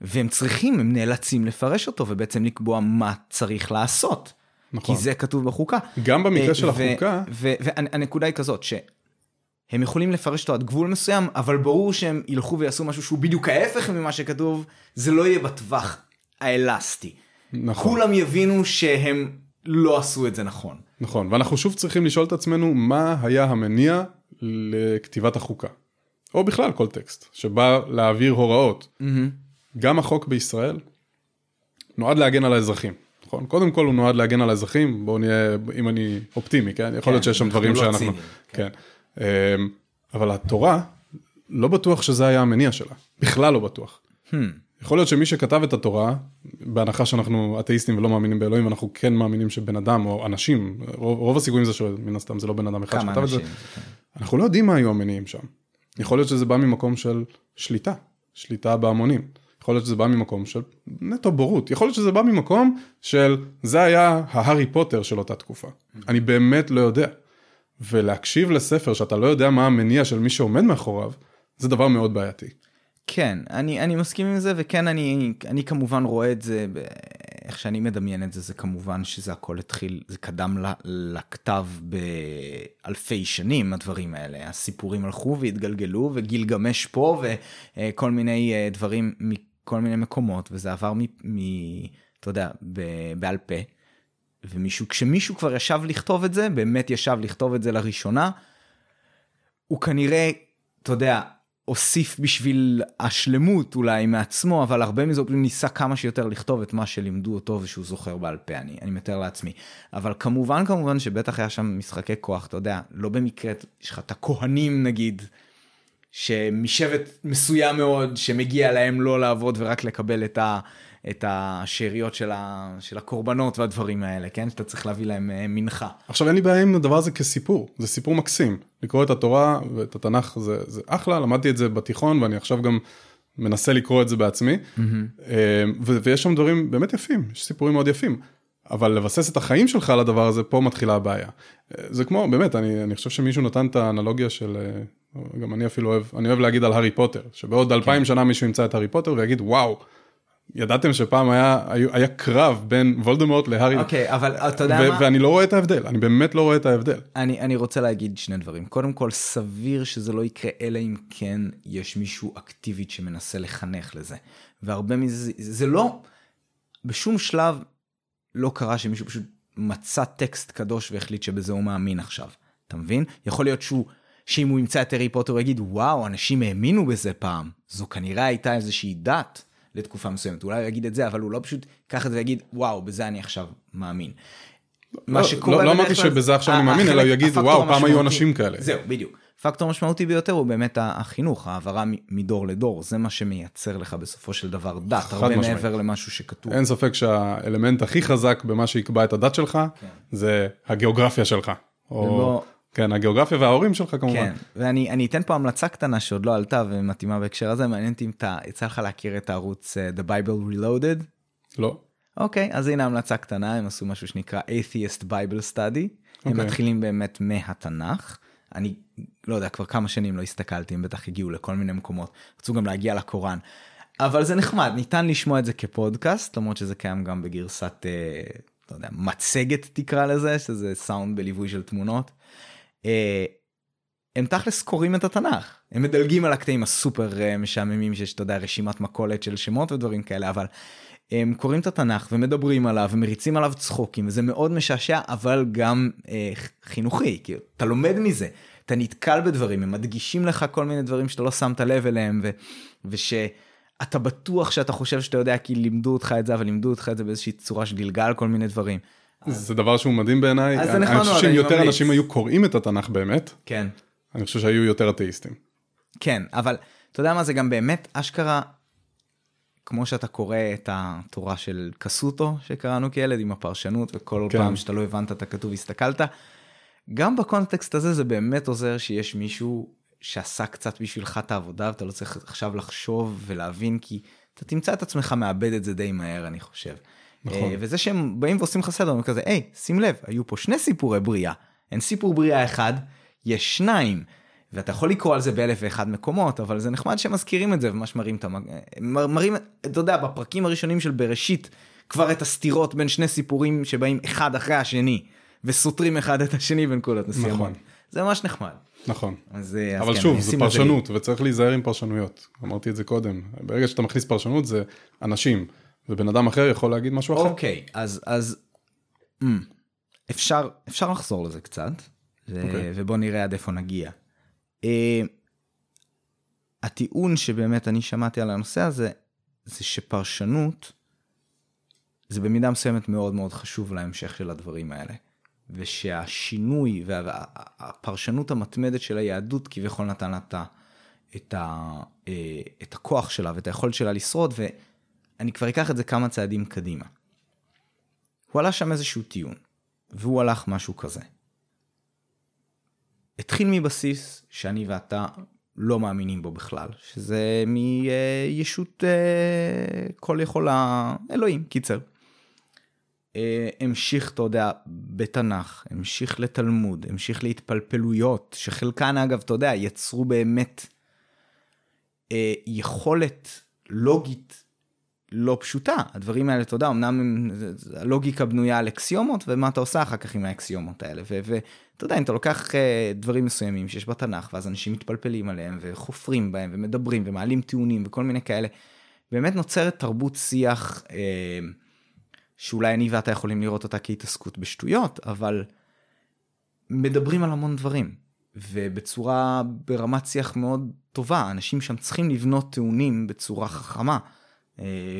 והם צריכים, הם נאלצים לפרש אותו, ובעצם לקבוע מה צריך לעשות, נכון. כי זה כתוב בחוקה. גם במקרה של החוקה. והנקודה היא כזאת, שהם יכולים לפרש אותו עד גבול מסוים, אבל ברור שהם ילכו ויעשו משהו שהוא בדיוק ההפך ממה שכתוב, זה לא יהיה בטווח האלסטי. נכון. כולם יבינו שהם לא עשו את זה נכון. נכון, ואנחנו שוב צריכים לשאול את עצמנו, מה היה המניע לכתיבת החוקה? או בכלל כל טקסט, שבא להעביר הוראות. Mm-hmm. גם החוק בישראל נועד להגן על האזרחים. קודם כל הוא נועד להגן על האזרחים, בואו נהיה, אם אני אופטימי, כן? יכול להיות שיש שם דברים שאנחנו... כן. אבל התורה, לא בטוח שזה היה המניע שלה. בכלל לא בטוח. יכול להיות שמי שכתב את התורה, בהנחה שאנחנו אתאיסטים ולא מאמינים באלוהים, אנחנו כן מאמינים שבן אדם או אנשים, רוב הסיכויים זה שמן הסתם זה לא בן אדם אחד שכתב את זה. אנחנו לא יודעים מה היו המניעים שם. יכול להיות שזה בא ממקום של שליטה, שליטה בהמונים. יכול להיות שזה בא ממקום של נטו בורות. יכול להיות שזה בא ממקום של, זה היה ההרי פוטר של אותה תקופה. אני באמת לא יודע. ולהקשיב לספר שאתה לא יודע מה המניע של מי שעומד מאחוריו, זה דבר מאוד בעייתי. כן, אני, אני מסכים עם זה, וכן, אני, אני כמובן רואה את זה, איך שאני מדמיין את זה, זה כמובן שזה הכל התחיל, זה קדם לכתב באלפי שנים, הדברים האלה. הסיפורים הלכו והתגלגלו, וגילגמש פה, וכל מיני דברים מכאן, כל מיני מקומות, וזה עבר מ... מ אתה יודע, ב- בעל פה, ומישהו, כשמישהו כבר ישב לכתוב את זה, באמת ישב לכתוב את זה לראשונה, הוא כנראה, אתה יודע, הוסיף בשביל השלמות אולי מעצמו, אבל הרבה מזה הוא ניסה כמה שיותר לכתוב את מה שלימדו אותו ושהוא זוכר בעל פה, אני, אני מתאר לעצמי. אבל כמובן, כמובן שבטח היה שם משחקי כוח, אתה יודע, לא במקרה, יש לך את הכהנים נגיד, שמשבט מסוים מאוד, שמגיע להם לא לעבוד ורק לקבל את ה... את השאריות של, ה, של הקורבנות והדברים האלה, כן? שאתה צריך להביא להם מנחה. עכשיו אין לי בעיה עם הדבר הזה כסיפור, זה סיפור מקסים. לקרוא את התורה ואת התנ"ך זה, זה אחלה, למדתי את זה בתיכון ואני עכשיו גם מנסה לקרוא את זה בעצמי, mm-hmm. ו- ויש שם דברים באמת יפים, יש סיפורים מאוד יפים, אבל לבסס את החיים שלך על הדבר הזה, פה מתחילה הבעיה. זה כמו, באמת, אני, אני חושב שמישהו נתן את האנלוגיה של... גם אני אפילו אוהב, אני אוהב להגיד על הארי פוטר, שבעוד אלפיים כן. שנה מישהו ימצא את הארי פוטר ויגיד, וואו, ידעתם שפעם היה, היה קרב בין וולדמורט להארי. אוקיי, אבל אתה יודע מה? ואני לא רואה את ההבדל, אני באמת לא רואה את ההבדל. אני, אני רוצה להגיד שני דברים. קודם כל, סביר שזה לא יקרה, אלא אם כן יש מישהו אקטיבית שמנסה לחנך לזה. והרבה מזה, זה לא, בשום שלב לא קרה שמישהו פשוט מצא טקסט קדוש והחליט שבזה הוא מאמין עכשיו. אתה מבין? יכול להיות שהוא... שאם הוא ימצא את הארי פוטר, הוא יגיד, וואו, אנשים האמינו בזה פעם. זו כנראה הייתה איזושהי דת לתקופה מסוימת. אולי הוא יגיד את זה, אבל הוא לא פשוט קח את זה ויגיד, וואו, בזה אני עכשיו מאמין. לא, לא, לא אמרתי שבזה עכשיו אני מאמין, אלא הוא יגיד, וואו, פעם היו אנשים כאלה. זהו, בדיוק. פקטור משמעותי ביותר הוא באמת החינוך, העברה מדור לדור. זה מה שמייצר לך בסופו של דבר דת, הרבה מעבר למשהו שכתוב. אין ספק שהאלמנט הכי חזק במה שיקבע את הדת שלך, זה הגיאוגרפיה שלך. או... כן, הגיאוגרפיה וההורים שלך כמובן. כן, ואני אני אתן פה המלצה קטנה שעוד לא עלתה ומתאימה בהקשר הזה, מעניין אם אתה יצא לך להכיר את הערוץ uh, The Bible Reloaded? לא. אוקיי, okay, אז הנה המלצה קטנה, הם עשו משהו שנקרא Atheist Bible Study, okay. הם מתחילים באמת מהתנ"ך, אני לא יודע, כבר כמה שנים לא הסתכלתי, הם בטח הגיעו לכל מיני מקומות, רצו גם להגיע לקוראן, אבל זה נחמד, ניתן לשמוע את זה כפודקאסט, למרות שזה קיים גם בגרסת, uh, לא יודע, מצגת תקרא לזה, שזה סאונד בליווי של תמונות. הם תכלס קוראים את התנ"ך, הם מדלגים על הקטעים הסופר משעממים שיש, אתה יודע, רשימת מכולת של שמות ודברים כאלה, אבל הם קוראים את התנ"ך ומדברים עליו ומריצים עליו צחוקים, וזה מאוד משעשע, אבל גם אה, חינוכי, כי אתה לומד מזה, אתה נתקל בדברים, הם מדגישים לך כל מיני דברים שאתה לא שמת לב אליהם, ו- וש... אתה בטוח שאתה חושב שאתה יודע, כי לימדו אותך את זה, אבל לימדו אותך את זה באיזושהי צורה שגלגל כל מיני דברים. זה דבר שהוא מדהים בעיניי. אני חושב שאם יותר אנשים היו קוראים את התנ"ך באמת, כן. אני חושב שהיו יותר אתאיסטים. כן, אבל אתה יודע מה, זה גם באמת אשכרה, כמו שאתה קורא את התורה של קסוטו, שקראנו כילד עם הפרשנות, וכל פעם שאתה לא הבנת את הכתוב והסתכלת, גם בקונטקסט הזה זה באמת עוזר שיש מישהו... שעשה קצת בשבילך את העבודה, ואתה לא צריך עכשיו לחשוב ולהבין, כי אתה תמצא את עצמך מאבד את זה די מהר, אני חושב. נכון. וזה שהם באים ועושים לך סדר, וכזה, היי, שים לב, היו פה שני סיפורי בריאה, אין סיפור בריאה אחד, יש שניים, ואתה יכול לקרוא על זה באלף ואחד מקומות, אבל זה נחמד שמזכירים את זה, ומה שמראים, מראים, אתה יודע, בפרקים הראשונים של בראשית, כבר את הסתירות בין שני סיפורים, שבאים אחד אחרי השני, וסותרים אחד את השני בין כולת מסוימות. נכון. זה ממש נחמד. נכון, אבל שוב, זה פרשנות, וצריך להיזהר עם פרשנויות, אמרתי את זה קודם, ברגע שאתה מכניס פרשנות, זה אנשים, ובן אדם אחר יכול להגיד משהו אחר. אוקיי, אז אפשר לחזור לזה קצת, ובוא נראה עד איפה נגיע. הטיעון שבאמת אני שמעתי על הנושא הזה, זה שפרשנות, זה במידה מסוימת מאוד מאוד חשוב להמשך של הדברים האלה. ושהשינוי והפרשנות המתמדת של היהדות כביכול נתן לה את, את, את הכוח שלה ואת היכולת שלה לשרוד, ואני כבר אקח את זה כמה צעדים קדימה. הוא עלה שם איזשהו טיעון, והוא הלך משהו כזה. התחיל מבסיס שאני ואתה לא מאמינים בו בכלל, שזה מישות כל יכולה, אלוהים, קיצר. המשיך, אתה יודע, בתנ"ך, המשיך לתלמוד, המשיך להתפלפלויות, שחלקן אגב, אתה יודע, יצרו באמת אה, יכולת לוגית לא פשוטה. הדברים האלה, אתה יודע, אמנם הלוגיקה בנויה על אקסיומות, ומה אתה עושה אחר כך עם האקסיומות האלה. ואתה יודע, אם אתה לוקח אה, דברים מסוימים שיש בתנ"ך, ואז אנשים מתפלפלים עליהם, וחופרים בהם, ומדברים, ומעלים טיעונים, וכל מיני כאלה, באמת נוצרת תרבות שיח... אה, שאולי אני ואתה יכולים לראות אותה כהתעסקות בשטויות, אבל מדברים על המון דברים. ובצורה ברמת שיח מאוד טובה. אנשים שם צריכים לבנות טיעונים בצורה חכמה,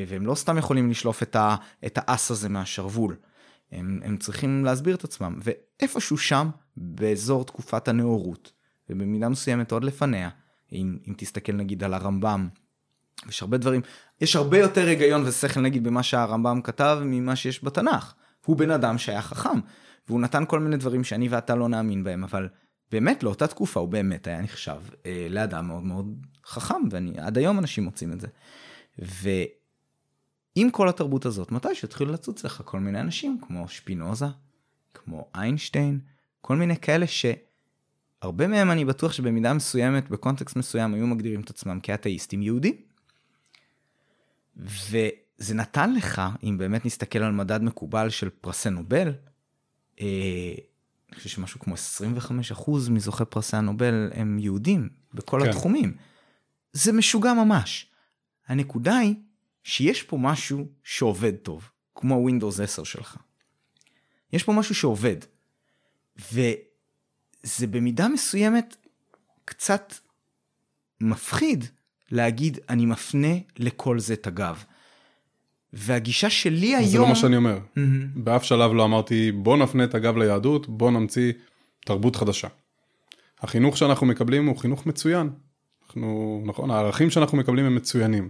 והם לא סתם יכולים לשלוף את, ה, את האס הזה מהשרוול. הם, הם צריכים להסביר את עצמם. ואיפשהו שם, באזור תקופת הנאורות, ובמידה מסוימת עוד לפניה, אם, אם תסתכל נגיד על הרמב"ם, יש הרבה דברים, יש הרבה יותר היגיון ושכל נגיד במה שהרמב"ם כתב ממה שיש בתנ"ך. הוא בן אדם שהיה חכם, והוא נתן כל מיני דברים שאני ואתה לא נאמין בהם, אבל באמת לאותה תקופה הוא באמת היה נחשב אה, לאדם מאוד מאוד חכם, ועד היום אנשים מוצאים את זה. ועם כל התרבות הזאת, מתי שהתחילו לצוץ לך כל מיני אנשים, כמו שפינוזה, כמו איינשטיין, כל מיני כאלה שהרבה מהם אני בטוח שבמידה מסוימת, בקונטקסט מסוים, היו מגדירים את עצמם כאתאיסטים יהודים. וזה נתן לך, אם באמת נסתכל על מדד מקובל של פרסי נובל, אה, אני חושב שמשהו כמו עשרים וחמישה אחוז מזוכי פרסי הנובל הם יהודים בכל כן. התחומים. זה משוגע ממש. הנקודה היא שיש פה משהו שעובד טוב, כמו ווינדוס עשר שלך. יש פה משהו שעובד, וזה במידה מסוימת קצת מפחיד להגיד, אני מפנה לכל זה את הגב. והגישה שלי היום... זה לא מה שאני אומר. Mm-hmm. באף שלב לא אמרתי, בוא נפנה את הגב ליהדות, בוא נמציא תרבות חדשה. החינוך שאנחנו מקבלים הוא חינוך מצוין. אנחנו, נכון, הערכים שאנחנו מקבלים הם מצוינים.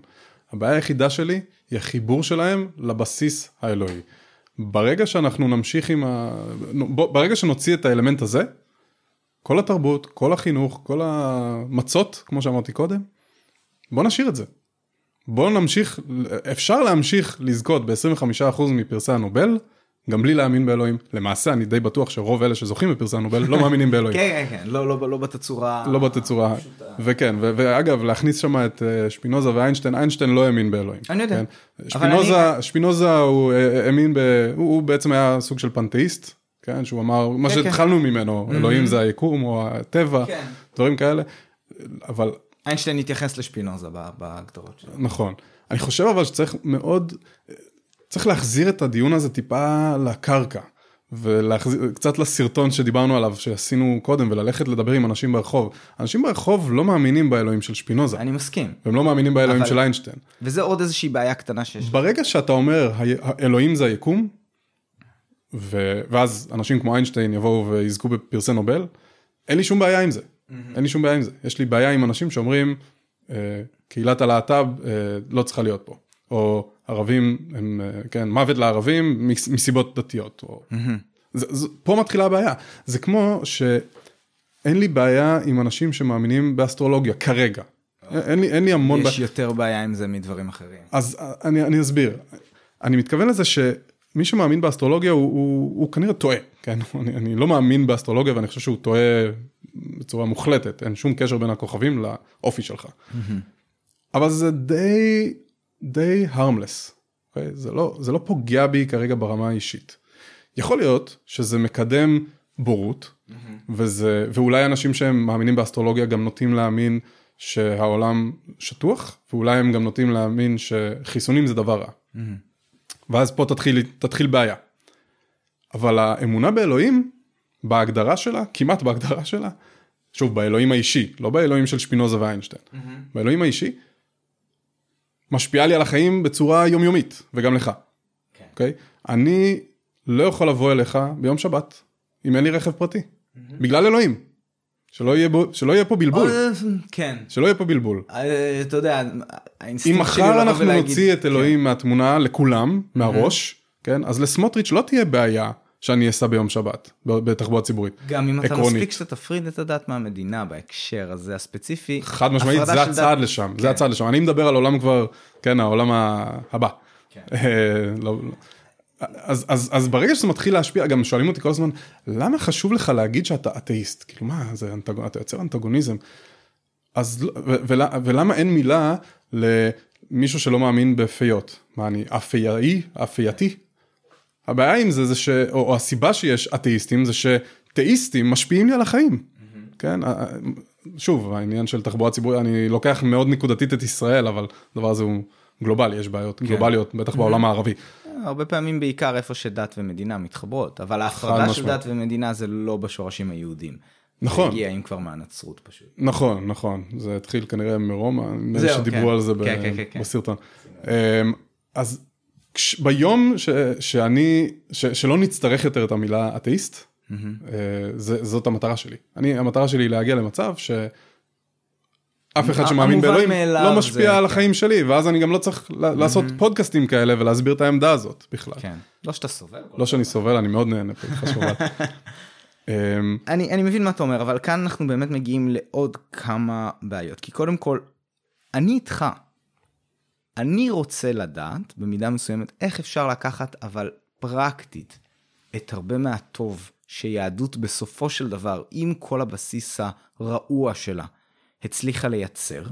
הבעיה היחידה שלי היא החיבור שלהם לבסיס האלוהי. ברגע שאנחנו נמשיך עם ה... ברגע שנוציא את האלמנט הזה, כל התרבות, כל החינוך, כל המצות, כמו שאמרתי קודם, בוא נשאיר את זה. בוא נמשיך, אפשר להמשיך לזכות ב-עשרים וחמישה אחוז מפרסי הנובל, גם בלי להאמין באלוהים. למעשה, אני די בטוח שרוב אלה שזוכים בפרסי הנובל לא מאמינים באלוהים. כן, כן, כן, לא, לא, לא בתצורה... לא בתצורה, וכן, ואגב, להכניס שם את שפינוזה ואיינשטיין, איינשטיין לא האמין באלוהים. אני יודע. שפינוזה, שפינוזה הוא האמין ב... הוא בעצם היה סוג של פנתאיסט, כן, שהוא אמר, מה שהתחלנו ממנו, אלוהים זה היקום או הטבע, דברים כאלה, אבל... איינשטיין התייחס לשפינוזה בהגדרות שלו. נכון. אני חושב אבל שצריך מאוד, צריך להחזיר את הדיון הזה טיפה לקרקע, וקצת לסרטון שדיברנו עליו, שעשינו קודם, וללכת לדבר עם אנשים ברחוב. אנשים ברחוב לא מאמינים באלוהים של שפינוזה. אני מסכים. והם לא מאמינים באלוהים אבל... של איינשטיין. וזה עוד איזושהי בעיה קטנה שיש. ברגע שאתה אומר, האלוהים זה היקום, ו... ואז אנשים כמו איינשטיין יבואו ויזכו בפרסי נובל, אין לי שום בעיה עם זה. אין לי שום בעיה עם זה. יש לי בעיה עם אנשים שאומרים, קהילת הלהט"ב לא צריכה להיות פה. או ערבים, כן, מוות לערבים מסיבות דתיות. פה מתחילה הבעיה. זה כמו שאין לי בעיה עם אנשים שמאמינים באסטרולוגיה, כרגע. אין לי המון בעיה. יש יותר בעיה עם זה מדברים אחרים. אז אני אסביר. אני מתכוון לזה ש... מי שמאמין באסטרולוגיה הוא, הוא, הוא כנראה טועה, כן? אני, אני לא מאמין באסטרולוגיה, ואני חושב שהוא טועה בצורה מוחלטת. אין שום קשר בין הכוכבים לאופי שלך. אבל זה די, די harmless, okay? זה לא, זה לא פוגע בי כרגע ברמה האישית. יכול להיות שזה מקדם בורות, וזה, ואולי אנשים שהם מאמינים באסטרולוגיה גם נוטים להאמין שהעולם שטוח, ואולי הם גם נוטים להאמין שחיסונים זה דבר רע. ואז פה תתחיל, תתחיל בעיה. אבל האמונה באלוהים, בהגדרה שלה, כמעט בהגדרה שלה, שוב, באלוהים האישי, לא באלוהים של שפינוזה ואיינשטיין, mm-hmm. באלוהים האישי, משפיעה לי על החיים בצורה יומיומית, וגם לך. Okay. Okay? אני לא יכול לבוא אליך ביום שבת, אם אין לי רכב פרטי. Mm-hmm. בגלל אלוהים. שלא יהיה, בו, שלא יהיה פה בלבול. כן. שלא יהיה פה בלבול. אתה יודע, אם מחר אנחנו נוציא את אלוהים מהתמונה לכולם, מהראש, כן? אז לסמוטריץ' לא תהיה בעיה שאני אעשה ביום שבת, בתחבורה ציבורית. גם אם אתה מספיק שאתה תפריד את הדת מהמדינה בהקשר הזה הספציפי. חד משמעית, זה הצעד לשם. זה הצעד לשם. אני מדבר על עולם כבר, כן, העולם הבא. אז, אז, אז ברגע שזה מתחיל להשפיע, גם שואלים אותי כל הזמן, למה חשוב לך להגיד שאתה אתאיסט? כאילו מה, זה, אתה יוצר אנטגוניזם. אז, ו, ולמה, ולמה אין מילה למישהו שלא מאמין בפיות? מה, אני אפיהי, אפייתי? הבעיה עם זה, זה ש, או, או הסיבה שיש אתאיסטים, זה שתאיסטים משפיעים לי על החיים. Mm-hmm. כן? שוב, העניין של תחבורה ציבורית, אני לוקח מאוד נקודתית את ישראל, אבל הדבר הזה הוא גלובלי, יש בעיות כן. גלובליות, בטח mm-hmm. בעולם הערבי. הרבה פעמים בעיקר איפה שדת ומדינה מתחברות, אבל ההפרדה של דת ומדינה זה לא בשורשים היהודים. נכון. הגיע אם כבר מהנצרות פשוט. נכון, נכון. זה התחיל כנראה מרומא, מאלה שדיברו על זה בסרטון. אז ביום שאני, שלא נצטרך יותר את המילה אתאיסט, זאת המטרה שלי. המטרה שלי היא להגיע למצב ש... אף אחד שמאמין באלוהים לא משפיע על החיים שלי, ואז אני גם לא צריך לעשות פודקאסטים כאלה ולהסביר את העמדה הזאת בכלל. כן, לא שאתה סובל. לא שאני סובל, אני מאוד נהנה פתח שובל. אני מבין מה אתה אומר, אבל כאן אנחנו באמת מגיעים לעוד כמה בעיות, כי קודם כל, אני איתך, אני רוצה לדעת, במידה מסוימת, איך אפשר לקחת, אבל פרקטית, את הרבה מהטוב שיהדות בסופו של דבר, עם כל הבסיס הרעוע שלה, הצליחה לייצר,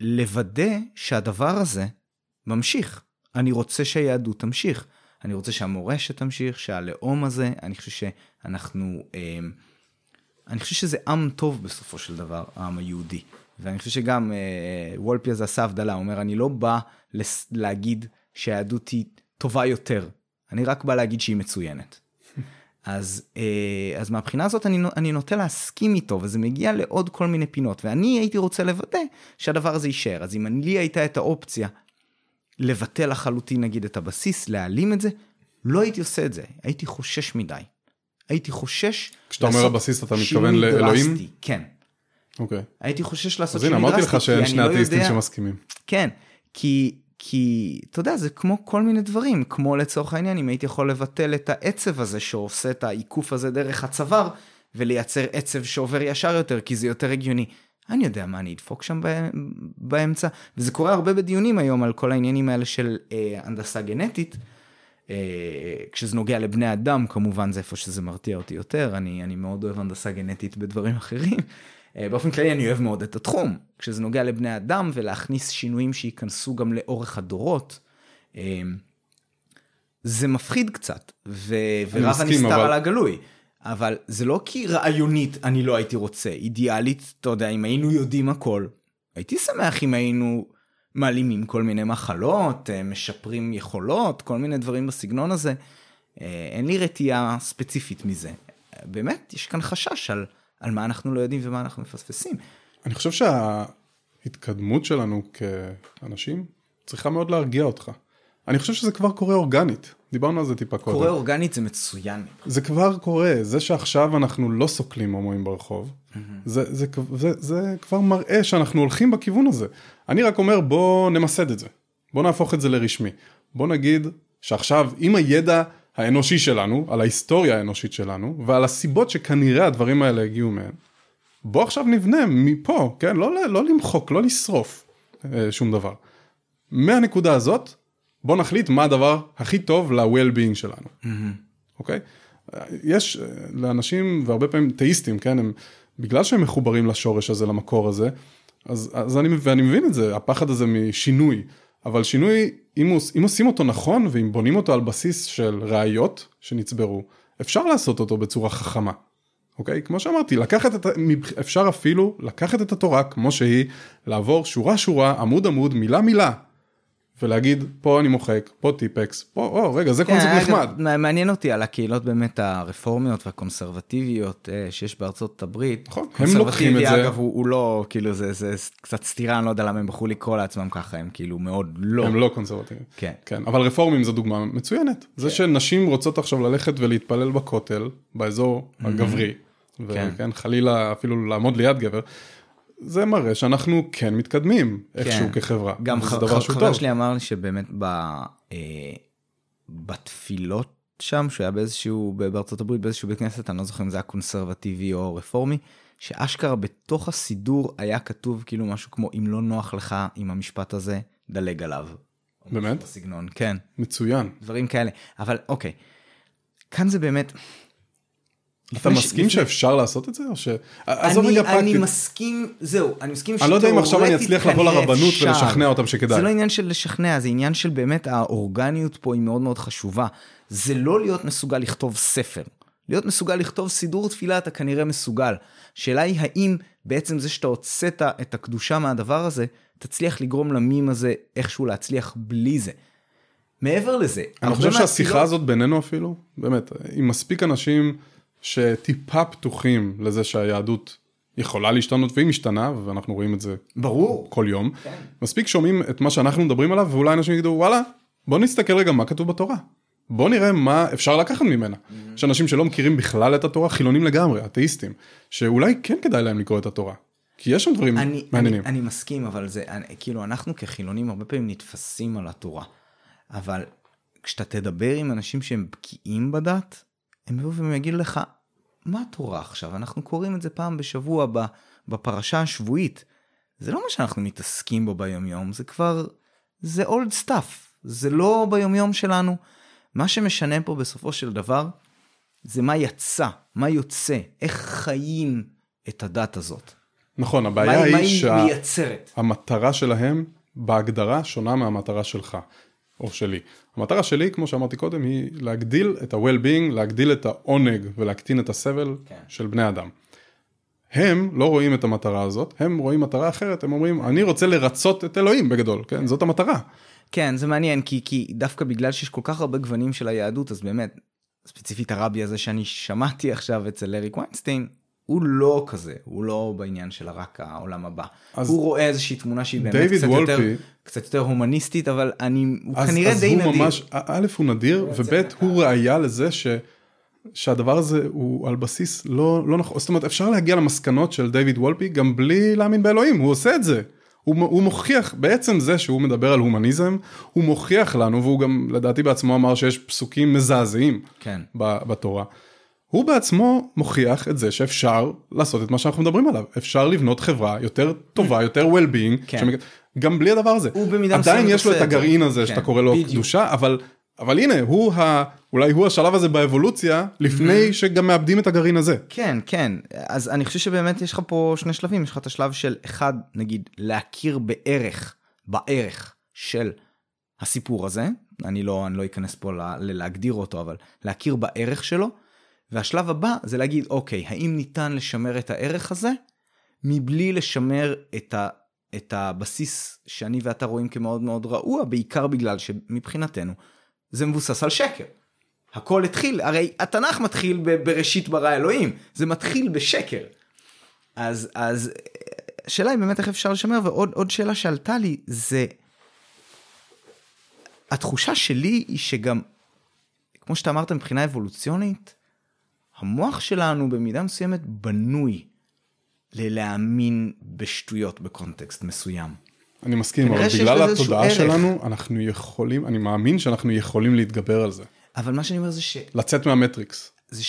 ולוודא שהדבר הזה ממשיך. אני רוצה שהיהדות תמשיך, אני רוצה שהמורשת תמשיך, שהלאום הזה, אני חושב שאנחנו, אני חושב שזה עם טוב בסופו של דבר, העם היהודי, ואני חושב שגם וולפי הזה עשה הבדלה, הוא אומר, אני לא בא להגיד שהיהדות היא טובה יותר, אני רק בא להגיד שהיא מצוינת. אז, אז מהבחינה הזאת אני, אני נוטה להסכים איתו, וזה מגיע לעוד כל מיני פינות, ואני הייתי רוצה לוודא שהדבר הזה יישאר. אז אם לי הייתה את האופציה לבטא לחלוטין, נגיד, את הבסיס, להעלים את זה, לא הייתי עושה את זה. הייתי חושש מדי. הייתי חושש... כשאתה אומר הבסיס, אתה מתכוון לאלוהים? כן. אוקיי. הייתי חושש לעשות שינוי דרסטי. אז הנה, אמרתי לך שאין שני אתאיסטים שמסכימים. כן, כי... כי, אתה יודע, זה כמו כל מיני דברים, כמו לצורך העניין, אם הייתי יכול לבטל את העצב הזה, שעושה את העיקוף הזה דרך הצוואר, ולייצר עצב שעובר ישר יותר, כי זה יותר הגיוני. אני יודע מה, אני אדפוק שם באמצע, וזה קורה הרבה בדיונים היום, על כל העניינים האלה של אה, הנדסה גנטית, אה, כשזה נוגע לבני אדם, כמובן זה איפה שזה מרתיע אותי יותר, אני, אני מאוד אוהב הנדסה גנטית בדברים אחרים, באופן כללי אני אוהב מאוד את התחום, כשזה נוגע לבני אדם ולהכניס שינויים שייכנסו גם לאורך הדורות, זה מפחיד קצת, ורב הנסתר על הגלוי, אבל זה לא כי רעיונית אני לא הייתי רוצה, אידיאלית, אתה יודע, אם היינו יודעים הכל, הייתי שמח אם היינו מעלימים כל מיני מחלות, משפרים יכולות, כל מיני דברים בסגנון הזה, אין לי רתיעה ספציפית מזה, באמת יש כאן חשש על... על מה אנחנו לא יודעים ומה אנחנו מפספסים. אני חושב שההתקדמות שלנו כאנשים צריכה מאוד להרגיע אותך. אני חושב שזה כבר קורה אורגנית. דיברנו על זה טיפה קודם. קורה אורגנית זה מצוין. זה כבר קורה. זה שעכשיו אנחנו לא סוקלים הומואים ברחוב, זה, זה, זה, זה כבר מראה שאנחנו הולכים בכיוון הזה. אני רק אומר, בוא נמסד את זה. בוא נהפוך את זה לרשמי. בוא נגיד שעכשיו, עם הידע האנושי שלנו, על ההיסטוריה האנושית שלנו, ועל הסיבות שכנראה הדברים האלה הגיעו מהן. בוא עכשיו נבנה מפה, כן? לא, לא למחוק, לא לשרוף שום דבר. מהנקודה הזאת, בוא נחליט מה הדבר הכי טוב ל-well-being שלנו. אוקיי? יש לאנשים, והרבה פעמים תאיסטים, כן? הם, בגלל שהם מחוברים לשורש הזה, למקור הזה, אז, אז אני, ואני מבין את זה, הפחד הזה משינוי, אבל שינוי, אם, אם עושים אותו נכון, ואם בונים אותו על בסיס של ראיות שנצברו, אפשר לעשות אותו בצורה חכמה. אוקיי? כמו שאמרתי, לקחת את, אפשר אפילו לקחת את התורה כמו שהיא, לעבור שורה שורה, עמוד עמוד, מילה מילה, ולהגיד, פה אני מוחק, פה טיפקס, פה, או, רגע, זה קונספט נחמד. מעניין אותי על הקהילות באמת הרפורמיות והקונסרבטיביות שיש בארצות הברית. נכון, הם לוקחים את זה. אגב, הוא לא, כאילו, זה קצת סתירה, אני לא יודע למה הם בחרו לקרוא לעצמם ככה, הם כאילו מאוד לא. הם לא קונסרבטיביים. כן. אבל רפורמים זו דוגמה מצוינת. זה שנשים רוצות עכשיו ללכת ולהתפלל בכותל, באזור הגברי, וחלילה אפילו לעמוד ליד גבר, זה מראה שאנחנו כן מתקדמים איכשהו כחברה. גם חבר שלי אמר לי שבאמת בתפילות שם, שהוא היה באיזשהו, בארצות הברית, באיזשהו בית כנסת, אני לא זוכר אם זה היה קונסרבטיבי או רפורמי, שאשכרה בתוך הסידור היה כתוב כאילו משהו כמו, אם לא נוח לך עם המשפט הזה, דלג עליו. באמת? בסגנון, כן. מצוין. דברים כאלה. אבל אוקיי, כאן זה באמת... אתה מסכים שאפשר לעשות את זה? אני מסכים, זהו, אני מסכים שתאורטית... אני לא יודע אם עכשיו אני אצליח לבוא לרבנות ולשכנע אותם שכדאי. זה לא עניין של לשכנע, זה עניין של באמת האורגניות פה היא מאוד מאוד חשובה. זה לא להיות מסוגל לכתוב ספר. להיות מסוגל לכתוב סידור תפילה, אתה כנראה מסוגל. שאלה היא האם בעצם זה שאתה הוצאת את הקדושה מהדבר הזה, תצליח לגרום למים הזה איכשהו להצליח בלי זה. מעבר לזה. אני חושב שהשיחה הזאת בינינו אפילו, באמת, עם מספיק אנשים שטיפה פתוחים לזה שהיהדות יכולה להשתנות, והיא משתנה, ואנחנו רואים את זה ברור. כל יום. כן. מספיק שומעים את מה שאנחנו מדברים עליו, ואולי אנשים יגידו, וואלה, בוא נסתכל רגע מה כתוב בתורה. בוא נראה מה אפשר לקחת ממנה. יש אנשים שלא מכירים בכלל את התורה, חילונים לגמרי, אתאיסטים, שאולי כן כדאי להם לקרוא את התורה. כי יש שם דברים מעניינים. אני מסכים, אבל זה, כאילו, אנחנו כחילונים הרבה פעמים נתפסים על התורה. אבל כשאתה תדבר עם אנשים שהם בקיאים בדת, הם יבואו והם יגידו לך, מה התורה עכשיו? אנחנו קוראים את זה פעם בשבוע בפרשה השבועית. זה לא מה שאנחנו מתעסקים בו ביום-יום, זה כבר, זה old stuff. זה לא ביום-יום שלנו. מה שמשנה פה בסופו של דבר, זה מה יצא, מה יוצא, איך חיים את הדת הזאת. נכון, הבעיה היא שהמטרה שלהם בהגדרה שונה מהמטרה שלך, או שלי. המטרה שלי, כמו שאמרתי קודם, היא להגדיל את ה-well-being, להגדיל את העונג ולהקטין את הסבל של בני אדם. הם לא רואים את המטרה הזאת, הם רואים מטרה אחרת, הם אומרים, אני רוצה לרצות את אלוהים בגדול, כן? זאת המטרה. כן, זה מעניין, כי, כי דווקא בגלל שיש כל כך הרבה גוונים של היהדות, אז באמת, ספציפית הרבי הזה שאני שמעתי עכשיו אצל אריק ויינשטיין, הוא לא כזה, הוא לא בעניין של רק העולם הבא. הוא רואה איזושהי תמונה שהיא באמת קצת יותר, קצת יותר הומניסטית, אבל אני, הוא כנראה די נדיר. אז הוא ממש, א' הוא נדיר, וב' הוא ראייה לזה ש, שהדבר הזה הוא על בסיס לא, לא נכון. זאת אומרת, אפשר להגיע למסקנות של דיוויד וולפי גם בלי להאמין באלוהים, הוא עושה את זה. הוא מוכיח, בעצם זה שהוא מדבר על הומניזם, הוא מוכיח לנו, והוא גם לדעתי בעצמו אמר שיש פסוקים מזעזעים בתורה. הוא בעצמו מוכיח את זה שאפשר לעשות את מה שאנחנו מדברים עליו. אפשר לבנות חברה יותר טובה, יותר well-being, גם בלי הדבר הזה. עדיין יש לו את הגרעין הזה שאתה קורא לו קדושה, אבל אבל הנה, הוא ה, אולי הוא השלב הזה באבולוציה, לפני שגם מאבדים את הגרעין הזה. כן, כן. אז אני חושב שבאמת יש לך פה שני שלבים. יש לך את השלב של אחד, נגיד, להכיר בערך, בערך של הסיפור הזה. אני לא, אני לא אכנס פה ל, להגדיר אותו, אבל להכיר בערך שלו. והשלב הבא זה להגיד, אוקיי, האם ניתן לשמר את הערך הזה, מבלי לשמר את ה, את הבסיס שאני ואתה רואים כמאוד מאוד רעוע, בעיקר בגלל שמבחינתנו, זה מבוסס על שקר. הכל התחיל, הרי התנ"ך מתחיל בראשית ברא אלוהים, זה מתחיל בשקר. אז, אז שאלה היא באמת איך אפשר לשמר, ועוד עוד שאלה שעלתה לי, זה, התחושה שלי היא שגם, כמו שאתה אמרת מבחינה אבולוציונית, המוח שלנו במידה מסוימת בנוי, ללהאמין בשטויות בקונטקסט מסוים. אני מסכים, אבל בגלל התודעה שלנו, אנחנו יכולים, אני מאמין שאנחנו יכולים להתגבר על זה. אבל מה שאני אומר זה ש... לצאת מהמטריקס. זה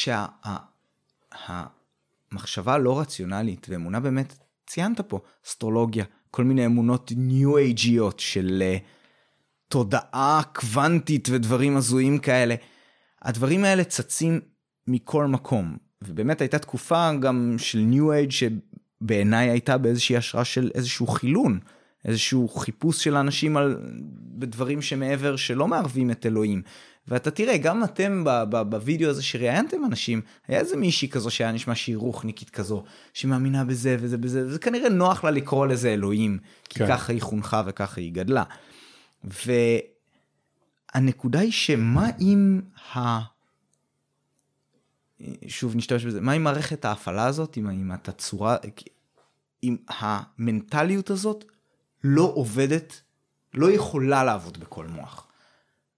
שהמחשבה לא רציונלית, ואמונה באמת, ציינת פה, אסטרולוגיה, כל מיני אמונות ניו-אייג'יות של תודעה קוונטית ודברים הזויים כאלה. הדברים האלה צצים מכל מקום. ובאמת הייתה תקופה גם של ניו-אייג' שבעיניי הייתה באיזושהי השראה של איזשהו חילון. איזשהו חיפוש של אנשים על, בדברים שמעבר שלא מערבים את אלוהים. ואתה תראה, גם אתם ב, ב, בווידאו הזה שראיינתם אנשים, היה איזה מישהי כזו שהיה נשמע שהיא רוחניקית כזו, שמאמינה בזה וזה בזה, וזה כנראה נוח לה לקרוא לזה אלוהים, כי כן. ככה היא חונכה וככה היא גדלה. והנקודה היא שמה אם ה... שוב נשתמש בזה, מה עם מערכת ההפעלה הזאת, עם, עם התצורה, עם המנטליות הזאת, לא עובדת, לא יכולה לעבוד בכל מוח.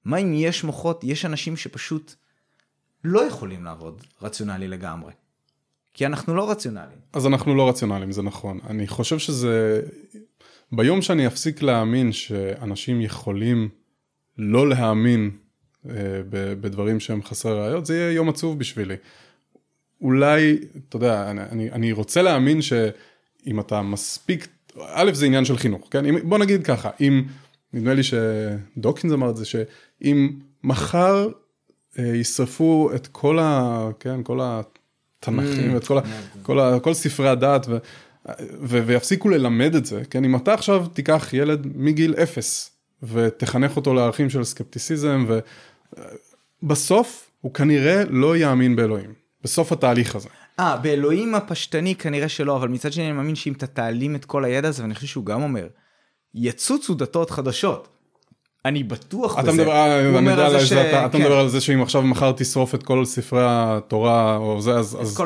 מה אם יש מוחות, יש אנשים שפשוט לא יכולים לעבוד רציונלי לגמרי. כי אנחנו לא רציונליים. אז אנחנו לא רציונליים, זה נכון. אני חושב שזה, ביום שאני אפסיק להאמין שאנשים יכולים לא להאמין בדברים שהם חסרי ראיות, זה יהיה יום עצוב בשבילי. אולי, אתה יודע, אני, אני רוצה להאמין שאם אתה מספיק א', זה עניין של חינוך, כן? בוא נגיד ככה, אם, נדמה לי שדוקינס אמר את זה, שאם מחר ישרפו את כל ה, כן, כל התנכים, את כל ה, כל ה, כל ספרי הדת, ו, ו, ויפסיקו ללמד את זה, כן? אם אתה עכשיו תיקח ילד מגיל אפס, ותחנך אותו לערכים של סקפטיסיזם, ובסוף הוא כנראה לא יאמין באלוהים, בסוף התהליך הזה. אה, באלוהים הפשטני כנראה שלא, אבל מצד שני אני מאמין שאם אתה תעלים את כל הידע הזה, ואני חושב שהוא גם אומר, יצוצו דתות חדשות, אני בטוח בזה. אתה מדבר על זה שאם עכשיו מחר תשרוף את כל ספרי התורה, את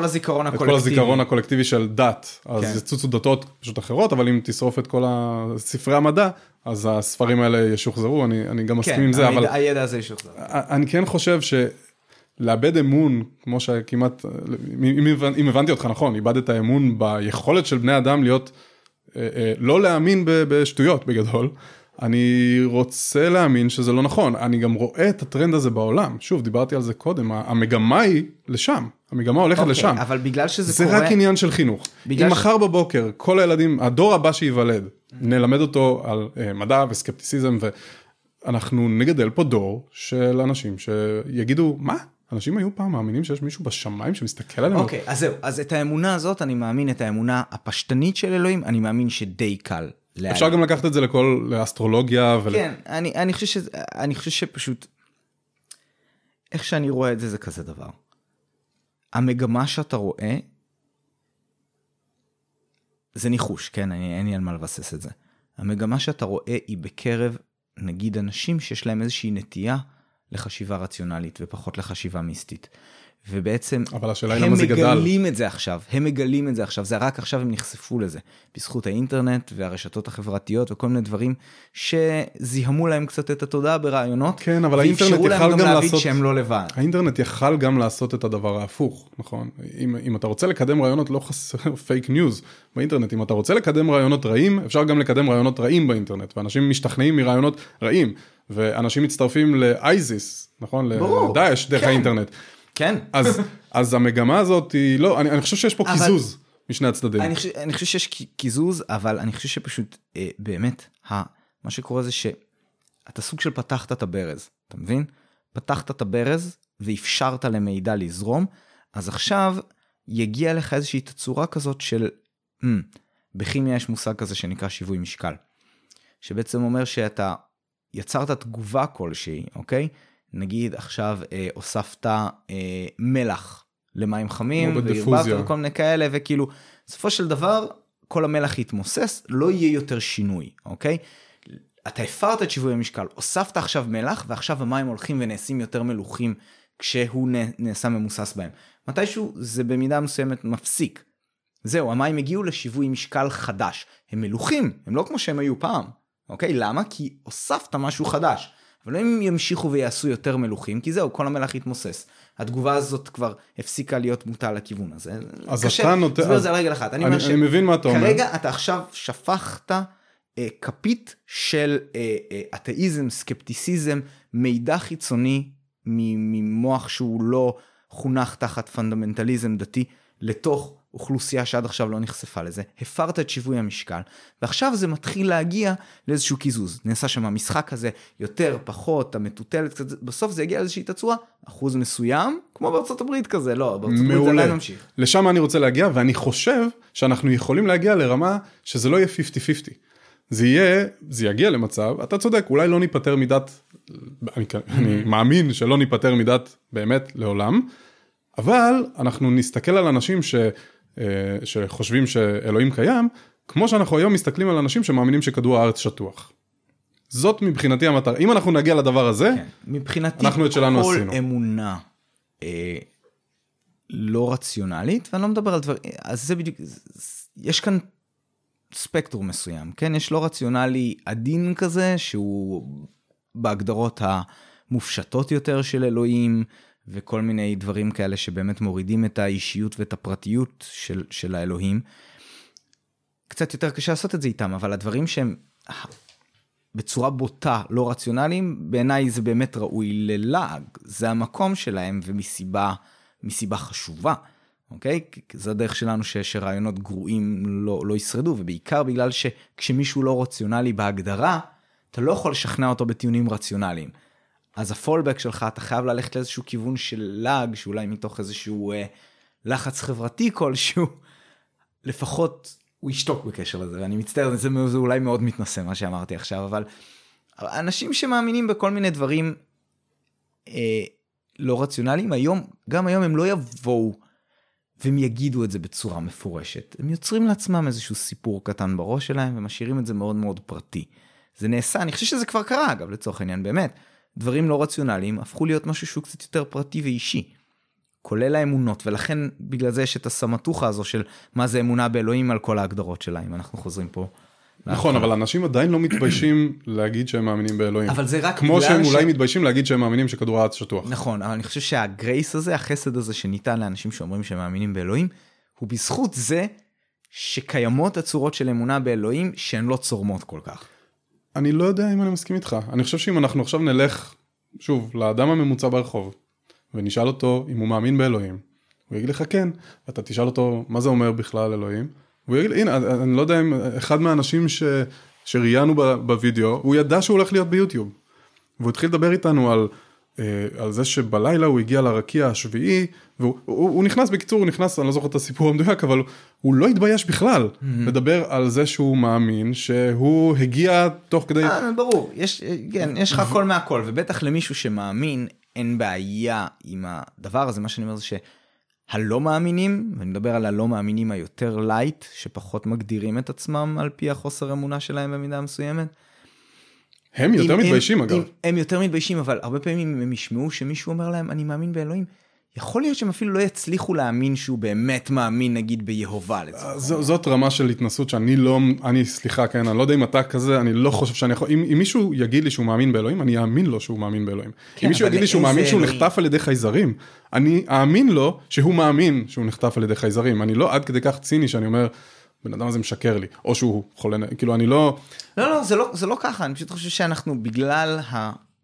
כל הזיכרון הקולקטיבי של דת, אז יצוצו דתות פשוט אחרות, אבל אם תשרוף את כל ספרי המדע, אז הספרים האלה ישוחזרו, אני גם מסכים עם זה. כן, הידע הזה ישוחזר. אני כן חושב שלאבד אמון, כמו שכמעט, אם הבנתי אותך נכון, איבדת האמון ביכולת של בני אדם להיות, לא להאמין בשטויות בגדול, אני רוצה להאמין שזה לא נכון. אני גם רואה את הטרנד הזה בעולם. שוב, דיברתי על זה קודם. המגמה היא לשם. המגמה הולכת okay, לשם. אבל בגלל שזה זה קורה... רק עניין של חינוך. אם מחר ש... בבוקר, כל הילדים, הדור הבא שיוולד, mm-hmm. נלמד אותו על uh, מדע וסקפטיסיזם, ואנחנו נגדל פה דור של אנשים שיגידו, מה? אנשים היו פעם מאמינים שיש מישהו בשמיים שמסתכל עליהם. אוקיי, okay, אז זהו. אז את האמונה הזאת, אני מאמין את האמונה הפשטנית של אלוהים, אני מאמין שדי קל. לאן. אפשר גם לקחת את זה לכל, לאסטרולוגיה. ול... כן, אני, אני, חושב שזה, אני חושב שפשוט, איך שאני רואה את זה, זה כזה דבר. המגמה שאתה רואה, זה ניחוש, כן, אני, אין לי על מה לבסס את זה. המגמה שאתה רואה היא בקרב, נגיד, אנשים שיש להם איזושהי נטייה לחשיבה רציונלית, ופחות לחשיבה מיסטית. ובעצם הם מגלים את זה עכשיו, הם מגלים את זה עכשיו, זה רק עכשיו הם נחשפו לזה, בזכות האינטרנט והרשתות החברתיות וכל מיני דברים שזיהמו להם קצת את התודעה ברעיונות, כן, אבל האינטרנט יכל גם לעשות, שהם לא לבד. האינטרנט יכל גם לעשות את הדבר ההפוך, נכון? אם, אם אתה רוצה לקדם רעיונות, לא חסר פייק ניוז באינטרנט, אם אתה רוצה לקדם רעיונות רעים, אפשר גם לקדם רעיונות רעים באינטרנט, ואנשים משתכנעים מרעיונות רעים, ואנשים מצטרפים לאייזיס, נכון? לדאעש, דרך האינטרנט. כן. אז, אז המגמה הזאת היא לא, אני, אני חושב שיש פה אבל, כיזוז משני הצדדים. אני חושב, אני חושב שיש כיזוז, אבל אני חושב שפשוט, אה, באמת, ה, מה שקורה זה שאתה סוג של פתחת את הברז, אתה מבין? פתחת את הברז ואפשרת למידע לזרום, אז עכשיו יגיע לך איזושהי תצורה כזאת של, mm, בכימיה יש מושג כזה שנקרא שיווי משקל, שבעצם אומר שאתה יצרת תגובה כלשהי, אוקיי? נגיד עכשיו אה, הוספת אה, מלח למים חמים, והרבבת וכל מיני כאלה, וכאילו, בסופו של דבר, כל המלח יתמוסס, לא יהיה יותר שינוי, אוקיי? אתה הפרת את שיווי המשקל, הוספת עכשיו מלח, ועכשיו המים הולכים ונעשים יותר מלוחים, כשהוא נעשה ממוסס בהם. מתישהו זה במידה מסוימת מפסיק. זהו, המים הגיעו לשיווי משקל חדש. הם מלוחים, הם לא כמו שהם היו פעם, אוקיי? למה? כי הוספת משהו חדש. אבל אם ימשיכו ויעשו יותר מלוכים, כי זהו, כל המלח יתמוסס. התגובה הזאת כבר הפסיקה להיות מוטה לכיוון הזה. אז קשה, אתה נותן... זה לא זה על רגל אחת. אני, אני, אני מבין מה אתה אומר. כרגע אתה עכשיו שפכת אה, כפית של אה, אה, אתאיזם, סקפטיסיזם, מידע חיצוני ממוח שהוא לא חונך תחת פונדמנטליזם דתי, לתוך אוכלוסייה שעד עכשיו לא נחשפה לזה, הפרת את שיווי המשקל, ועכשיו זה מתחיל להגיע לאיזשהו כיזוז, נעשה שם המשחק הזה, יותר, פחות, המטוטלת, בסוף זה יגיע לאיזושהי תצורה, אחוז מסוים, כמו בארצות הברית כזה, לא, בארצות הברית זה עליי ממשיך. לשם אני רוצה להגיע, ואני חושב שאנחנו יכולים להגיע לרמה שזה לא יהיה חמישים חמישים, זה יהיה, זה יגיע למצב, אתה צודק, אולי לא ניפטר מדת, אני, אני מאמין שלא ניפטר מדת באמת לעולם, אבל אנחנו נסתכל על אנשים ש, שחושבים שאלוהים קיים, כמו שאנחנו היום מסתכלים על אנשים שמאמינים שכדור הארץ שטוח. זאת מבחינתי המטרה. אם אנחנו נגיע לדבר הזה, כן. מבחינתי אנחנו את שלנו עשינו. כל אמונה אה, לא רציונלית, ואני לא מדבר על דברים, אז זה בדיוק, יש כאן ספקטור מסוים, כן? יש לא רציונלי עדין כזה, שהוא בהגדרות המופשטות יותר של אלוהים, וכל מיני דברים כאלה שבאמת מורידים את האישיות ואת הפרטיות של, של האלוהים. קצת יותר קשה לעשות את זה איתם, אבל הדברים שהם בצורה בוטה, לא רציונליים, בעיניי זה באמת ראוי ללעג. זה המקום שלהם ומסיבה, מסיבה חשובה, אוקיי? זה הדרך שלנו ש, שרעיונות גרועים לא, לא ישרדו, ובעיקר בגלל שכשמישהו לא רציונלי בהגדרה, אתה לא יכול לשכנע אותו בטיעונים רציונליים. אז הפולבק שלך, אתה חייב ללכת לאיזשהו כיוון של לג, שאולי מתוך איזשהו אה, לחץ חברתי כלשהו, לפחות הוא ישתוק בקשר לזה, ואני מצטער, זה, זה אולי מאוד מתנשא מה שאמרתי עכשיו, אבל אנשים שמאמינים בכל מיני דברים אה, לא רציונליים, היום, גם היום הם לא יבואו, והם יגידו את זה בצורה מפורשת. הם יוצרים לעצמם איזשהו סיפור קטן בראש שלהם, ומשאירים את זה מאוד מאוד פרטי. זה נעשה, אני חושב שזה כבר קרה, אגב, לצורך העניין, באמת. דברים לא רציונליים הפכו להיות משהו שהוא קצת יותר פרטי ואישי, כולל האמונות, ולכן בגלל זה יש את הסמטוחה הזו של מה זה אמונה באלוהים על כל ההגדרות שלה, אם אנחנו חוזרים פה. נכון, אבל אנשים עדיין לא מתביישים להגיד שהם מאמינים באלוהים. אבל זה רק כמו שהם אולי מתביישים להגיד שהם מאמינים שכדור הארץ שטוח. נכון, אבל אני חושב שהגרייס הזה, החסד הזה שניתן לאנשים שאומרים שהם מאמינים באלוהים, הוא בזכות זה שקיימות הצורות של אמונה באלוהים שהן לא צורמות כל כך. אני לא יודע אם אני מסכים איתך. אני חושב שאם אנחנו עכשיו נלך, שוב, לאדם הממוצע ברחוב, ונשאל אותו אם הוא מאמין באלוהים, הוא יגיד לך כן, ואתה תשאל אותו מה זה אומר בכלל אלוהים, הוא יגיד, הנה, אני לא יודע אם אחד מהאנשים ש... שראיינו בווידאו, הוא ידע שהוא הולך להיות ביוטיוב, והוא התחיל לדבר איתנו על, על זה שבלילה הוא הגיע לרקיע השביעי, והוא הוא, הוא נכנס, בקיצור הוא נכנס, אני לא זוכר את הסיפור המדויק, אבל הוא לא התבייש בכלל mm-hmm. לדבר על זה שהוא מאמין, שהוא הגיע תוך כדי... 아, ברור, יש, כן, יש לך הכל מהכל, ובטח למישהו שמאמין, אין בעיה עם הדבר הזה, מה שאני אומר זה ש... הלא מאמינים, ואני מדבר על הלא מאמינים היותר לייט, שפחות מגדירים את עצמם על פי החוסר אמונה שלהם במידה מסוימת. הם יותר מתביישים אגב. הם יותר מתביישים, אבל הרבה פעמים הם ישמעו שמישהו אומר להם, אני מאמין באלוהים. יכול להיות שהם אפילו לא יצליחו להאמין שהוא באמת מאמין, נגיד ביהובה. זאת רמה של התנסות שאני לא, אני סליחה, כן, אני לא יודע אם אתה כזה, אני לא חושב שאני יכול, אם מישהו יגיד לי שהוא מאמין באלוהים, אני אאמין לו שהוא מאמין באלוהים. אם מישהו יגיד לי שהוא מאמין שהוא נחטף על ידי חייזרים, אני אאמין לו שהוא מאמין שהוא נחטף על ידי חייזרים. אני לא עד כדי כך ציני שאני אומר, בן אדם הזה משקר לי, או שהוא חולה, כאילו אני לא... לא, לא, זה לא, זה לא ככה. אני פשוט חושב שאנחנו, בגלל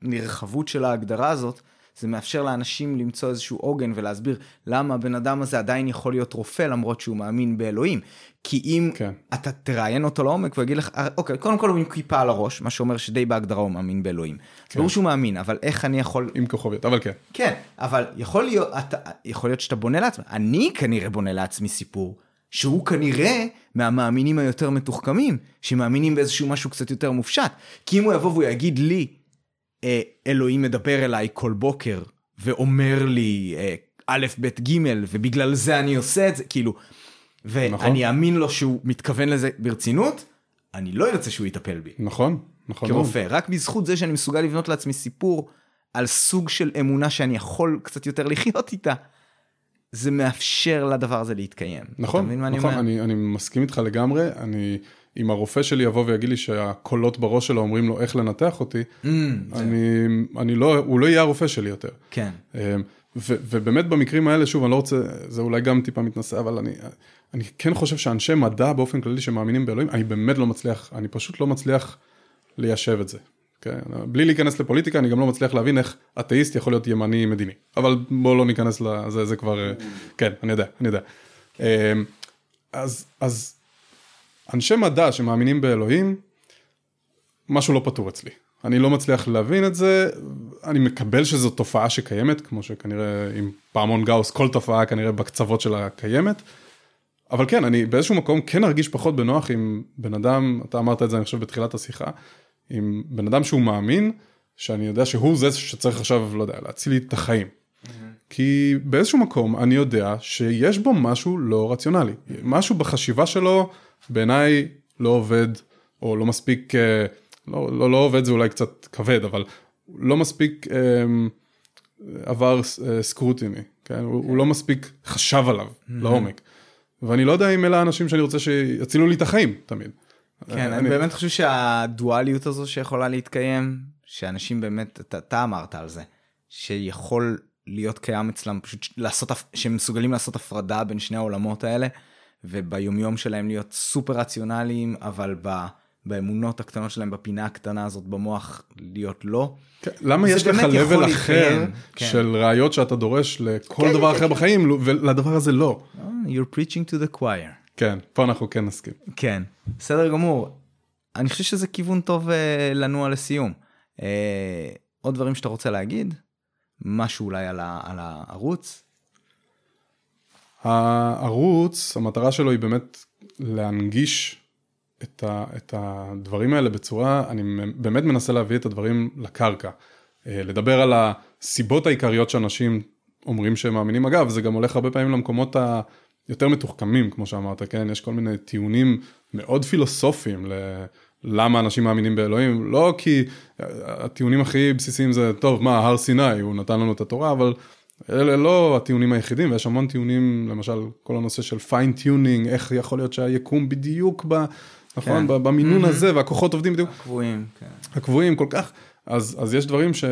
הנרחבות של ההגדרה הזאת, זה מאפשר לאנשים למצוא איזשהו עוגן ולהסביר למה הבן אדם הזה עדיין יכול להיות רופא למרות שהוא מאמין באלוהים. כי אם כן. אתה תראיין אותו לעומק ויגיד לך, אוקיי, קודם כל הוא עם כיפה על הראש, מה שאומר שדי בהגדרה הוא מאמין באלוהים. כן. ברור שהוא מאמין, אבל איך אני יכול... עם כוכבית, אבל כן. כן, אבל יכול להיות, אתה, יכול להיות שאתה בונה לעצמי, אני כנראה בונה לעצמי סיפור, שהוא כנראה מהמאמינים היותר מתוחכמים, שמאמינים באיזשהו משהו קצת יותר מופשט. כי אם הוא יבוא והוא יגיד לי, אלוהים מדבר אליי כל בוקר, ואומר לי א' ב' ג' ובגלל זה אני עושה את זה, כאילו, ואני אאמין לו שהוא מתכוון לזה ברצינות, אני לא ארצה שהוא יטפל בי. נכון, נכון. כרופא, רק בזכות זה שאני מסוגל לבנות לעצמי סיפור על סוג של אמונה שאני יכול קצת יותר לחיות איתה, זה מאפשר לדבר הזה להתקיים. נכון, נכון, אני מסכים איתך לגמרי, אני... אם הרופא שלי יבוא ויגיד לי שהקולות בראש שלו אומרים לו איך לנתח אותי, אני, אני לא, הוא לא יהיה הרופא שלי יותר. כן. ו, ובאמת במקרים האלה, שוב, אני לא רוצה, זה אולי גם טיפה מתנסה, אבל אני, אני כן חושב שאנשי מדע באופן כללי שמאמינים באלוהים, אני באמת לא מצליח, אני פשוט לא מצליח ליישב את זה. כן? בלי להיכנס לפוליטיקה, אני גם לא מצליח להבין איך אתאיסט יכול להיות ימני מדיני. אבל בוא לא ניכנס לזה, זה כבר, כן, אני יודע, אני יודע. אז, אז, אנשי מדע שמאמינים באלוהים, משהו לא פתור אצלי. אני לא מצליח להבין את זה, אני מקבל שזו תופעה שקיימת, כמו שכנראה עם פעמון גאוס, כל תופעה כנראה בקצוות שלה קיימת, אבל כן, אני באיזשהו מקום כן ארגיש פחות בנוח עם בן אדם, אתה אמרת את זה אני חושב בתחילת השיחה, עם בן אדם שהוא מאמין, שאני יודע שהוא זה שצריך עכשיו, לא יודע, להציל לי את החיים. כי באיזשהו מקום אני יודע שיש בו משהו לא רציונלי, משהו בחשיבה שלו, בעיניי לא עובד, או לא מספיק, לא, לא, לא עובד זה אולי קצת כבד, אבל לא מספיק אמ, עבר סקרוטיני, כן? Okay. הוא, הוא לא מספיק חשב עליו, mm-hmm. לעומק. ואני לא יודע אם אלה האנשים שאני רוצה שיצילו לי את החיים, תמיד. כן, אני, אני באמת חושב שהדואליות הזו שיכולה להתקיים, שאנשים באמת, אתה, אתה אמרת על זה, שיכול להיות קיים אצלם, פשוט לעשות, שהם מסוגלים לעשות הפרדה בין שני העולמות האלה, וביומיום שלהם להיות סופר רציונליים, אבל באמונות הקטנות שלהם, בפינה הקטנה הזאת במוח, להיות לא. למה יש לך לבל אחר של ראיות שאתה דורש לכל דבר אחר בחיים, ולדבר הזה לא? You're preaching to the choir. כן, פה אנחנו כן נסכים. כן, בסדר גמור. אני חושב שזה כיוון טוב לנו על הסיום. עוד דברים שאתה רוצה להגיד? משהו אולי על הערוץ? הערוץ, המטרה שלו היא באמת להנגיש את, ה, את הדברים האלה בצורה, אני באמת מנסה להביא את הדברים לקרקע, לדבר על הסיבות העיקריות שאנשים אומרים שהם מאמינים, אגב, זה גם הולך הרבה פעמים למקומות היותר מתוחכמים, כמו שאמרת, כן? יש כל מיני טיעונים מאוד פילוסופיים למה אנשים מאמינים באלוהים, לא כי הטיעונים הכי בסיסיים זה, טוב, מה, הר סיני, הוא נתן לנו את התורה, אבל אלה לא הטיעונים היחידים, ויש המון טיעונים, למשל, כל הנושא של פיין-טיונינג, איך יכול להיות שהיקום בדיוק ב... נכון, כן. במינון mm-hmm. הזה, והכוחות עובדים בדיוק. הקבועים, כן. הקבועים כל כך, אז, אז יש דברים ש...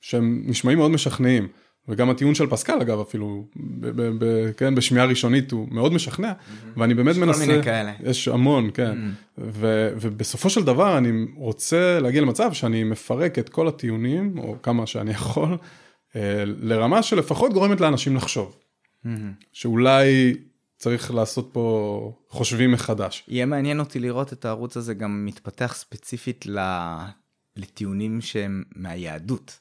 שהם נשמעים מאוד משכנעים, וגם הטיעון של פסקל, אגב, אפילו, ב- ב- ב- כן, בשמיעה ראשונית, הוא מאוד משכנע, mm-hmm. ואני באמת יש מנסה... יש כל מיני כאלה. יש המון, כן. Mm-hmm. ו- ובסופו של דבר, אני רוצה להגיע למצב שאני מפרק את כל הטיעונים, או כמה שאני יכול, לרמה שלפחות גורמת לאנשים לחשוב. Mm-hmm. שאולי... צריך לעשות פה חושבים מחדש. יהיה מעניין אותי לראות את הערוץ הזה גם מתפתח ספציפית לטיעונים שהם מהיהדות.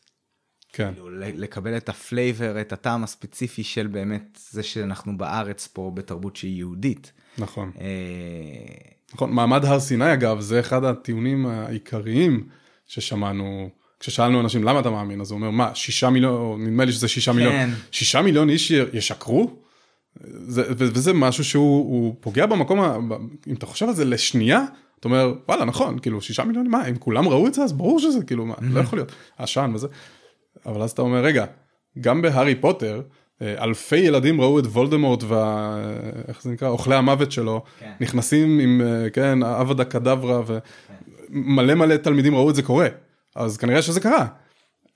כן. לקבל את הפלייבר, את הטעם הספציפי של באמת זה שאנחנו בארץ פה בתרבות שהיא יהודית. נכון. נכון, מעמד הר סיני אגב, זה אחד הטיעונים העיקריים ששמענו, כששאלנו אנשים למה אתה מאמין, אז הוא אומר, מה, שישה מיליון, נדמה לי שזה שישה מיליון, שישה מיליון איש ישקרו? זה, וזה משהו שהוא פוגע במקום, אם אתה חושב על זה לשנייה, אתה אומר, וואלה, נכון, כאילו, שישה מיליון, מה, אם כולם ראו את זה, אז ברור שזה, כאילו, מה, לא יכול להיות, השן וזה. אבל אז אתה אומר, רגע, גם בהרי פוטר, אלפי ילדים ראו את וולדמורט, ואיך זה נקרא, אוכלי המוות שלו, נכנסים עם, כן, עבדה קדברה, ומלא מלא תלמידים ראו את זה קורה. אז כנראה שזה קרה.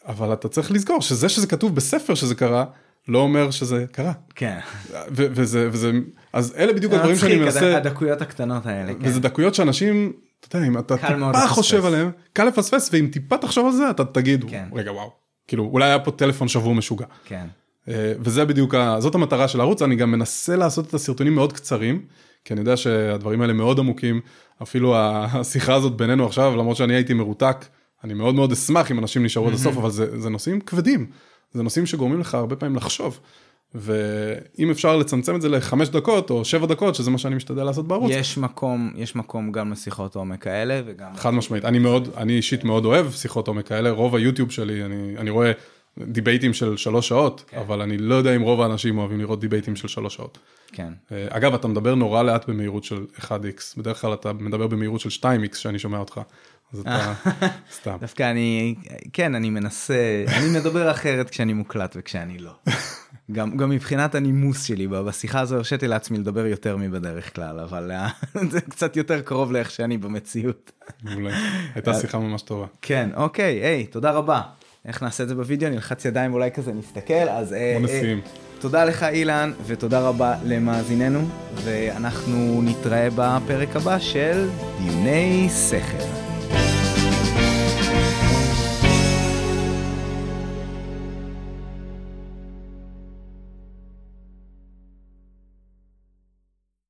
אבל אתה צריך לזכור, שזה שזה כתוב בספר שזה קרה, לא אומר שזה קרה. כן. ו- וזה, וזה, אז אלה בדיוק הדברים שאני מנסה... הדקויות הקטנות האלה, כן. וזה דקויות שאנשים, אתה יודע, אם אתה טיפה חושב עליהם, קל לפספס, ואם טיפה תחשוב על זה, אתה תגיד, רגע, וואו, כאילו, אולי היה פה טלפון שבור משוגע. כן. וזה בדיוק, זאת המטרה של הערוץ, אני גם מנסה לעשות את הסרטונים מאוד קצרים, כי אני יודע שהדברים האלה מאוד עמוקים, אפילו השיחה הזאת בינינו עכשיו, למרות שאני הייתי מרותק, אני מאוד מאוד אשמח אם אנשים נשארו עד הסוף, אבל זה, זה נושאים כבדים. זה נושאים שגורמים לך הרבה פעמים לחשוב, ואם אפשר לצמצם את זה לחמש דקות או שבע דקות, שזה מה שאני משתדל לעשות בערוץ. יש מקום, יש מקום גם לשיחות עומק האלה, וגם... חד משמעית, אני מאוד, אני אישית מאוד אוהב שיחות עומק האלה, רוב היוטיוב שלי, אני, אני רואה דיבייטים של שלוש שעות, כן. אבל אני לא יודע אם רוב האנשים אוהבים לראות דיבייטים של שלוש שעות. כן. אגב, אתה מדבר נורא לאט במהירות של אחד איקס, בדרך כלל אתה מדבר במהירות של שתיים איקס שאני שומע אותך. אז אתה סתם. דווקא אני, כן, אני מנסה, אני מדבר אחרת כשאני מוקלט וכשאני לא. גם, גם מבחינת הנימוס שלי, בשיחה הזו הרשיתי לעצמי לדבר יותר מבדרך כלל, אבל זה קצת יותר קרוב לאיך שאני במציאות. אולי, הייתה שיחה ממש טובה. כן, אוקיי, היי, תודה רבה. איך נעשה את זה בווידאו? נלחץ ידיים אולי כזה, נסתכל, אז... בוא נסיים. תודה לך אילן, ותודה רבה למאזיננו, ואנחנו נתראה בפרק הבא של דיוני סכר.